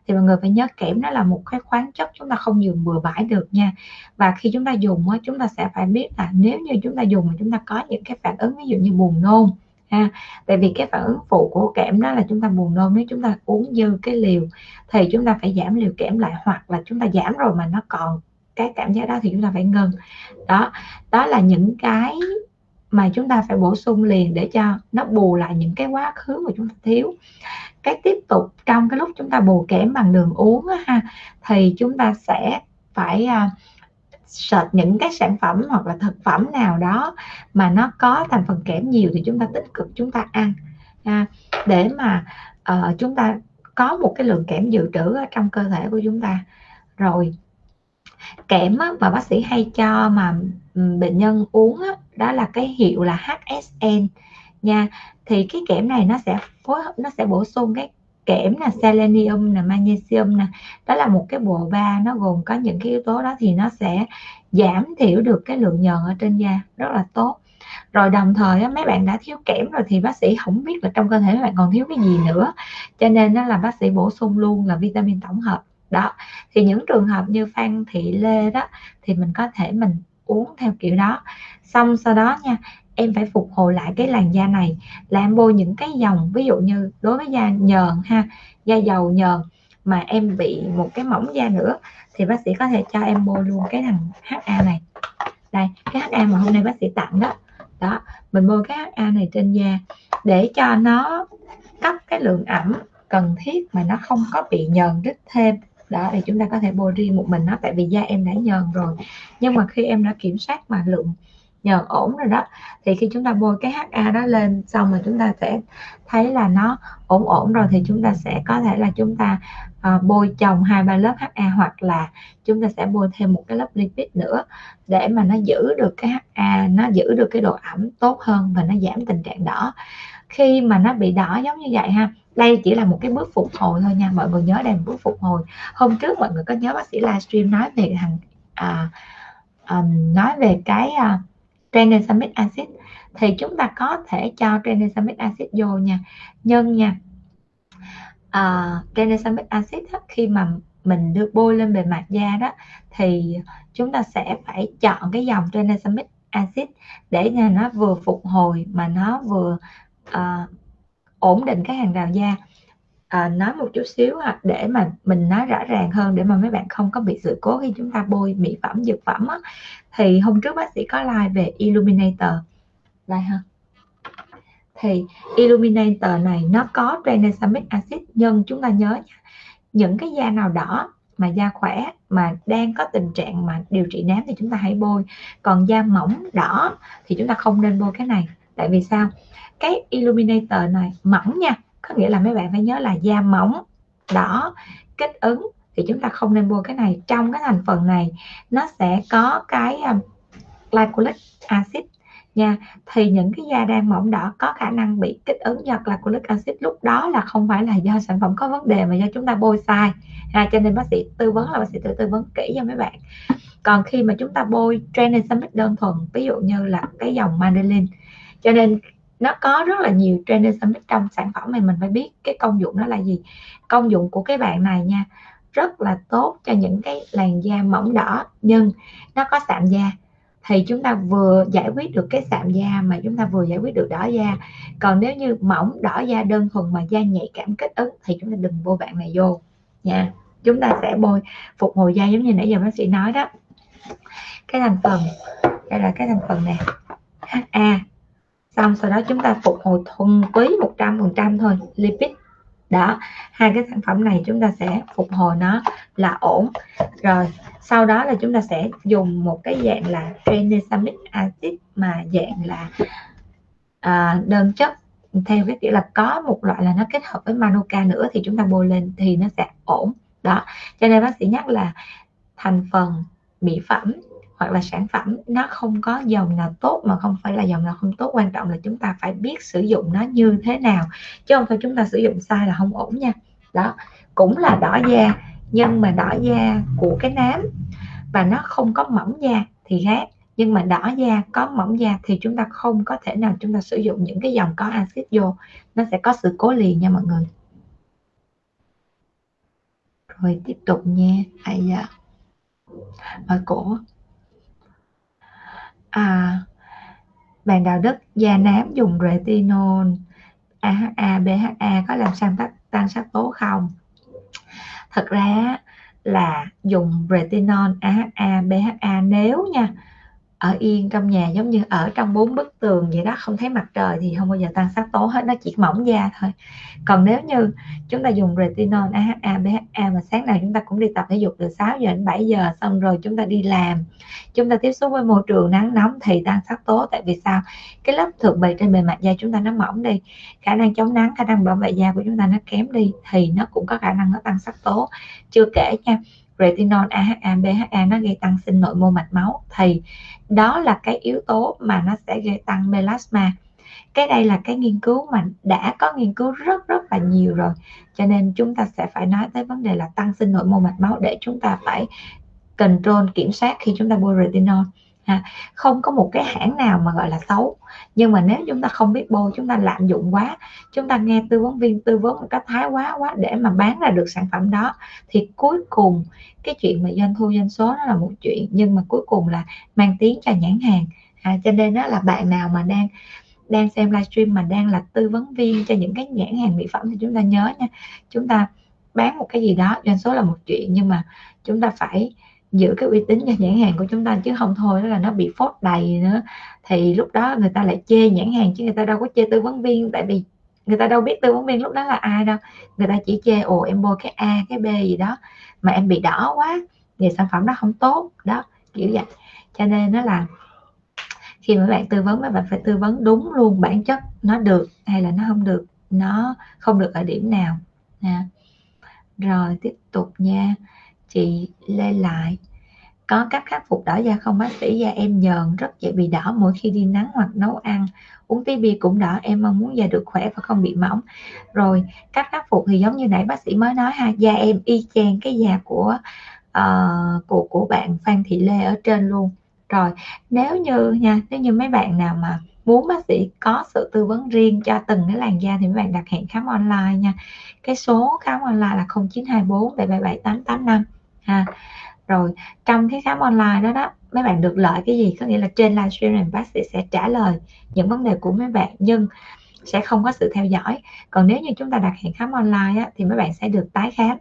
thì mọi người phải nhớ kẽm nó là một cái khoáng chất chúng ta không dùng bừa bãi được nha. Và khi chúng ta dùng á, chúng ta sẽ phải biết là nếu như chúng ta dùng thì chúng ta có những cái phản ứng ví dụ như buồn nôn ha. Tại vì cái phản ứng phụ của kẽm đó là chúng ta buồn nôn nếu chúng ta uống dư cái liều, thì chúng ta phải giảm liều kẽm lại, hoặc là chúng ta giảm rồi mà nó còn cái cảm giác đó thì chúng ta phải ngừng. Đó là những cái mà chúng ta phải bổ sung liền để cho nó bù lại những cái quá khứ mà chúng ta thiếu. Cái tiếp tục trong cái lúc chúng ta bù kẽm bằng đường uống á, ha, thì chúng ta sẽ phải search những cái sản phẩm hoặc là thực phẩm nào đó mà nó có thành phần kẽm nhiều thì chúng ta tích cực chúng ta ăn ha, để mà chúng ta có một cái lượng kẽm dự trữ ở trong cơ thể của chúng ta. Rồi kẽm á, mà bác sĩ hay cho mà bệnh nhân uống á, đó là cái hiệu là HSN nha. Thì cái kẽm này nó sẽ phối hợp, nó sẽ bổ sung cái kẽm là selenium, là magnesium nè, đó là một cái bộ ba nó gồm có những cái yếu tố đó, thì nó sẽ giảm thiểu được cái lượng nhờn ở trên da rất là tốt. Rồi đồng thời á, mấy bạn đã thiếu kẽm rồi thì bác sĩ không biết là trong cơ thể mấy bạn còn thiếu cái gì nữa, cho nên đó là bác sĩ bổ sung luôn là vitamin tổng hợp đó. Thì những trường hợp như Phan Thị Lê đó thì mình có thể mình uống theo kiểu đó. Xong sau đó nha, em phải phục hồi lại cái làn da này là em bôi những cái dòng, ví dụ như đối với da nhờn ha, da dầu nhờn mà em bị một cái mỏng da nữa thì bác sĩ có thể cho em bôi luôn cái thằng HA này. Đây, cái HA mà hôm nay bác sĩ tặng đó. Đó, mình bôi cái HA này trên da để cho nó cấp cái lượng ẩm cần thiết mà nó không có bị nhờn rít thêm đó, thì chúng ta có thể bôi riêng một mình nó, tại vì da em đã nhờn rồi. Nhưng mà khi em đã kiểm soát mà lượng nhờn ổn rồi đó, thì khi chúng ta bôi cái HA đó lên xong mà chúng ta sẽ thấy là nó ổn ổn rồi, thì chúng ta sẽ có thể là chúng ta bôi chồng 2-3 lớp HA, hoặc là chúng ta sẽ bôi thêm một cái lớp lipid nữa để mà nó giữ được cái HA, nó giữ được cái độ ẩm tốt hơn và nó giảm tình trạng đỏ. Khi mà nó bị đỏ giống như vậy ha, đây chỉ là một cái bước phục hồi thôi nha, mọi người nhớ đây là một bước phục hồi. Hôm trước mọi người có nhớ bác sĩ livestream nói về cái tranexamic acid, thì chúng ta có thể cho tranexamic acid vô nha, nhân nha. Tranexamic acid đó, khi mà mình được bôi lên bề mặt da đó thì chúng ta sẽ phải chọn cái dòng tranexamic acid để nó vừa phục hồi mà nó vừa ổn định cái hàng rào da. Nói một chút xíu để mà mình nói rõ ràng hơn để mà mấy bạn không có bị sự cố khi chúng ta bôi mỹ phẩm, dược phẩm á. Thì hôm trước bác sĩ có like về Illuminator đây ha, thì Illuminator này nó có tranexamic acid, nhưng chúng ta nhớ nha, những cái da nào đỏ mà da khỏe mà đang có tình trạng mà điều trị nám thì chúng ta hãy bôi, còn da mỏng đỏ thì chúng ta không nên bôi cái này. Tại vì sao? Cái Illuminator này mỏng nha, có nghĩa là mấy bạn phải nhớ là da mỏng đỏ kích ứng thì chúng ta không nên bôi cái này. Trong cái thành phần này nó sẽ có cái glycolic acid nha, thì những cái da đang mỏng đỏ có khả năng bị kích ứng do glycolic acid, lúc đó là không phải là do sản phẩm có vấn đề mà do chúng ta bôi sai cho nên bác sĩ tư vấn là bác sĩ tự tư vấn kỹ cho mấy bạn. Còn khi mà chúng ta bôi tranexamic đơn thuần, ví dụ như là cái dòng Mandelin, cho nên nó có rất là nhiều tranexamic trong sản phẩm này, mình phải biết cái công dụng nó là gì. Công dụng của cái bạn này nha, rất là tốt cho những cái làn da mỏng đỏ nhưng nó có sạm da, thì chúng ta vừa giải quyết được cái sạm da mà chúng ta vừa giải quyết được đỏ da. Còn nếu như mỏng đỏ da đơn thuần mà da nhạy cảm kích ứng thì chúng ta đừng bôi bạn này vô nha. Chúng ta sẽ bôi phục hồi da giống như nãy giờ bác sĩ nói đó. Cái thành phần đây là cái thành phần này HA, xong sau đó chúng ta phục hồi thuần túy 100% thôi, lipid đó. Hai cái sản phẩm này chúng ta sẽ phục hồi nó là ổn rồi. Sau đó là chúng ta sẽ dùng một cái dạng là tranexamic acid mà dạng là đơn chất, theo cái kiểu là có một loại là nó kết hợp với Manuka nữa, thì chúng ta bôi lên thì nó sẽ ổn đó. Cho nên bác sĩ nhắc là thành phần mỹ phẩm hoặc là sản phẩm nó không có dòng nào tốt mà không phải là dòng nào không tốt, quan trọng là chúng ta phải biết sử dụng nó như thế nào, chứ không phải chúng ta sử dụng sai là không ổn nha. Đó cũng là đỏ da, nhưng mà đỏ da của cái nám và nó không có mỏng da thì khác, nhưng mà đỏ da có mỏng da thì chúng ta không có thể nào chúng ta sử dụng những cái dòng có axit vô, nó sẽ có sự cố liền nha mọi người. Rồi tiếp tục nha. Ở cổ bạn Đạo Đức, da nám dùng retinol, AHA, BHA có làm tăng sắc tố không? Thật ra là dùng retinol, AHA, BHA nếu nha ở yên trong nhà, giống như ở trong 4 bức tường vậy đó, không thấy mặt trời thì không bao giờ tăng sắc tố hết, nó chỉ mỏng da thôi. Còn nếu như chúng ta dùng retinol, AHA, BHA mà sáng nào chúng ta cũng đi tập thể dục từ 6 giờ đến 7 giờ, xong rồi chúng ta đi làm, chúng ta tiếp xúc với môi trường nắng nóng thì tăng sắc tố. Tại vì sao? Cái lớp thượng bì trên bề mặt da chúng ta nó mỏng đi, khả năng chống nắng, khả năng bảo vệ da của chúng ta nó kém đi, thì nó cũng có khả năng nó tăng sắc tố. Chưa kể nha, retinol, AHA, BHA nó gây tăng sinh nội mô mạch máu, thì đó là cái yếu tố mà nó sẽ gây tăng melasma. Cái đây là cái nghiên cứu mà đã có nghiên cứu rất là nhiều rồi, cho nên chúng ta sẽ phải nói tới vấn đề là tăng sinh nội mô mạch máu để chúng ta phải control, kiểm soát khi chúng ta bôi retinol. Không có một cái hãng nào mà gọi là xấu, nhưng mà nếu chúng ta không biết bôi, chúng ta lạm dụng quá, chúng ta nghe tư vấn viên tư vấn một cách thái quá để mà bán ra được sản phẩm đó, thì cuối cùng cái chuyện mà doanh thu doanh số nó là một chuyện, nhưng mà cuối cùng là mang tiếng cho nhãn hàng. Cho nên đó là bạn nào mà đang xem livestream mà đang là tư vấn viên cho những cái nhãn hàng mỹ phẩm thì chúng ta nhớ nha, chúng ta bán một cái gì đó doanh số là một chuyện, nhưng mà chúng ta phải giữ cái uy tín cho nhãn hàng của chúng ta, chứ không thôi đó là nó bị phốt đầy nữa, thì lúc đó người ta lại chê nhãn hàng chứ người ta đâu có chê tư vấn viên. Tại vì Người ta đâu biết tư vấn viên lúc đó là ai đâu, người ta chỉ chê ồ em bôi cái A cái B gì đó mà em bị đỏ quá thì sản phẩm nó không tốt đó, kiểu vậy. Cho nên nó là khi mà bạn tư vấn, các bạn phải tư vấn đúng luôn bản chất nó được hay là nó không được, nó không được ở điểm nào nè. Rồi tiếp tục nha, chị Lê Lại, có cách khắc phục đỏ da không bác sĩ? Da em nhờn, rất dễ bị đỏ mỗi khi đi nắng hoặc nấu ăn, uống tí bia cũng đỏ, em mong muốn da được khỏe và không bị mỏng. Rồi cách khắc phục thì giống như nãy bác sĩ mới nói ha, da em y chang cái da của bạn Phan Thị Lê ở trên luôn. Rồi nếu như nha, nếu như mấy bạn nào mà muốn bác sĩ có sự tư vấn riêng cho từng cái làn da thì mấy bạn đặt hẹn khám online nha. Cái số khám online là 0924777885 ha. Rồi trong cái khám online đó đó, mấy bạn được lợi cái gì? Có nghĩa là trên livestream này bác sĩ sẽ trả lời những vấn đề của mấy bạn nhưng sẽ không có sự theo dõi. Còn nếu như chúng ta đặt hẹn khám online á, thì mấy bạn sẽ được tái khám.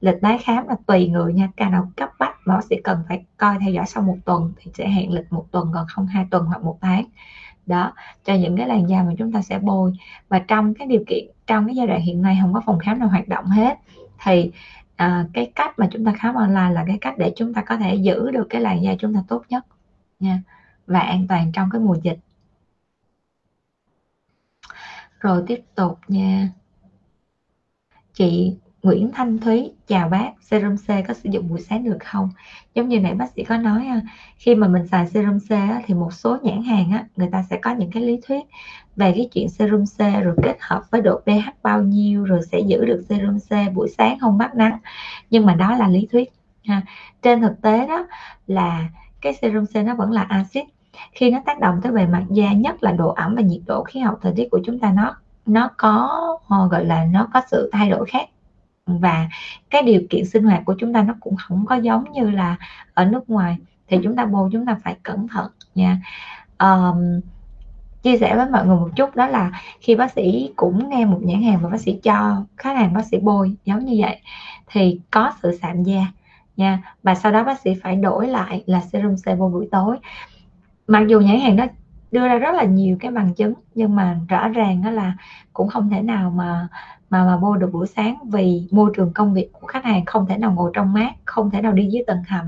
Lịch tái khám là tùy người nha, ca nào cấp bách mà bác sĩ cần phải coi theo dõi sau 1 tuần thì sẽ hẹn lịch 1 tuần, còn không 2 tuần hoặc 1 tháng đó, cho những cái làn da mà chúng ta sẽ bôi. Và trong cái điều kiện, trong cái giai đoạn hiện nay không có phòng khám nào hoạt động hết thì cái cách mà chúng ta khám online là cái cách để chúng ta có thể giữ được cái làn da chúng ta tốt nhất nha, và an toàn trong cái mùa dịch. Rồi tiếp tục nha, chị Nguyễn Thanh Thúy, chào bác, serum C có sử dụng buổi sáng được không? Giống như nãy bác sĩ có nói, khi mà mình xài serum C thì một số nhãn hàng người ta sẽ có những cái lý thuyết về cái chuyện serum C rồi kết hợp với độ pH bao nhiêu rồi sẽ giữ được serum C buổi sáng không mắc nắng. Nhưng mà đó là lý thuyết. Trên thực tế đó là cái serum C nó vẫn là axit. Khi nó tác động tới bề mặt da, nhất là độ ẩm và nhiệt độ khí hậu thời tiết của chúng ta, nó có gọi là nó có sự thay đổi khác. Và cái điều kiện sinh hoạt của chúng ta nó cũng không có giống như là ở nước ngoài, thì chúng ta bôi chúng ta phải cẩn thận nha. Chia sẻ với mọi người một chút đó là khi bác sĩ cũng nghe một nhãn hàng mà bác sĩ cho khách hàng bác sĩ bôi giống như vậy thì có sự sạm da nha, và sau đó bác sĩ phải đổi lại là serum C vào buổi tối. Mặc dù nhãn hàng đó đưa ra rất là nhiều cái bằng chứng nhưng mà rõ ràng đó là cũng không thể nào mà bôi được buổi sáng, vì môi trường công việc của khách hàng không thể nào ngồi trong mát, không thể nào đi dưới tầng hầm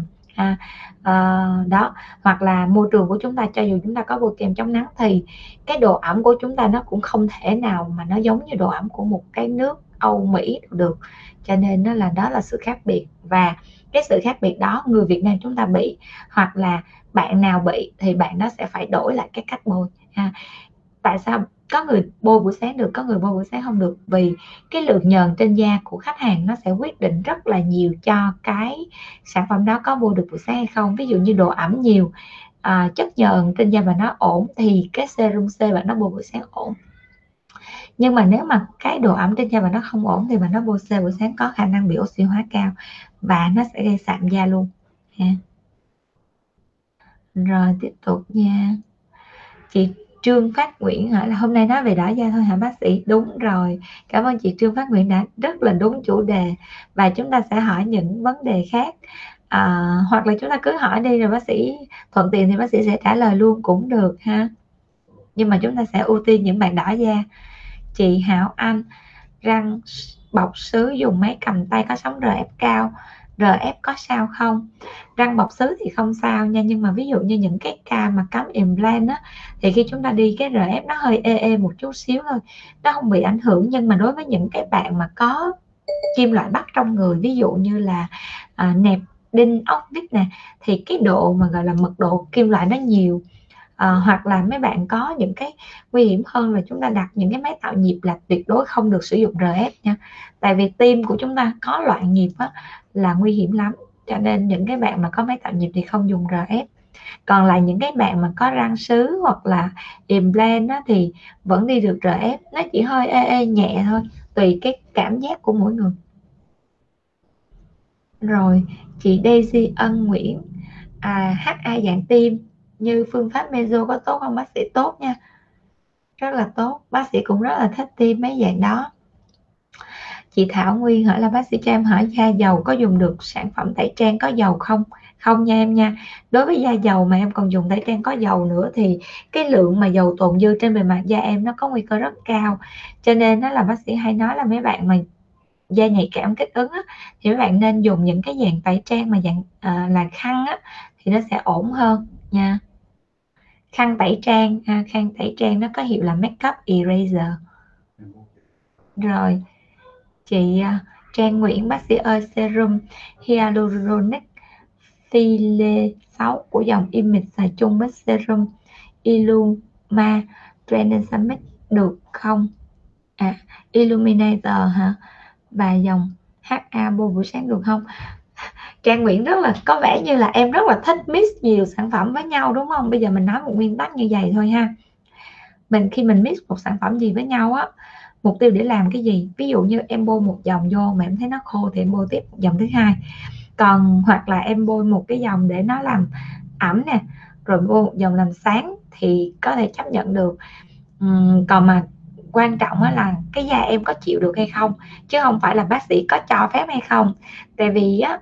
đó, hoặc là môi trường của chúng ta cho dù chúng ta có bôi kem chống nắng thì cái độ ẩm của chúng ta nó cũng không thể nào mà nó giống như độ ẩm của một cái nước Âu Mỹ được. Cho nên đó là sự khác biệt, và cái sự khác biệt đó người Việt Nam chúng ta bị hoặc là bạn nào bị thì bạn đó sẽ phải đổi lại cái cách bôi ha. Tại sao có người bôi buổi sáng được, có người bôi buổi sáng không được? Vì cái lượng nhờn trên da của khách hàng nó sẽ quyết định rất là nhiều cho cái sản phẩm đó có bôi được buổi sáng hay không. Ví dụ như độ ẩm nhiều, chất nhờn trên da mà nó ổn thì cái serum C bạn nó bôi buổi sáng ổn. Nhưng mà nếu mà cái độ ẩm trên da mà nó không ổn thì bạn nó bôi C buổi sáng có khả năng bị oxy hóa cao và nó sẽ gây sạm da luôn ha. Rồi tiếp tục nha, chị Trương Phát Nguyễn hỏi là hôm nay nói về đỏ da thôi hả bác sĩ? Đúng rồi, cảm ơn chị Trương Phát Nguyễn đã rất là đúng chủ đề, và chúng ta sẽ hỏi những vấn đề khác, hoặc là chúng ta cứ hỏi đi rồi bác sĩ thuận tiện thì bác sĩ sẽ trả lời luôn cũng được ha. Nhưng mà chúng ta sẽ ưu tiên những bạn đỏ da. Chị Hảo Anh, răng bọc sứ dùng máy cầm tay có sóng RF cao, RF có sao không? Răng bọc sứ thì không sao nha, nhưng mà ví dụ như những cái ca mà cắm implant á, thì khi chúng ta đi cái RF nó hơi ê một chút xíu thôi, nó không bị ảnh hưởng. Nhưng mà đối với những cái bạn mà có kim loại bắt trong người, ví dụ như là nẹp đinh ốc vít nè, thì cái độ mà gọi là mật độ kim loại nó nhiều, hoặc là mấy bạn có những cái nguy hiểm hơn là chúng ta đặt những cái máy tạo nhịp là tuyệt đối không được sử dụng RF nha. Tại vì tim của chúng ta có loạn nhịp á, là nguy hiểm lắm, cho nên những cái bạn mà có máy tạo nhịp thì không dùng RF. Còn lại những cái bạn mà có răng sứ hoặc là implant á, thì vẫn đi được RF, nó chỉ hơi ê nhẹ thôi, tùy cái cảm giác của mỗi người. Rồi chị Daisy Ân Nguyễn, HA dạng tim như phương pháp meso có tốt không bác sĩ? Tốt nha, rất là tốt, bác sĩ cũng rất là thích tim mấy dạng đó. Chị Thảo Nguyên hỏi là bác sĩ cho em hỏi da dầu có dùng được sản phẩm tẩy trang có dầu không? Không nha em nha, đối với da dầu mà em còn dùng tẩy trang có dầu nữa thì cái lượng mà dầu tồn dư trên bề mặt da em nó có nguy cơ rất cao. Cho nên đó là bác sĩ hay nói là mấy bạn mà da nhạy cảm kích ứng á, thì mấy bạn nên dùng những cái dạng tẩy trang mà dạng là khăn á, thì nó sẽ ổn hơn nha. Khăn tẩy trang, khăn tẩy trang nó có hiệu là Makeup Eraser. Rồi, chị Trang Nguyễn, bác sĩ ơi serum hyaluronic Tile 6 của dòng Image xài chung với serum Illuma Tranexamic được không? À, Illuminator hả? Và dòng HA Bo buổi sáng được không? Trang Nguyễn rất là, có vẻ như là em rất là thích mix nhiều sản phẩm với nhau đúng không? Bây giờ mình nói một nguyên tắc như vậy thôi ha. Mình khi mình mix một sản phẩm gì với nhau á, mục tiêu để làm cái gì? Ví dụ như em bôi một dòng vô mà em thấy nó khô thì em bôi tiếp một dòng thứ hai. Còn hoặc là em bôi một cái dòng để nó làm ẩm nè, rồi bôi một dòng làm sáng thì có thể chấp nhận được. Còn mà quan trọng là cái da em có chịu được hay không, chứ không phải là bác sĩ có cho phép hay không. Tại vì á,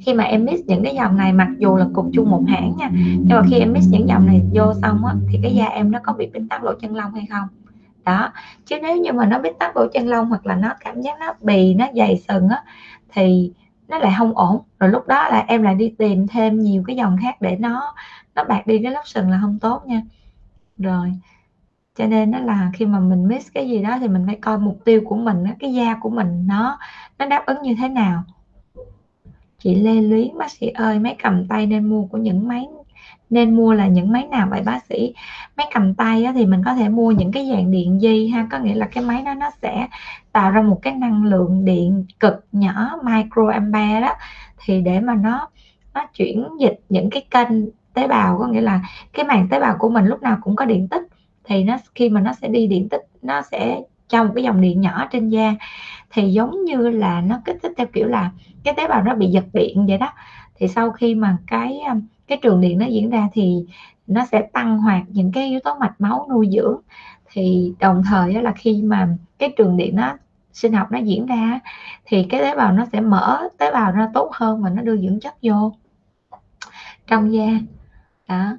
khi mà em mix những cái dòng này, mặc dù là cùng chung một hãng nha, nhưng mà khi em mix những dòng này vô xong á, thì cái da em nó có bị bít tắc lỗ chân lông hay không đó. Chứ nếu như mà nó bít tắc lỗ chân lông hoặc là nó cảm giác nó bì, nó dày sừng á, thì nó lại không ổn. Rồi lúc đó là em lại đi tìm thêm nhiều cái dòng khác để nó bạc đi cái lớp sừng là không tốt nha. Rồi, cho nên đó là khi mà mình mix cái gì đó thì mình phải coi mục tiêu của mình, cái da của mình nó đáp ứng như thế nào. Chị Lê Luyến, bác sĩ ơi máy cầm tay nên mua là những máy nào vậy bác sĩ? Máy cầm tay thì mình có thể mua những cái dạng điện di ha, có nghĩa là cái máy đó nó sẽ tạo ra một cái năng lượng điện cực nhỏ, microampere đó, thì để mà nó chuyển dịch những cái kênh tế bào, có nghĩa là cái màng tế bào của mình lúc nào cũng có điện tích, thì khi mà nó sẽ đi điện tích, nó sẽ cho một cái dòng điện nhỏ trên da, thì giống như là nó kích thích theo kiểu là cái tế bào nó bị giật điện vậy đó. Thì sau khi mà cái trường điện nó diễn ra thì nó sẽ tăng hoạt những cái yếu tố mạch máu nuôi dưỡng, thì đồng thời là khi mà cái trường điện nó sinh học nó diễn ra thì cái tế bào nó sẽ mở tế bào ra tốt hơn và nó đưa dưỡng chất vô trong da đó.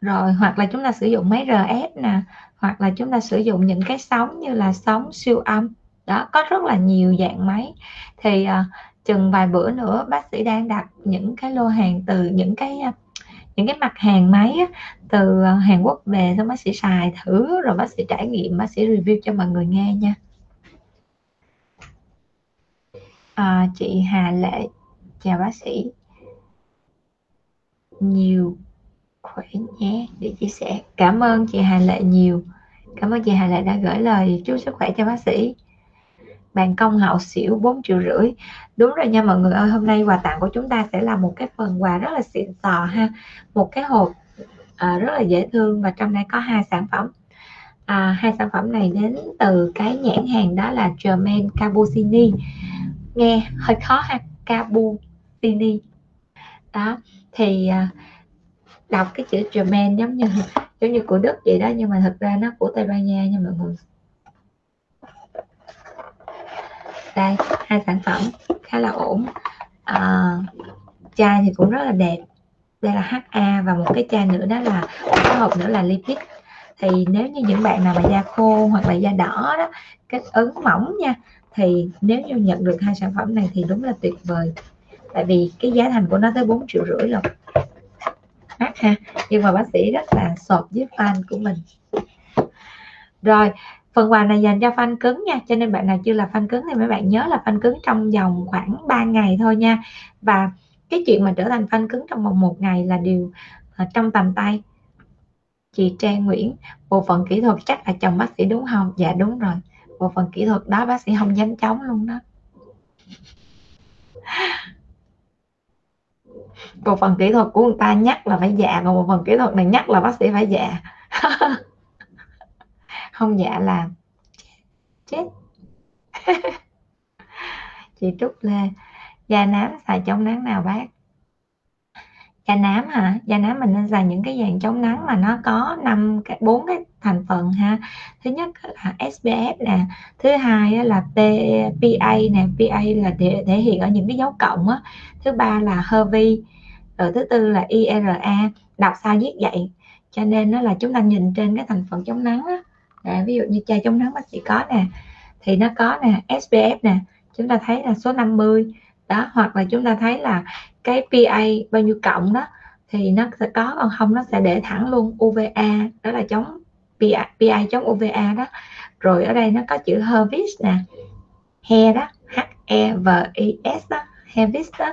Rồi hoặc là chúng ta sử dụng máy RF nè, hoặc là chúng ta sử dụng những cái sóng như là sóng siêu âm đó, có rất là nhiều dạng máy. Thì chừng vài bữa nữa bác sĩ đang đặt những cái lô hàng từ những cái mặt hàng máy từ Hàn Quốc về, xong bác sĩ xài thử rồi bác sĩ trải nghiệm, bác sĩ review cho mọi người nghe nha. Chị Hà Lệ, chào bác sĩ, nhiều khỏe nhé để chia sẻ. Cảm ơn chị Hà Lệ nhiều, cảm ơn chị Hà Lệ đã gửi lời chúc sức khỏe cho bác sĩ. Bạn Công Hậu xỉu 4,5 triệu. Đúng rồi nha mọi người ơi, hôm nay quà tặng của chúng ta sẽ là một cái phần quà rất là xịn sò ha, một cái hộp rất là dễ thương, và trong đây có hai sản phẩm. Hai sản phẩm này đến từ cái nhãn hàng đó là Germaine Cappuccini, nghe hơi khó ha, Cappuccini đó. Thì đọc cái chữ Germaine giống như của Đức vậy đó, nhưng mà thật ra nó của Tây Ban Nha nha mọi người. Đây, hai sản phẩm khá là ổn. Chai thì cũng rất là đẹp, đây là HA, và một cái chai nữa đó là một cái hộp nữa là lipid. Thì nếu như những bạn nào mà da khô hoặc là da đỏ đó, kích ứng mỏng nha, thì nếu như nhận được hai sản phẩm này thì đúng là tuyệt vời, tại vì cái giá thành của nó tới 4,5 triệu rồi, mắc ha, nhưng mà bác sĩ rất là sột với fan của mình. Rồi, phần quà này dành cho fan cứng nha, cho nên bạn nào chưa là fan cứng thì mấy bạn nhớ là fan cứng trong vòng khoảng 3 ngày thôi nha. Và cái chuyện mà trở thành fan cứng trong vòng 1 ngày là điều trong tầm tay. Chị Trang Nguyễn, bộ phận kỹ thuật chắc là chồng bác sĩ đúng không? Dạ đúng rồi, bộ phận kỹ thuật đó bác sĩ không dám chống luôn đó. Bộ phận kỹ thuật của người ta nhắc là phải dạ, còn bộ phận kỹ thuật này nhắc là bác sĩ phải dạ. Không dạ là chết. Chị Trúc Lê, da nám xài chống nắng nào bác? Da nám hả? Da nám mình nên xài những cái dạng chống nắng mà nó có 4 cái thành phần ha. Thứ nhất là SPF nè, thứ hai là PA nè, PA là thể hiện ở những cái dấu cộng á, thứ ba là Hervey, rồi thứ tư là IRA. Đọc sao viết vậy, cho nên nó là chúng ta nhìn trên cái thành phần chống nắng á. Để, ví dụ như chai chống nắng bác sĩ có nè, thì nó có nè SPF nè, chúng ta thấy là số 50 đó, hoặc là chúng ta thấy là cái PA bao nhiêu cộng đó thì nó sẽ có, còn không nó sẽ để thẳng luôn UVA, đó là chống PA chống UVA đó. Rồi ở đây nó có chữ Hervis nè, he đó, Hervis đó, Hervis đó.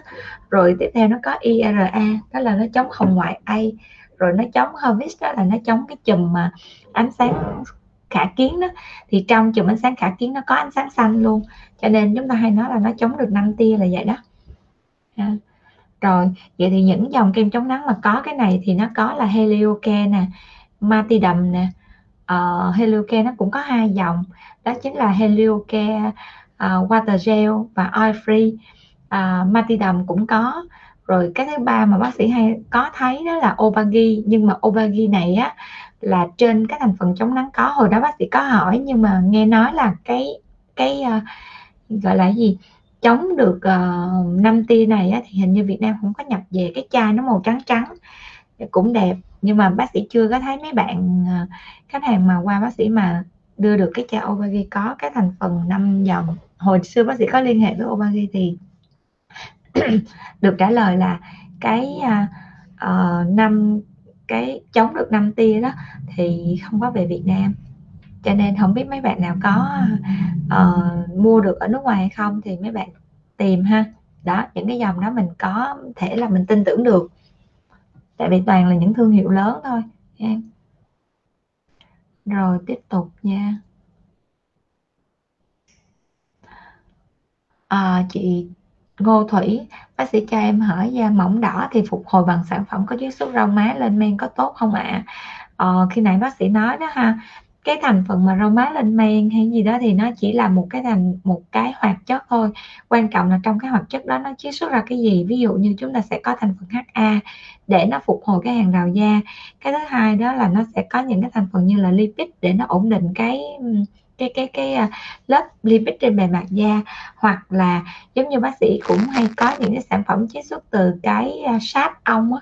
Rồi tiếp theo nó có IRA, đó là nó chống hồng ngoại A. Rồi nó chống Hervis đó là nó chống cái chùm mà ánh sáng khả kiến đó, thì trong chùm ánh sáng khả kiến nó có ánh sáng xanh luôn, cho nên chúng ta hay nói là nó chống được 5 tia là vậy đó. Rồi vậy thì những dòng kem chống nắng mà có cái này thì nó có là Heliocare nè, Matidum nè. Heliocare nó cũng có hai dòng, đó chính là Heliocare Water Gel và Oil Free. Matidum cũng có. Rồi cái thứ ba mà bác sĩ hay có thấy đó là Obagi, nhưng mà Obagi này á là trên cái thành phần chống nắng có, hồi đó bác sĩ có hỏi, nhưng mà nghe nói là cái gọi là gì chống được 5 tia này á, thì hình như Việt Nam cũng có nhập về cái chai nó màu trắng trắng cũng đẹp, nhưng mà bác sĩ chưa có thấy mấy bạn khách hàng mà qua bác sĩ mà đưa được cái chai Obagi có cái thành phần 5 dòng. Hồi xưa bác sĩ có liên hệ với Obagi thì được trả lời là cái cái chống được 5 tia đó thì không có về Việt Nam, cho nên không biết mấy bạn nào có mua được ở nước ngoài hay không thì mấy bạn tìm ha. Đó, những cái dòng đó mình có thể là mình tin tưởng được, tại vì toàn là những thương hiệu lớn thôi nha. Rồi tiếp tục nha. Chị Ngô Thủy, bác sĩ cho em hỏi da mỏng đỏ thì phục hồi bằng sản phẩm có chiết xuất rau má lên men có tốt không ạ? Khi nãy bác sĩ nói đó ha, cái thành phần mà rau má lên men hay gì đó thì nó chỉ là một cái hoạt chất thôi, quan trọng là trong cái hoạt chất đó nó chiết xuất ra cái gì. Ví dụ như chúng ta sẽ có thành phần HA để nó phục hồi cái hàng rào da, cái thứ hai đó là nó sẽ có những cái thành phần như là lipid để nó ổn định cái lớp lipid trên bề mặt da, hoặc là giống như bác sĩ cũng hay có những cái sản phẩm chiết xuất từ cái sáp ong á,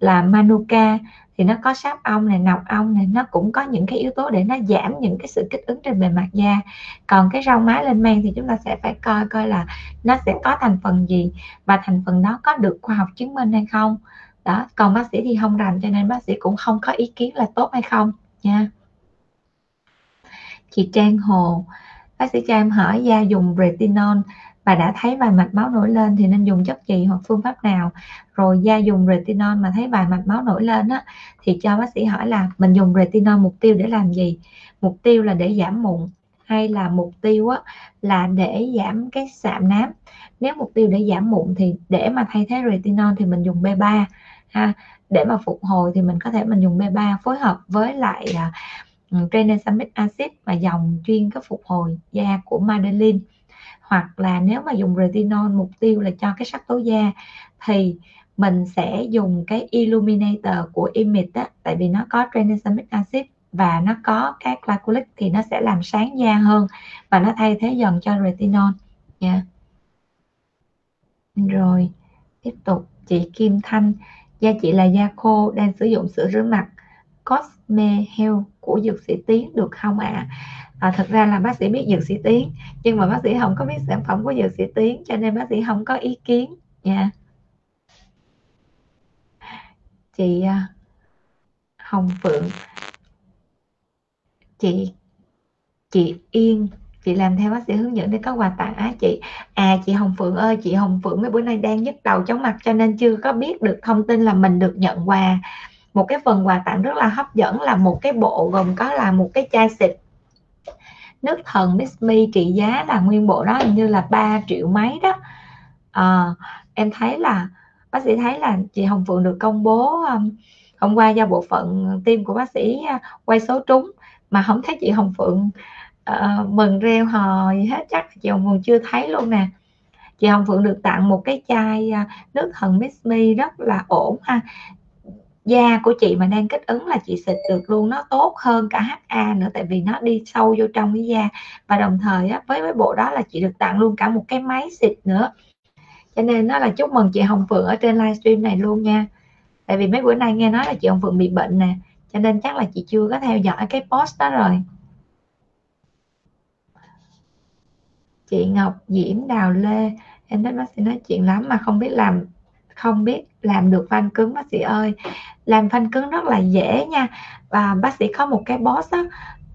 là Manuka, thì nó có sáp ong này, nọc ong này, nó cũng có những cái yếu tố để nó giảm những cái sự kích ứng trên bề mặt da. Còn cái rau má lên men thì chúng ta sẽ phải coi là nó sẽ có thành phần gì và thành phần đó có được khoa học chứng minh hay không đó. Còn bác sĩ thì không rành, cho nên bác sĩ cũng không có ý kiến là tốt hay không nha. Chị Trang Hồ, bác sĩ cho em hỏi da dùng retinol và đã thấy vài mạch máu nổi lên thì nên dùng chất gì hoặc phương pháp nào? Rồi da dùng retinol mà thấy vài mạch máu nổi lên á, thì cho bác sĩ hỏi là mình dùng retinol mục tiêu để làm gì? Mục tiêu là để giảm mụn hay là mục tiêu á, là để giảm cái sạm nám? Nếu mục tiêu để giảm mụn thì để mà thay thế retinol thì mình dùng B3 ha. Để mà phục hồi thì mình có thể mình dùng B3 phối hợp với lại Tranexamic acid và dòng chuyên có phục hồi da của Madeline. Hoặc là nếu mà dùng retinol mục tiêu là cho cái sắc tố da thì mình sẽ dùng cái illuminator của Image á, tại vì nó có tranexamic acid và nó có các glycolic thì nó sẽ làm sáng da hơn và nó thay thế dần cho retinol nha. Rồi tiếp tục chị Kim Thanh, da chị là da khô đang sử dụng sữa rửa mặt Cosme Health của Dược sĩ Tiến được không ạ? Thật ra là bác sĩ biết Dược sĩ Tiến, nhưng mà bác sĩ không có biết sản phẩm của Dược sĩ Tiến, cho nên bác sĩ không có ý kiến nha. Chị Hồng Phượng, chị Yên, chị làm theo bác sĩ hướng dẫn để có quà tặng á chị. Chị Hồng Phượng ơi, chị Hồng Phượng mấy bữa nay đang nhức đầu chóng mặt cho nên chưa có biết được thông tin là mình được nhận quà. Một cái phần quà tặng rất là hấp dẫn là một cái bộ gồm có là một cái chai xịt nước thần Miss Me, trị giá là nguyên bộ đó hình như là 3 triệu mấy đó. Em thấy là bác sĩ thấy là chị Hồng Phượng được công bố hôm qua do bộ phận team của bác sĩ quay số trúng, mà không thấy chị Hồng Phượng mừng reo hò gì hết, chắc chị Hồng Phượng chưa thấy luôn nè. Chị Hồng Phượng được tặng một cái chai nước thần Miss Me rất là ổn ha. da của chị mà đang kích ứng là chị xịt được luôn, nó tốt hơn cả HA nữa, tại vì nó đi sâu vô trong cái da. Và đồng thời á, với bộ đó là chị được tặng luôn cả một cái máy xịt nữa, cho nên nó là chúc mừng chị Hồng Phượng ở trên livestream này luôn nha. Tại vì mấy bữa nay nghe nói là chị Hồng Phượng bị bệnh nè, cho nên chắc là chị chưa có theo dõi cái post đó rồi. Chị Ngọc Diễm Đào Lê, em thích bác sĩ nói chuyện lắm mà không biết làm được van cứng bác sĩ ơi. Làm van cứng rất là dễ nha. Và bác sĩ có một cái post đó,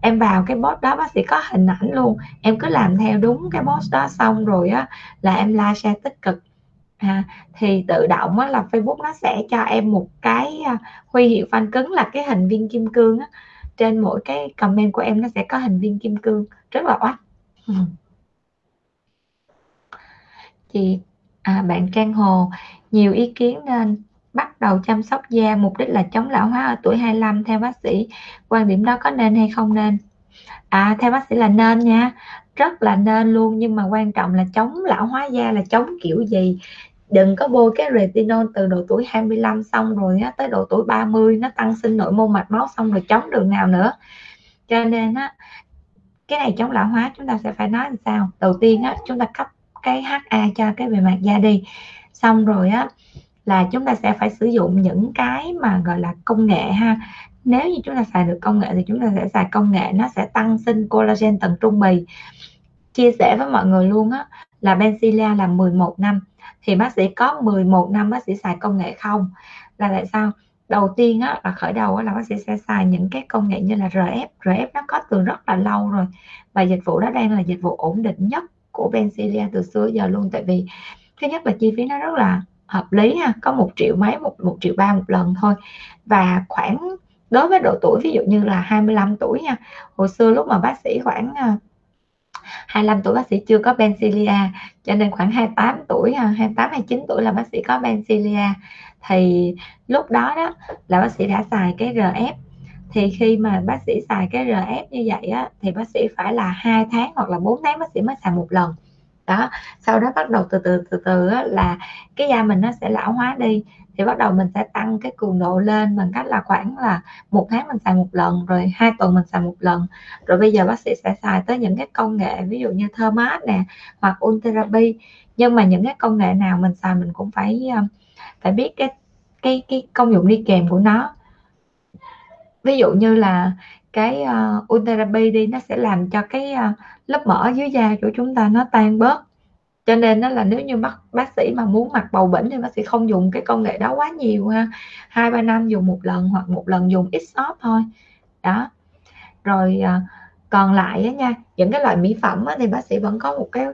em vào cái post đó bác sĩ có hình ảnh luôn, em cứ làm theo đúng cái post đó xong rồi á là em like share tích cực. Thì tự động á, là Facebook nó sẽ cho em một cái huy hiệu fan cứng là cái hình viên kim cương á. Trên mỗi cái comment của em nó sẽ có hình viên kim cương, rất là oách. Chị bạn Trang Hồ, nhiều ý kiến nên bắt đầu chăm sóc da mục đích là chống lão hóa ở tuổi 25, theo bác sĩ quan điểm đó có nên hay không nên? Theo bác sĩ là nên nha, rất là nên luôn, nhưng mà quan trọng là chống lão hóa da là chống kiểu gì. Đừng có bôi cái retinol từ độ tuổi 25 xong rồi á, tới độ tuổi 30 nó tăng sinh nội mô mạch máu xong rồi chống đường nào nữa. Cho nên á, cái này chống lão hóa chúng ta sẽ phải nói làm sao. Đầu tiên á, chúng ta cấp cái HA cho cái bề mặt da đi, xong rồi á là chúng ta sẽ phải sử dụng những cái mà gọi là công nghệ ha. Nếu như chúng ta xài được công nghệ thì chúng ta sẽ xài công nghệ, nó sẽ tăng sinh collagen tầng trung bì. Chia sẻ với mọi người luôn á, là Benzilla là 11 năm. Thì bác sĩ có 11 năm bác sĩ xài công nghệ không? Là tại sao? Đầu tiên á, là khởi đầu á, là bác sĩ sẽ xài những cái công nghệ như là RF. RF nó có từ rất là lâu rồi. Và dịch vụ đó đang là dịch vụ ổn định nhất của Benzilla từ xưa giờ luôn. Tại vì thứ nhất là chi phí nó rất là hợp lý ha. Có 1 triệu mấy, 1 triệu 3 một lần thôi. Và khoảng đối với độ tuổi ví dụ như là 25 tuổi nha, hồi xưa lúc mà bác sĩ khoảng 25 tuổi bác sĩ chưa có Benzilla, cho nên khoảng 28 tuổi, 28 29 tuổi là bác sĩ có Benzilla. Thì lúc đó đó là bác sĩ đã xài cái RF. Thì khi mà bác sĩ xài cái RF như vậy á, thì bác sĩ phải là 2 tháng hoặc là 4 tháng bác sĩ mới xài một lần. Đó, sau đó bắt đầu từ từ á, là cái da mình nó sẽ lão hóa đi, thì bắt đầu mình sẽ tăng cái cường độ lên bằng cách là khoảng là 1 tháng mình xài 1 lần, rồi 2 tuần mình xài 1 lần, rồi bây giờ bác sĩ sẽ xài tới những cái công nghệ ví dụ như Thermat nè hoặc Ultherapy. Nhưng mà những cái công nghệ nào mình xài mình cũng phải biết cái công dụng đi kèm của nó. Ví dụ như là cái Ultherapy đi, nó sẽ làm cho cái lớp mỡ dưới da của chúng ta nó tan bớt. Cho nên đó là nếu như bác sĩ mà muốn mặc bầu bỉnh thì bác sĩ không dùng cái công nghệ đó quá nhiều ha. 2-3 năm dùng 1 lần hoặc 1 lần dùng ít shop thôi. Đó. Rồi còn lại á nha, những cái loại mỹ phẩm á, thì bác sĩ vẫn có một cái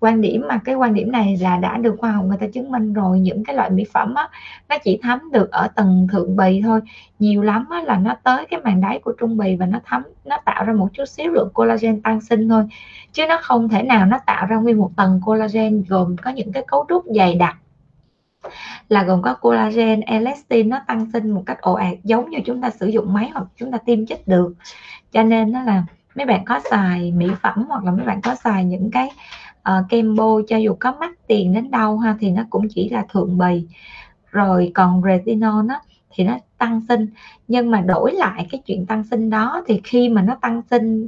quan điểm, mà cái quan điểm này là đã được khoa học người ta chứng minh rồi. Những cái loại mỹ phẩm á, nó chỉ thấm được ở tầng thượng bì thôi. Nhiều lắm á, là nó tới cái màng đáy của trung bì và nó thấm, nó tạo ra một chút xíu lượng collagen tăng sinh thôi, chứ nó không thể nào nó tạo ra nguyên một tầng collagen gồm có những cái cấu trúc dày đặc là gồm có collagen, elastin nó tăng sinh một cách ồ ạt giống như chúng ta sử dụng máy hoặc chúng ta tiêm chích được. Cho nên đó là mấy bạn có xài mỹ phẩm hoặc là mấy bạn có xài những cái kem bôi, cho dù có mắc tiền đến đâu ha, thì nó cũng chỉ là thượng bì. Rồi còn retinol đó, thì nó tăng sinh, nhưng mà đổi lại cái chuyện tăng sinh đó thì khi mà nó tăng sinh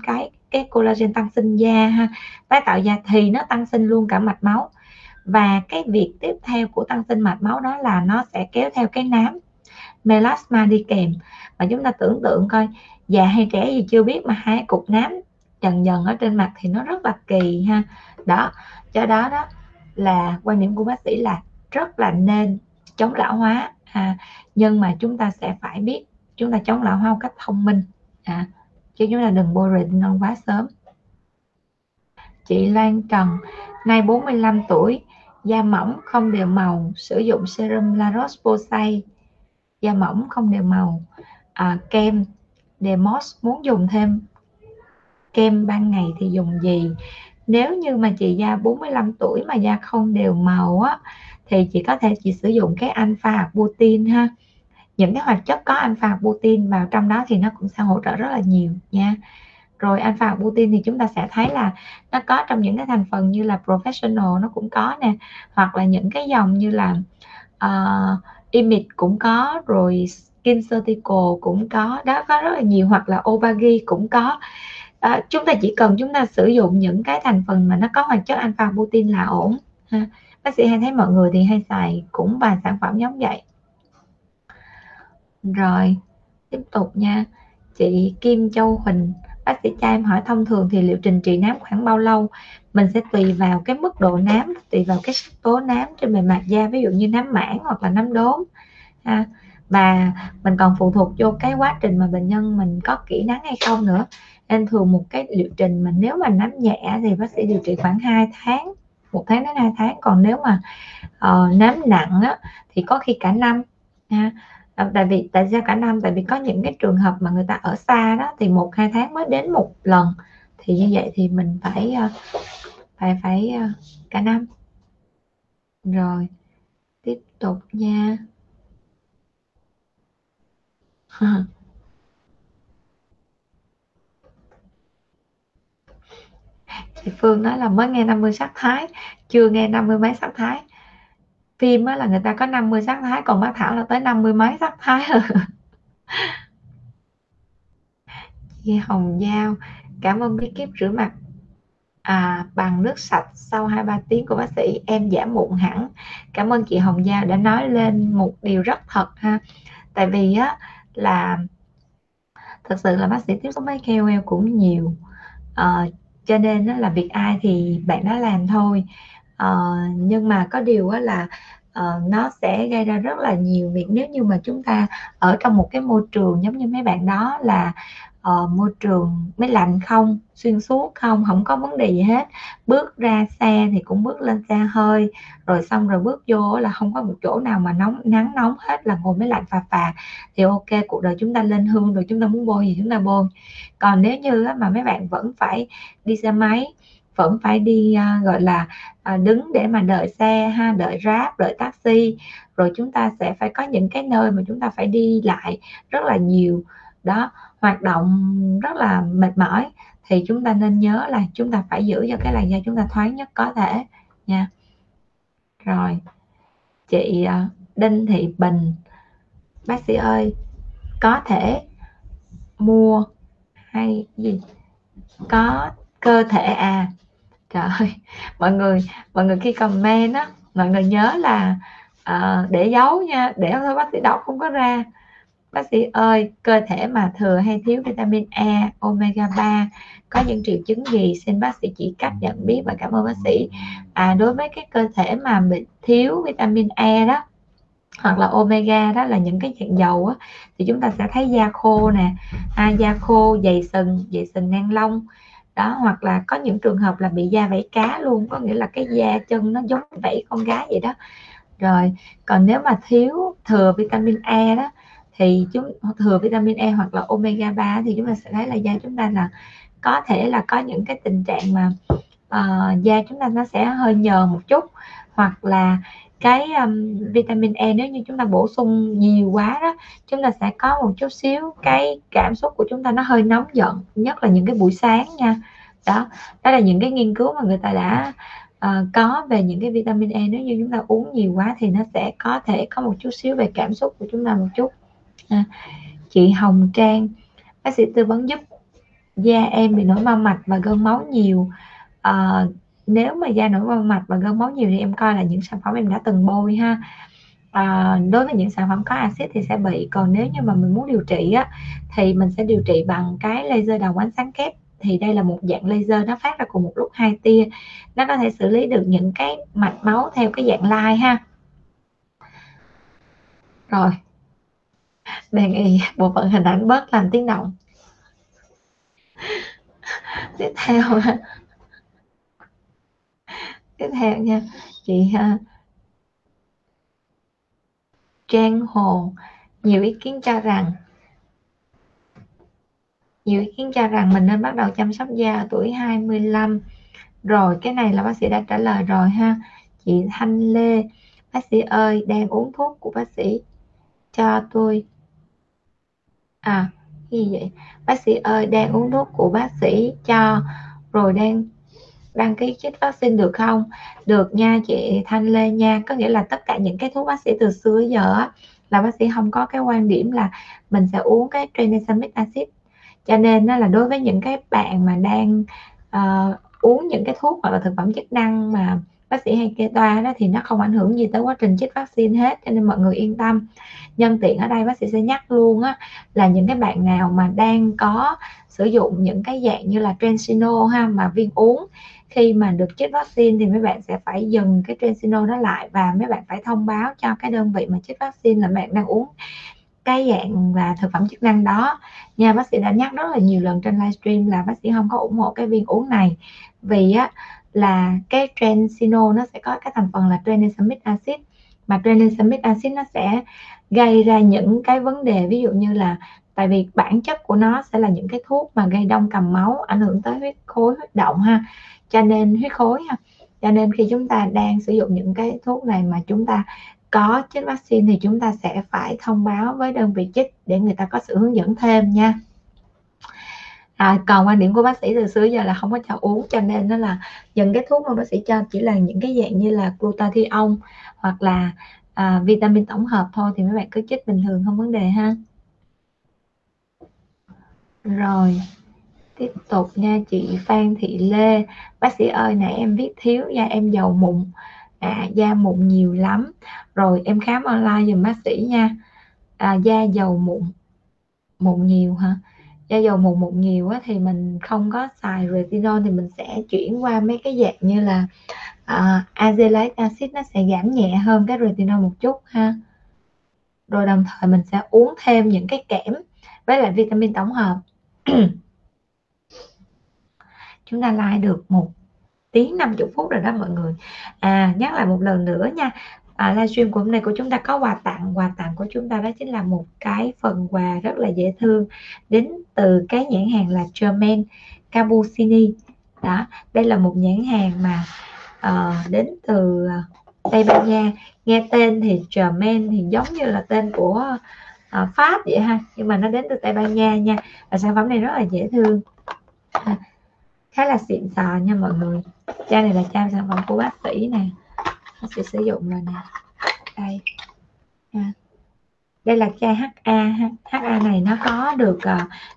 cái collagen tăng sinh da ha, tái tạo da, thì nó tăng sinh luôn cả mạch máu. Và cái việc tiếp theo của tăng sinh mạch máu đó là nó sẽ kéo theo cái nám melasma đi kèm. Và chúng ta tưởng tượng coi, già hay trẻ gì chưa biết mà 2 cục nám dần dần ở trên mặt thì nó rất là kỳ ha. Đó, cho đó đó là quan điểm của bác sĩ là rất là nên chống lão hóa nhưng mà chúng ta sẽ phải biết chúng ta chống lão hóa một cách thông minh chứ chúng ta đừng bôi retinol quá sớm. Chị Lan Trần, nay 45 tuổi, da mỏng không đều màu, sử dụng serum La Roche-Posay, da mỏng không đều màu, kem Demos, muốn dùng thêm kem ban ngày thì dùng gì? Nếu như mà chị da 45 tuổi mà da không đều màu á, thì chị có thể chị sử dụng cái alpha butin ha. Những cái hoạt chất có alpha butin vào trong đó thì nó cũng sẽ hỗ trợ rất là nhiều nha. Rồi alpha butin thì chúng ta sẽ thấy là nó có trong những cái thành phần như là Professional nó cũng có nè, hoặc là những cái dòng như là Image cũng có, rồi Kincertical cũng có đó, có rất là nhiều, hoặc là Obagi cũng có. Chúng ta chỉ cần chúng ta sử dụng những cái thành phần mà nó có hoạt chất alpha butin là ổn ha. Bác sĩ hay thấy mọi người thì hay xài cũng vài sản phẩm giống vậy. Rồi tiếp tục nha, chị Kim Châu Huỳnh, bác sĩ cho em hỏi thông thường thì liệu trình trị nám khoảng bao lâu? Mình sẽ tùy vào cái mức độ nám, tùy vào cái sắc tố nám trên bề mặt da, ví dụ như nám mảng hoặc là nám đốm ha. Và mình còn phụ thuộc vô cái quá trình mà bệnh nhân mình có kỹ nắng hay không nữa. Nên thường một cái liệu trình mà nếu mà nám nhẹ thì bác sĩ điều trị khoảng 2 tháng, 1 tháng đến 2 tháng. Còn nếu mà nám nặng á, thì có khi cả năm ha. Tại sao cả năm? Tại vì có những cái trường hợp mà người ta ở xa đó thì 1-2 tháng mới đến một lần, thì như vậy thì mình phải cả năm. Rồi tiếp tục nha. Chị Phương nói là mới nghe 50 sắc thái, chưa nghe 50 mấy sắc thái. Phim là người ta có 50 sắc thái, còn bác Thảo là tới 50 mấy sắc thái. Chị Hồng Giao, cảm ơn bí kíp rửa mặt bằng nước sạch sau 2-3 tiếng của bác sĩ, em giảm mụn hẳn. Cảm ơn chị Hồng Giao đã nói lên một điều rất thật ha. Tại vì á là thật sự là bác sĩ tiếp xúc với KOL cũng nhiều, cho nên là việc ai thì bạn đã làm thôi. Nhưng mà có điều là nó sẽ gây ra rất là nhiều việc nếu như mà chúng ta ở trong một cái môi trường giống như mấy bạn đó, là môi trường máy lạnh không, xuyên suốt không có vấn đề gì hết, bước ra xe thì cũng bước lên xe hơi, rồi xong rồi bước vô là không có một chỗ nào mà nắng nóng hết, là ngồi máy lạnh phà thì ok, cuộc đời chúng ta lên hương rồi, chúng ta muốn bôi gì chúng ta bôi. Còn nếu như mà mấy bạn vẫn phải đi xe máy, vẫn phải đi gọi là đứng để mà đợi xe ha, đợi Grab, đợi taxi, rồi chúng ta sẽ phải có những cái nơi mà chúng ta phải đi lại rất là nhiều đó, hoạt động rất là mệt mỏi, thì chúng ta nên nhớ là chúng ta phải giữ cho cái làn da chúng ta thoáng nhất có thể nha. Rồi chị Đinh Thị Bình, bác sĩ ơi có thể mua hay gì có cơ thể trời ơi, mọi người khi comment á, mọi người nhớ là để dấu nha, để thôi bác sĩ đọc không có ra. Bác sĩ ơi, cơ thể mà thừa hay thiếu vitamin E, omega 3 có những triệu chứng gì? Xin bác sĩ chỉ cách nhận biết và cảm ơn bác sĩ. Đối với cái cơ thể mà bị thiếu vitamin E đó hoặc là omega đó, là những cái dạng dầu á, thì chúng ta sẽ thấy da khô nè, da khô, dày sừng nang lông đó, hoặc là có những trường hợp là bị da vảy cá luôn, có nghĩa là cái da chân nó giống vảy con gái vậy đó. Rồi còn nếu mà thừa vitamin E đó thì thừa vitamin E hoặc là omega 3 thì chúng ta sẽ thấy là da chúng ta là có thể là có những cái tình trạng mà da chúng ta nó sẽ hơi nhờn một chút, hoặc là cái vitamin E nếu như chúng ta bổ sung nhiều quá đó, chúng ta sẽ có một chút xíu cái cảm xúc của chúng ta nó hơi nóng giận, nhất là những cái buổi sáng nha. Đó là những cái nghiên cứu mà người ta đã có về những cái vitamin E, nếu như chúng ta uống nhiều quá thì nó sẽ có thể có một chút xíu về cảm xúc của chúng ta một chút. Chị Hồng Trang, bác sĩ tư vấn giúp, da em bị nổi mao mạch và gân máu nhiều. Nếu mà da nổi mao mạch và gân máu nhiều thì em coi là những sản phẩm em đã từng bôi ha. Đối với những sản phẩm có axit thì sẽ bị, còn nếu như mà mình muốn điều trị á, thì mình sẽ điều trị bằng cái laser đầu ánh sáng kép. Thì đây là một dạng laser nó phát ra cùng một lúc 2 tia, nó có thể xử lý được những cái mạch máu theo cái dạng lai ha. Rồi đề nghị bộ phận hình ảnh bớt làm tiếng động. Tiếp theo nha, chị Trang Hồ, nhiều ý kiến cho rằng mình nên bắt đầu chăm sóc da ở tuổi 25. Rồi cái này là bác sĩ đã trả lời rồi ha. Chị Thanh Lê, bác sĩ ơi đang uống thuốc của bác sĩ cho tôi. Như vậy bác sĩ ơi đang uống thuốc của bác sĩ cho rồi đang đăng ký chích vaccine được không? Được nha chị Thanh Lê nha, có nghĩa là tất cả những cái thuốc bác sĩ từ xưa giờ là bác sĩ không có cái quan điểm là mình sẽ uống cái tranexamic acid. Cho nên là đối với những cái bạn mà đang uống những cái thuốc hoặc là thực phẩm chức năng mà bác sĩ hay kê toa đó thì nó không ảnh hưởng gì tới quá trình chích vaccine hết, cho nên mọi người yên tâm. Nhân tiện ở đây bác sĩ sẽ nhắc luôn á, là những cái bạn nào mà đang có sử dụng những cái dạng như là Trensinol ha, mà viên uống, khi mà được chích vaccine thì mấy bạn sẽ phải dừng cái Trensinol đó lại, và mấy bạn phải thông báo cho cái đơn vị mà chích vaccine là bạn đang uống cái dạng là thực phẩm chức năng đó nha. Bác sĩ đã nhắc rất là nhiều lần trên livestream là bác sĩ không có ủng hộ cái viên uống này, vì á là cái Trensinol nó sẽ có cái thành phần là tranexamic acid, mà tranexamic acid nó sẽ gây ra những cái vấn đề, ví dụ như là tại vì bản chất của nó sẽ là những cái thuốc mà gây đông cầm máu, ảnh hưởng tới huyết khối, huyết động ha, cho nên huyết khối ha. Cho nên khi chúng ta đang sử dụng những cái thuốc này mà chúng ta có chích vaccine thì chúng ta sẽ phải thông báo với đơn vị chích để người ta có sự hướng dẫn thêm nha. Còn quan điểm của bác sĩ từ xưa giờ là không có cho uống, cho nên nó là những cái thuốc mà bác sĩ cho chỉ là những cái dạng như là glutathione hoặc là vitamin tổng hợp thôi, thì mấy bạn cứ chích bình thường không vấn đề ha. Rồi tiếp tục nha, chị Phan Thị Lê. Bác sĩ ơi, nãy em viết thiếu da em dầu mụn, da mụn nhiều lắm, rồi em khám online dùm bác sĩ nha. Da dầu mụn, mụn nhiều hả? Da dầu mụn mụn nhiều á, thì mình không có xài retinol thì mình sẽ chuyển qua mấy cái dạng như là azelaic acid, nó sẽ giảm nhẹ hơn cái retinol một chút ha. Rồi đồng thời mình sẽ uống thêm những cái kẽm với lại vitamin tổng hợp. Chúng ta like được 1 tiếng 50 phút rồi đó mọi người. Nhắc lại một lần nữa nha, livestream của hôm nay của chúng ta có quà tặng. Quà tặng của chúng ta đó chính là một cái phần quà rất là dễ thương đến từ cái nhãn hàng là German Cappuccini đó. Đây là một nhãn hàng mà đến từ Tây Ban Nha. Nghe tên thì German thì giống như là tên của Pháp vậy ha, nhưng mà nó đến từ Tây Ban Nha nha. Và sản phẩm này rất là dễ thương, khá là xịn sò nha mọi người. Chai này là chai sản phẩm của bác sĩ nè, bác sĩ sử dụng rồi nè. Đây đây là chai HA. HA này nó có được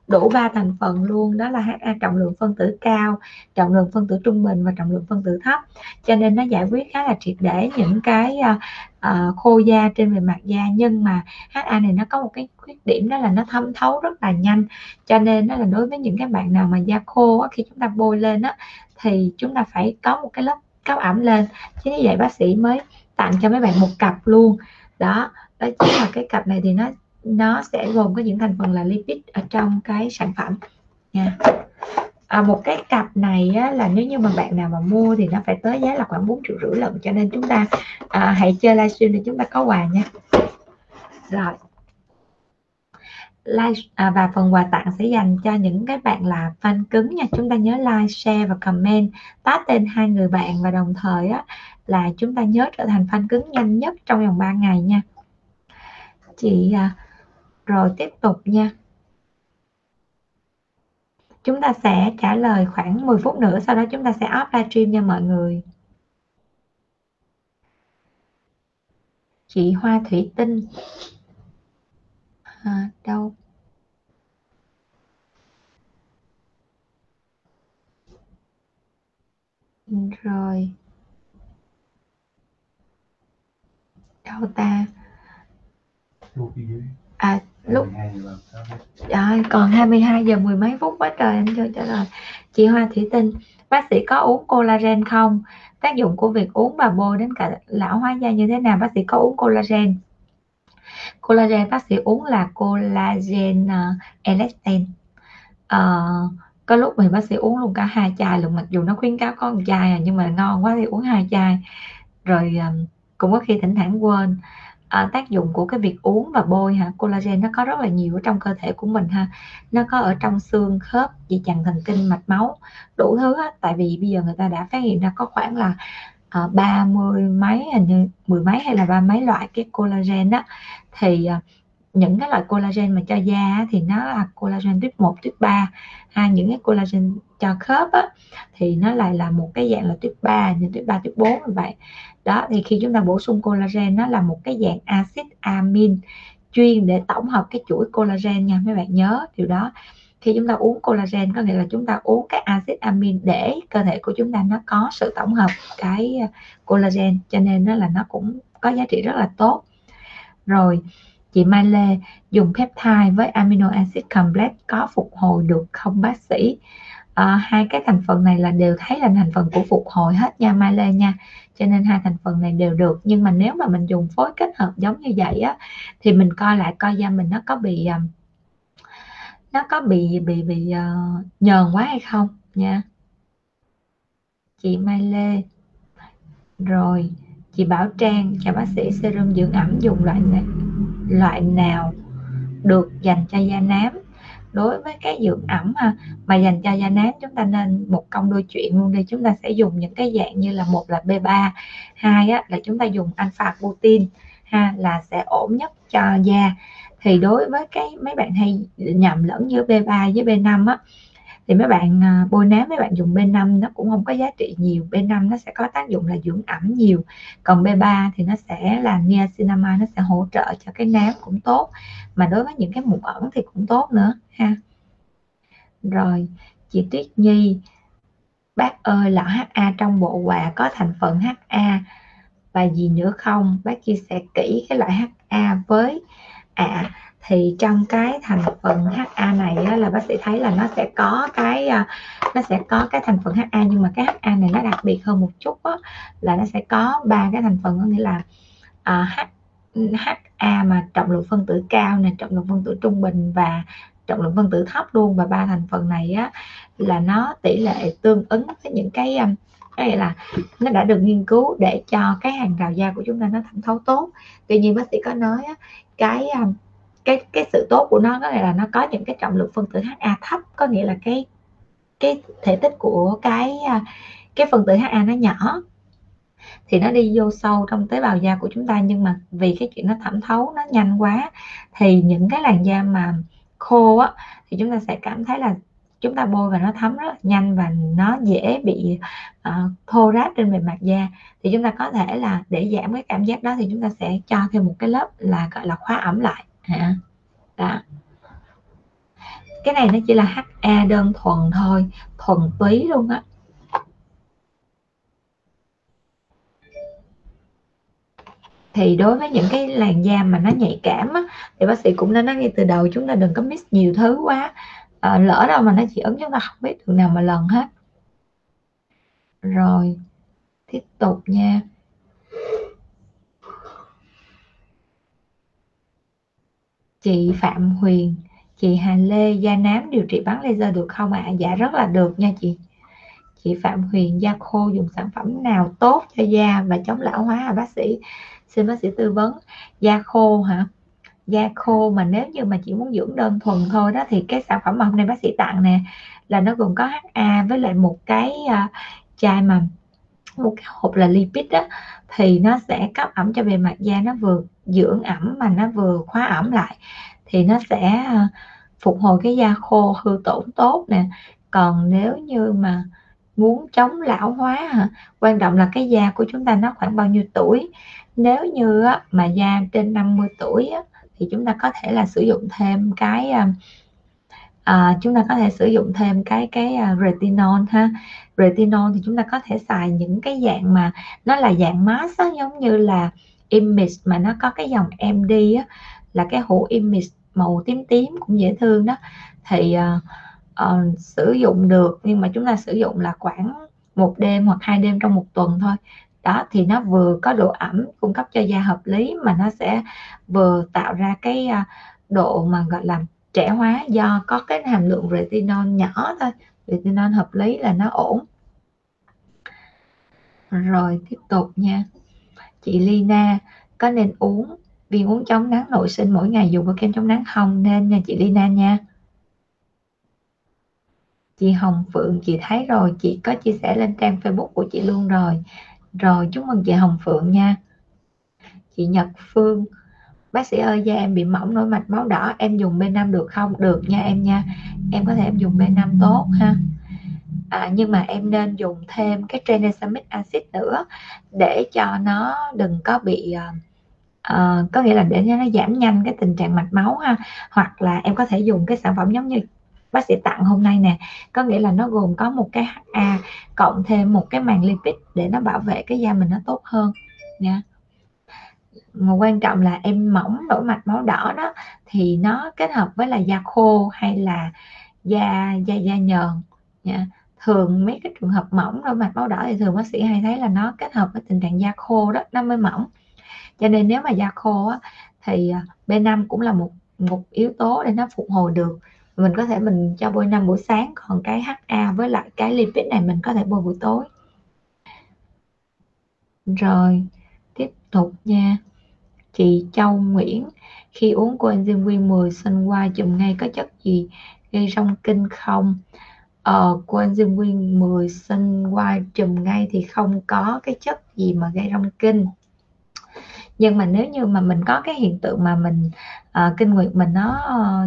đủ 3 thành phần luôn, đó là HA trọng lượng phân tử cao, trọng lượng phân tử trung bình và trọng lượng phân tử thấp, cho nên nó giải quyết khá là triệt để những cái khô da trên bề mặt da. Nhưng mà HA này nó có một cái khuyết điểm, đó là nó thấm thấu rất là nhanh, cho nên đó là đối với những cái bạn nào mà da khô á, khi chúng ta bôi lên á thì chúng ta phải có một cái lớp cấp ẩm lên. Chính vì vậy bác sĩ mới tặng cho mấy bạn một cặp luôn đó. Đó chính là cái cặp này, thì nó sẽ gồm có những thành phần là lipid ở trong cái sản phẩm nha. Một cái cặp này á, là nếu như mà bạn nào mà mua thì nó phải tới giá là khoảng 4,5 triệu lận, cho nên chúng ta hãy chơi livestream để chúng ta có quà nha. Rồi like, và phần quà tặng sẽ dành cho những cái bạn là fan cứng nha. Chúng ta nhớ like, share và comment, tag tên 2 người bạn, và đồng thời á, là chúng ta nhớ trở thành fan cứng nhanh nhất trong vòng 3 ngày nha chị. Rồi tiếp tục nha, chúng ta sẽ trả lời khoảng 10 phút nữa, sau đó chúng ta sẽ off livestream nha mọi người. Chị Hoa Thủy Tinh đâu? Rồi đâu ta? Lúc còn 22 giờ mười mấy phút, quá trời anh chưa trả lời. Chị Hoa Thủy Tinh, bác sĩ có uống collagen không? Tác dụng của việc uống và bôi đến cả lão hóa da như thế nào? Bác sĩ có uống collagen. Collagen bác sĩ uống là collagen elastin. Có lúc mình bác sĩ uống luôn cả 2 chai luôn, mặc dù nó khuyến cáo có 1 chai nhưng mà ngon quá thì uống 2 chai. Rồi cũng có khi thỉnh thoảng quên. Tác dụng của cái việc uống và bôi hả? Collagen nó có rất là nhiều ở trong cơ thể của mình ha. Nó có ở trong xương, khớp, dây chằng thần kinh, mạch máu, đủ thứ á. Tại vì bây giờ người ta đã phát hiện ra có khoảng là 30 mấy, hình như 10 mấy hay là 30 mấy loại cái collagen đó. Thì những cái loại collagen mà cho da thì nó là collagen tuyếp 1, tuyếp 3. Những cái collagen cho khớp á, thì nó lại là một cái dạng là tuyếp 3, như tuyếp 3, tuyếp 4 như vậy. Đó, thì khi chúng ta bổ sung collagen, nó là một cái dạng axit amin chuyên để tổng hợp cái chuỗi collagen nha. Mấy bạn nhớ điều đó. Khi chúng ta uống collagen có nghĩa là chúng ta uống các axit amin để cơ thể của chúng ta nó có sự tổng hợp cái collagen, cho nên nó là nó cũng có giá trị rất là tốt. Rồi chị Mai Lê dùng peptide với amino acid complex có phục hồi được không bác sĩ? Hai cái thành phần này là đều thấy là thành phần của phục hồi hết nha Mai Lê nha, cho nên hai thành phần này đều được. Nhưng mà nếu mà mình dùng phối kết hợp giống như vậy á, thì mình coi lại coi da mình nó có bị nhờn quá hay không nha chị Mai Lê. Rồi chị Bảo Trang, chào bác sĩ, serum dưỡng ẩm dùng loại nào được dành cho da nám? Đối với cái dưỡng ẩm mà dành cho da nám, chúng ta nên một công đôi chuyện luôn đi. Chúng ta sẽ dùng những cái dạng như là, một là B3, hai á, là chúng ta dùng alpha butin ha, là sẽ ổn nhất cho da. Thì đối với cái mấy bạn hay nhầm lẫn giữa B3 với B5 á, thì mấy bạn bôi nám mấy bạn dùng B5 nó cũng không có giá trị nhiều. B5 nó sẽ có tác dụng là dưỡng ẩm nhiều, còn B3 thì nó sẽ là niacinamide, nó sẽ hỗ trợ cho cái nám cũng tốt, mà đối với những cái mụn ẩn thì cũng tốt nữa ha. Rồi chị Tuyết Nhi, bác ơi lọ HA trong bộ quà có thành phần HA và gì nữa không? Bác chia sẻ kỹ cái loại HA với ạ. Thì trong cái thành phần HA này á, là bác sĩ thấy là nó sẽ có cái thành phần HA, nhưng mà cái HA này nó đặc biệt hơn một chút á, là nó sẽ có ba cái thành phần, có nghĩa là HA mà trọng lượng phân tử cao này, trọng lượng phân tử trung bình và trọng lượng phân tử thấp luôn. Và ba thành phần này á, là nó tỷ lệ tương ứng với những cái, có nghĩa là nó đã được nghiên cứu để cho cái hàng rào da của chúng ta nó thẩm thấu tốt. Tuy nhiên bác sĩ có nói á, cái sự tốt của nó là nó có những cái trọng lượng phân tử HA thấp, có nghĩa là cái thể tích của cái phân tử HA nó nhỏ, thì nó đi vô sâu trong tế bào da của chúng ta. Nhưng mà vì cái chuyện nó thẩm thấu nó nhanh quá, thì những cái làn da mà khô á, thì chúng ta sẽ cảm thấy là chúng ta bôi và nó thấm rất là nhanh, và nó dễ bị khô ráp trên bề mặt da. Thì chúng ta có thể là để giảm cái cảm giác đó, thì chúng ta sẽ cho thêm một cái lớp là gọi là khóa ẩm lại. Đó. Cái này nó chỉ là HA đơn thuần thôi, thuần túy luôn á. Thì đối với những cái làn da mà nó nhạy cảm á, thì bác sĩ cũng nên nói ngay từ đầu, chúng ta đừng có mix nhiều thứ quá, lỡ đâu mà nó dị ứng chúng ta không biết đường nào mà lần hết. Rồi tiếp tục nha. Chị Phạm Huyền, chị Hà Lê, da nám điều trị bắn laser được không ạ? Dạ rất là được nha chị. Chị Phạm Huyền, da khô dùng sản phẩm nào tốt cho da và chống lão hóa hả bác sĩ? Xin bác sĩ tư vấn. Da khô hả? Da khô mà nếu như mà chị muốn dưỡng đơn thuần thôi đó, thì cái sản phẩm mà hôm nay bác sĩ tặng nè, là nó gồm có HA với lại một cái chai mà một cái hộp là lipid đó, thì nó sẽ cấp ẩm cho bề mặt da, nó vừa dưỡng ẩm mà nó vừa khóa ẩm lại, thì nó sẽ phục hồi cái da khô hư tổn tốt nè. Còn nếu như mà muốn chống lão hóa hả, quan trọng là cái da của chúng ta nó khoảng bao nhiêu tuổi. Nếu như mà da trên 50 tuổi thì chúng ta có thể là sử dụng thêm cái retinol ha. Retinol thì chúng ta có thể xài những cái dạng mà nó là dạng mask á, giống như là Image mà nó có cái dòng MD á, là cái hũ Image màu tím tím cũng dễ thương đó, thì sử dụng được. Nhưng mà chúng ta sử dụng là khoảng một đêm hoặc hai đêm trong một tuần thôi đó, thì nó vừa có độ ẩm cung cấp cho da hợp lý, mà nó sẽ vừa tạo ra cái độ mà gọi là trẻ hóa, do có cái hàm lượng retinol nhỏ thôi. Retinol hợp lý là nó ổn. Rồi tiếp tục nha. Chị Lina, có nên uống viên uống chống nắng nội sinh mỗi ngày dùng với kem chống nắng không? Nên nha chị Lina nha. Chị Hồng Phượng, chị thấy rồi, chị có chia sẻ lên trang Facebook của chị luôn rồi. Rồi chúc mừng chị Hồng Phượng nha. Chị Nhật Phương, bác sĩ ơi da em bị mỏng nổi mạch máu đỏ, em dùng B5 được không? Được nha em nha, em có thể em dùng B5 tốt ha. Nhưng mà em nên dùng thêm cái tranexamic acid nữa để cho nó đừng có bị có nghĩa là để cho nó giảm nhanh cái tình trạng mạch máu ha. Hoặc là em có thể dùng cái sản phẩm giống như bác sĩ tặng hôm nay nè, có nghĩa là nó gồm có một cái HA cộng thêm một cái màng lipid để nó bảo vệ cái da mình nó tốt hơn nha. Mà quan trọng là em mỏng nổi mạch máu đỏ đó thì nó kết hợp với là da khô hay là da nhờn nha. Thường mấy cái trường hợp mỏng nổi mạch máu đỏ thì thường bác sĩ hay thấy là nó kết hợp với tình trạng da khô đó, nó mới mỏng. Cho nên nếu mà da khô á, thì B5 cũng là một yếu tố để nó phục hồi được. Mình có thể mình cho bôi 5 buổi sáng, còn cái HA với lại cái lipid này mình có thể bôi buổi tối. Rồi tiếp tục nha. Chị Châu Nguyễn, khi uống coenzyme Q10 sunway chùm ngay có chất gì gây rong kinh không? Coenzyme Q10 sunway chùm ngay thì không có cái chất gì mà gây rong kinh. Nhưng mà nếu như mà mình có cái hiện tượng mà mình kinh nguyệt mình nó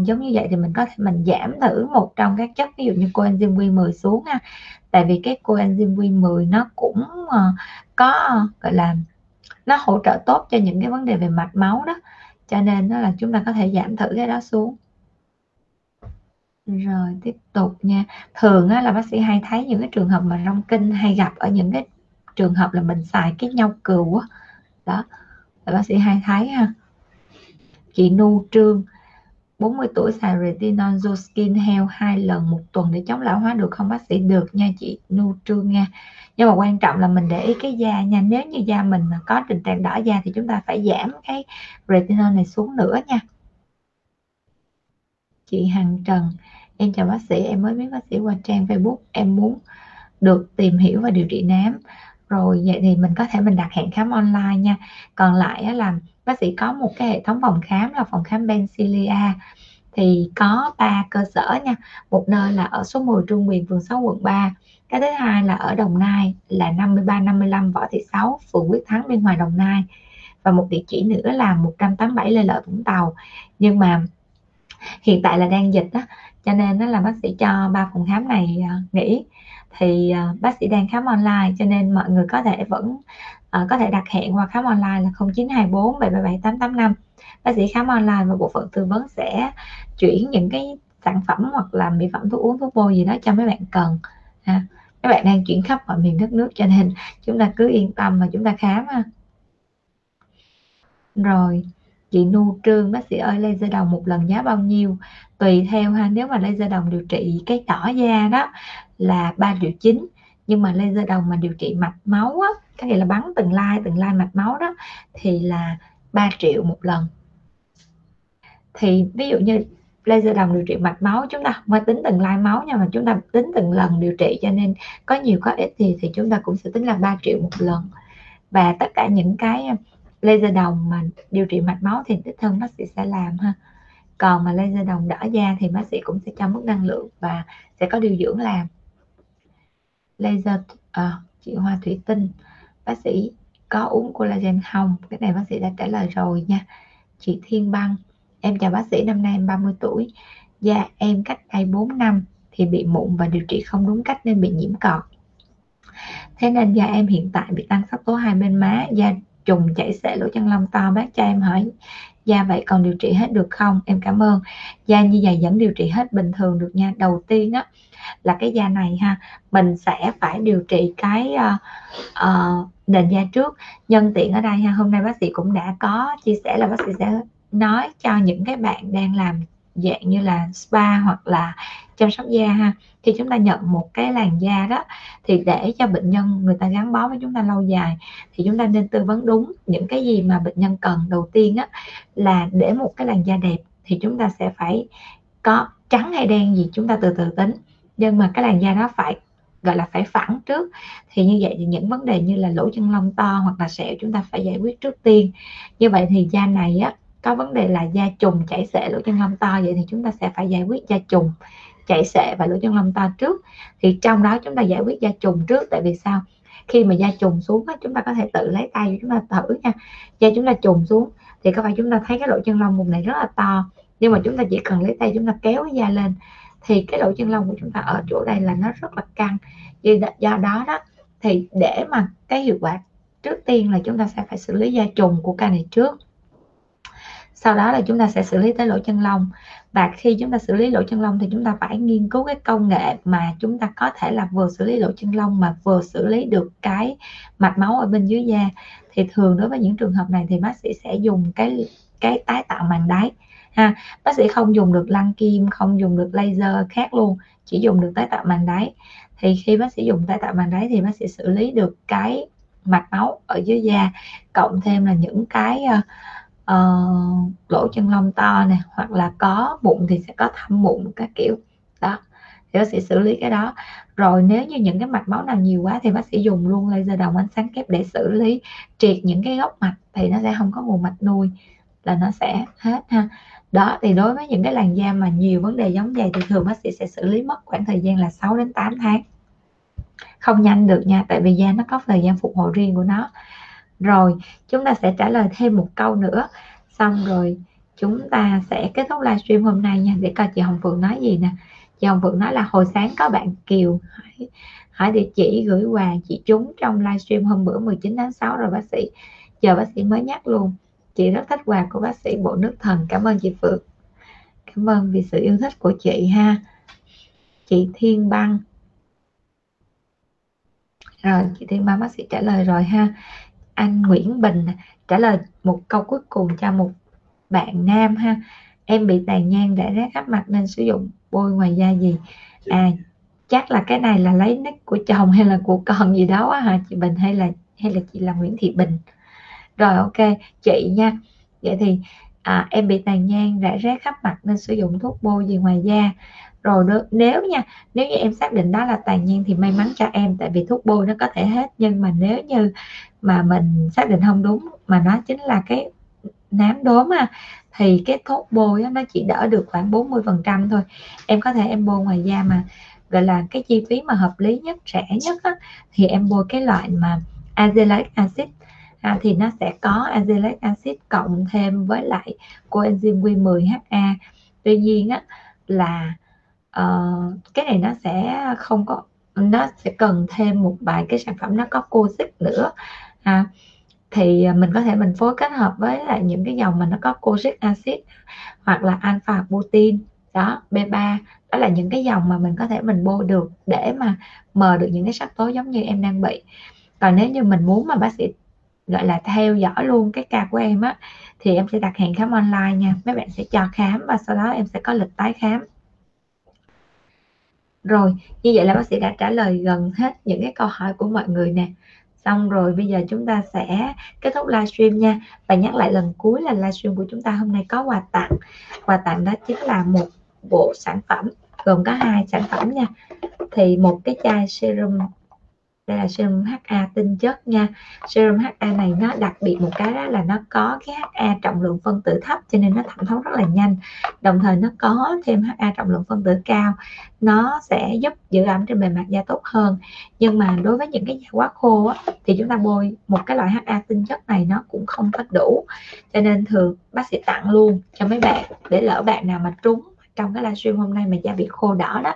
giống như vậy thì mình có thể mình giảm thử một trong các chất, ví dụ như coenzyme Q10 xuống ha. Tại vì cái coenzyme Q10 nó cũng có gọi là nó hỗ trợ tốt cho những cái vấn đề về mạch máu đó, cho nên đó là chúng ta có thể giảm thử cái đó xuống. Rồi tiếp tục nha. Thường á, là bác sĩ hay thấy những cái trường hợp mà rong kinh hay gặp ở những cái trường hợp là mình xài cái nhau cừu á đó. Bác sĩ hay thấy ha. Chị Nu Trương, 40 tuổi xài retinol Skin Health 2 lần một tuần để chống lão hóa được không bác sĩ? Được nha chị Nu Trương nha. Nhưng mà quan trọng là mình để ý cái da nha. Nếu như da mình mà có tình trạng đỏ da thì chúng ta phải giảm cái retinol này xuống nữa nha. Chị Hằng Trần, em chào bác sĩ, em mới biết bác sĩ qua trang Facebook, em muốn được tìm hiểu và điều trị nám. Rồi vậy thì mình có thể mình đặt hẹn khám online nha. Còn lại là bác sĩ có một cái hệ thống phòng khám là phòng khám Bencilia, thì có 3 cơ sở nha. Một nơi là ở số 10 Trương Quyền, phường 6, quận 3. Cái thứ hai là ở Đồng Nai là 53-55 Võ Thị 6, phường Quyết Thắng, bên ngoài Đồng Nai. Và một địa chỉ nữa là 187 Lê Lợi, Vũng Tàu. Nhưng mà hiện tại là đang dịch đó, cho nên đó là bác sĩ cho 3 phòng khám này nghỉ. Thì bác sĩ đang khám online, cho nên mọi người có thể vẫn có thể đặt hẹn qua khám online là 0924 777 885. Bác sĩ khám online và bộ phận tư vấn sẽ chuyển những cái sản phẩm hoặc là mỹ phẩm, thuốc uống, thuốc bôi gì đó cho mấy bạn cần ha. Mấy bạn đang chuyển khắp mọi miền đất nước, cho nên chúng ta cứ yên tâm mà chúng ta khám ha. Rồi chị Nu Trương, bác sĩ ơi laser đồng một lần giá bao nhiêu? Tùy theo ha, nếu mà laser đồng điều trị cái đỏ da đó là 3,9 triệu, nhưng mà laser đồng mà điều trị mạch máu á, có nghĩa là bắn từng lai mạch máu đó thì là 3 triệu một lần. Thì ví dụ như laser đồng điều trị mạch máu chúng ta không phải tính từng lai máu nha, mà chúng ta tính từng lần điều trị, cho nên có nhiều có ít thì chúng ta cũng sẽ tính là 3 triệu một lần. Và tất cả những cái laser đồng mà điều trị mạch máu thì đích thân bác sĩ sẽ làm ha. Còn mà laser đồng đỏ da thì bác sĩ cũng sẽ cho mức năng lượng và sẽ có điều dưỡng làm. Laser chị Hoa Thủy Tinh, bác sĩ có uống collagen không? Cái này bác sĩ đã trả lời rồi nha. Chị Thiên Băng, em chào bác sĩ, năm nay em 30 tuổi. Da em cách đây 4 năm thì bị mụn và điều trị không đúng cách nên bị nhiễm cọt. Thế nên da em hiện tại bị tăng sắc tố 2 bên má, da trùng, chảy xệ, lỗ chân lông to. Bác cho em hỏi da vậy còn điều trị hết được không? Em cảm ơn. Da như vậy vẫn điều trị hết bình thường được nha. Đầu tiên đó là cái da này ha, mình sẽ phải điều trị cái nền da trước. Nhân tiện ở đây ha, hôm nay bác sĩ cũng đã có chia sẻ là bác sĩ sẽ nói cho những cái bạn đang làm dạng như là spa hoặc là chăm sóc da ha, khi chúng ta nhận một cái làn da đó thì để cho bệnh nhân người ta gắn bó với chúng ta lâu dài thì chúng ta nên tư vấn đúng những cái gì mà bệnh nhân cần. Đầu tiên á là để một cái làn da đẹp thì chúng ta sẽ phải có trắng hay đen gì chúng ta từ từ tính, nhưng mà cái làn da nó phải gọi là phải phẳng trước. Thì như vậy thì những vấn đề như là lỗ chân lông to hoặc là sẹo chúng ta phải giải quyết trước tiên. Như vậy thì da này á có vấn đề là da trùng, chảy xệ, lỗ chân lông to, vậy thì chúng ta sẽ phải giải quyết da trùng, chảy xệ và lỗ chân lông to trước. Thì trong đó chúng ta giải quyết da trùng trước, tại vì sao? Khi mà da trùng xuống chúng ta có thể tự lấy tay chúng ta thử nha. Da chúng ta trùng xuống thì các bạn chúng ta thấy cái lỗ chân lông vùng này rất là to, nhưng mà chúng ta chỉ cần lấy tay chúng ta kéo cái da lên thì cái lỗ chân lông của chúng ta ở chỗ đây là nó rất là căng. Do đó đó thì để mà cái hiệu quả, trước tiên là chúng ta sẽ phải xử lý da trùng của ca này trước, sau đó là chúng ta sẽ xử lý tới lỗ chân lông. Và khi chúng ta xử lý lỗ chân lông thì chúng ta phải nghiên cứu cái công nghệ mà chúng ta có thể là vừa xử lý lỗ chân lông mà vừa xử lý được cái mạch máu ở bên dưới da. Thì thường đối với những trường hợp này thì bác sĩ sẽ dùng cái tái tạo màng đáy ha. Bác sĩ không dùng được lăn kim, không dùng được laser khác luôn, chỉ dùng được tái tạo màng đáy. Thì khi bác sĩ dùng tái tạo màng đáy thì bác sĩ xử lý được cái mạch máu ở dưới da, cộng thêm là những cái lỗ chân lông to nè, hoặc là có mụn thì sẽ có thâm mụn các kiểu đó, thì bác sĩ xử lý cái đó. Rồi nếu như những cái mạch máu nào nhiều quá thì bác sĩ dùng luôn laser đồng ánh sáng kép để xử lý triệt những cái gốc mạch, thì nó sẽ không có nguồn mạch nuôi, là nó sẽ hết ha. Đó thì đối với những cái làn da mà nhiều vấn đề giống vậy thì thường bác sĩ sẽ xử lý mất khoảng thời gian là 6 đến 8 tháng, không nhanh được nha, tại vì da nó có thời gian phục hồi riêng của nó. Rồi chúng ta sẽ trả lời thêm một câu nữa, xong rồi chúng ta sẽ kết thúc livestream hôm nay nha. Để coi chị Hồng Phượng nói gì nè. Chị Hồng Phượng nói là hồi sáng có bạn Kiều hỏi địa chỉ gửi quà chị trúng trong livestream hôm bữa 19/6 rồi bác sĩ, giờ bác sĩ mới nhắc luôn. Chị rất thích quà của bác sĩ Bộ Nước Thần. Cảm ơn chị Phượng, cảm ơn vì sự yêu thích của chị ha. Chị Thiên Băng, rồi chị Thiên Băng bác sĩ trả lời rồi ha. Anh Nguyễn Bình trả lời một câu cuối cùng cho một bạn nam ha. Em bị tàn nhang rải rác khắp mặt nên sử dụng bôi ngoài da gì? À, chắc là cái này là lấy nick của chồng hay là của con gì đó hả chị Bình, hay là chị là Nguyễn Thị Bình. Rồi ok chị nha. Vậy thì em bị tàn nhang rải rác khắp mặt nên sử dụng thuốc bôi gì ngoài da? Rồi nếu như em xác định đó là tàn nhang thì may mắn cho em, tại vì thuốc bôi nó có thể hết. Nhưng mà nếu như mà mình xác định không đúng mà nó chính là cái nám đốm thì cái thuốc bôi nó chỉ đỡ được khoảng 40% thôi. Em có thể em bôi ngoài da mà gọi là cái chi phí mà hợp lý nhất, rẻ nhất thì em bôi cái loại mà azelaic acid thì nó sẽ có azelaic acid cộng thêm với lại coenzyme Q10HA. Tuy nhiên là cái này nó sẽ không có, nó sẽ cần thêm một vài cái sản phẩm nó có cozic nữa thì mình có thể mình phối kết hợp với lại những cái dòng mà nó có cozic acid hoặc là alpha butin đó, B3, đó là những cái dòng mà mình có thể mình bôi được để mà mờ được những cái sắc tố giống như em đang bị. Còn nếu như mình muốn mà bác sĩ gọi là theo dõi luôn cái ca của em thì em sẽ đặt hẹn khám online nha. Mấy bạn sẽ cho khám và sau đó em sẽ có lịch tái khám. Rồi, như vậy là bác sĩ đã trả lời gần hết những cái câu hỏi của mọi người nè. Xong rồi, bây giờ chúng ta sẽ kết thúc livestream nha. Và nhắc lại lần cuối là livestream của chúng ta hôm nay có quà tặng. Quà tặng đó chính là một bộ sản phẩm, gồm có 2 sản phẩm nha. Thì một cái chai serum, đây là serum HA tinh chất nha. Serum HA này nó đặc biệt một cái đó là nó có cái HA trọng lượng phân tử thấp cho nên nó thẩm thấu rất là nhanh. Đồng thời nó có thêm HA trọng lượng phân tử cao, nó sẽ giúp giữ ẩm trên bề mặt da tốt hơn. Nhưng mà đối với những cái da quá khô thì chúng ta bôi một cái loại HA tinh chất này nó cũng không có đủ. Cho nên thường bác sĩ tặng luôn cho mấy bạn, để lỡ bạn nào mà trúng trong cái livestream hôm nay mà da bị khô đỏ đó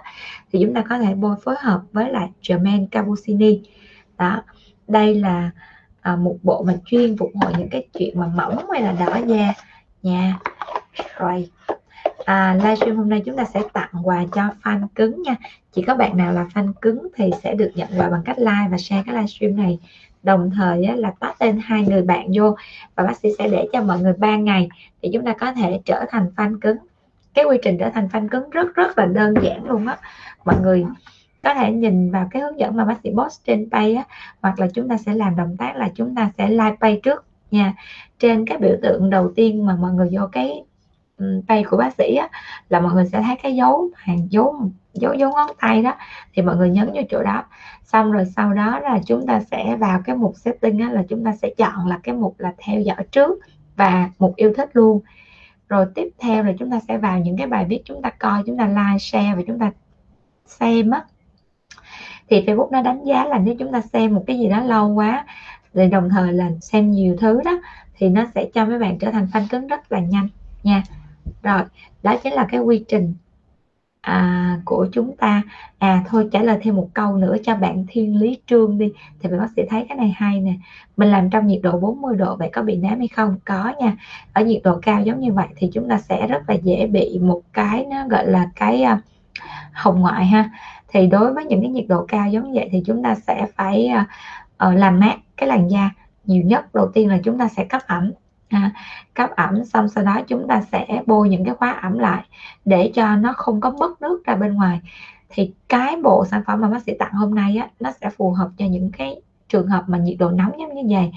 thì chúng ta có thể bôi phối hợp với lại Germaine Cappuccini đó. Đây là một bộ mà chuyên phục hồi những cái chuyện mà mỏng hay là đỏ da nha. Rồi livestream hôm nay chúng ta sẽ tặng quà cho fan cứng nha. Chỉ có bạn nào là fan cứng thì sẽ được nhận quà bằng cách like và share cái livestream này, đồng thời là tag tên 2 người bạn vô, và bác sĩ sẽ để cho mọi người 3 ngày thì chúng ta có thể trở thành fan cứng. Cái quy trình trở thành fan cứng rất là đơn giản luôn Mọi người có thể nhìn vào cái hướng dẫn mà bác sĩ post trên page hoặc là chúng ta sẽ làm động tác là chúng ta sẽ like page trước nha. Trên cái biểu tượng đầu tiên mà mọi người vô cái page của bác sĩ là mọi người sẽ thấy cái dấu ngón tay đó, thì mọi người nhấn vô chỗ đó. Xong rồi sau đó là chúng ta sẽ vào cái mục setting là chúng ta sẽ chọn là cái mục là theo dõi trước và mục yêu thích luôn. Rồi tiếp theo là chúng ta sẽ vào những cái bài viết chúng ta coi, chúng ta like, share và chúng ta xem Thì Facebook nó đánh giá là nếu chúng ta xem một cái gì đó lâu quá, rồi đồng thời là xem nhiều thứ đó thì nó sẽ cho mấy bạn trở thành phanh cứng rất là nhanh nha. Rồi, đó chính là cái quy trình của chúng ta. Thôi trả lời thêm một câu nữa cho bạn Thiên Lý Trương đi, thì bác sĩ thấy cái này hay nè. Mình làm trong nhiệt độ 40 độ vậy có bị nám hay không? Có nha. Ở nhiệt độ cao giống như vậy thì chúng ta sẽ rất là dễ bị một cái nó gọi là cái hồng ngoại ha. Thì đối với những cái nhiệt độ cao giống như vậy thì chúng ta sẽ phải làm mát cái làn da nhiều nhất. Đầu tiên là chúng ta sẽ cấp ẩm, cấp ẩm xong sau đó chúng ta sẽ bôi những cái khóa ẩm lại để cho nó không có mất nước ra bên ngoài. Thì cái bộ sản phẩm mà bác sĩ tặng hôm nay á, nó sẽ phù hợp cho những cái trường hợp mà nhiệt độ nóng giống như vậy.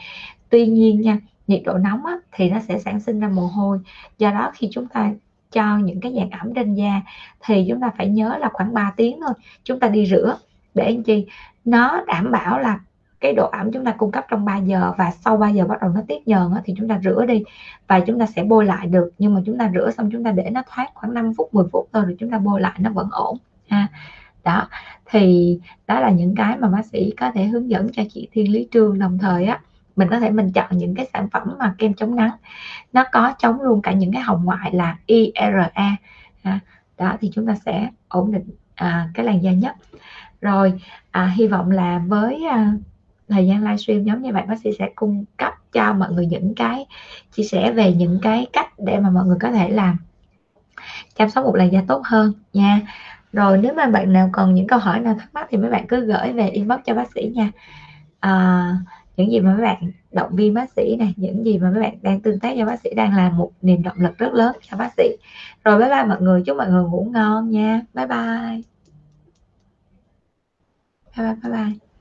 Tuy nhiên nha, nhiệt độ nóng á, thì nó sẽ sản sinh ra mồ hôi, do đó khi chúng ta cho những cái dạng ẩm trên da thì chúng ta phải nhớ là khoảng 3 tiếng thôi chúng ta đi rửa, để làm chi nó đảm bảo là cái độ ẩm chúng ta cung cấp trong 3 giờ và sau 3 giờ bắt đầu nó tiết nhờn thì chúng ta rửa đi và chúng ta sẽ bôi lại được. Nhưng mà chúng ta rửa xong chúng ta để nó thoát khoảng 5 phút 10 phút thôi rồi chúng ta bôi lại nó vẫn ổn ha. Đó thì đó là những cái mà bác sĩ có thể hướng dẫn cho chị Thiên Lý Trương. Đồng thời á, mình có thể mình chọn những cái sản phẩm mà kem chống nắng nó có chống luôn cả những cái hồng ngoại là IRA ha. Đó thì chúng ta sẽ ổn định cái làn da nhất. Rồi hy vọng là với thời gian livestream giống như vậy, bác sĩ sẽ cung cấp cho mọi người những cái chia sẻ về những cái cách để mà mọi người có thể làm chăm sóc một làn da tốt hơn nha. Rồi nếu mà bạn nào còn những câu hỏi nào thắc mắc thì mấy bạn cứ gửi về inbox cho bác sĩ nha. Những gì mà mấy bạn động viên bác sĩ này, những gì mà mấy bạn đang tương tác cho bác sĩ đang là một niềm động lực rất lớn cho bác sĩ. Rồi bye bye mọi người, chúc mọi người ngủ ngon nha. Bye bye. Bye bye.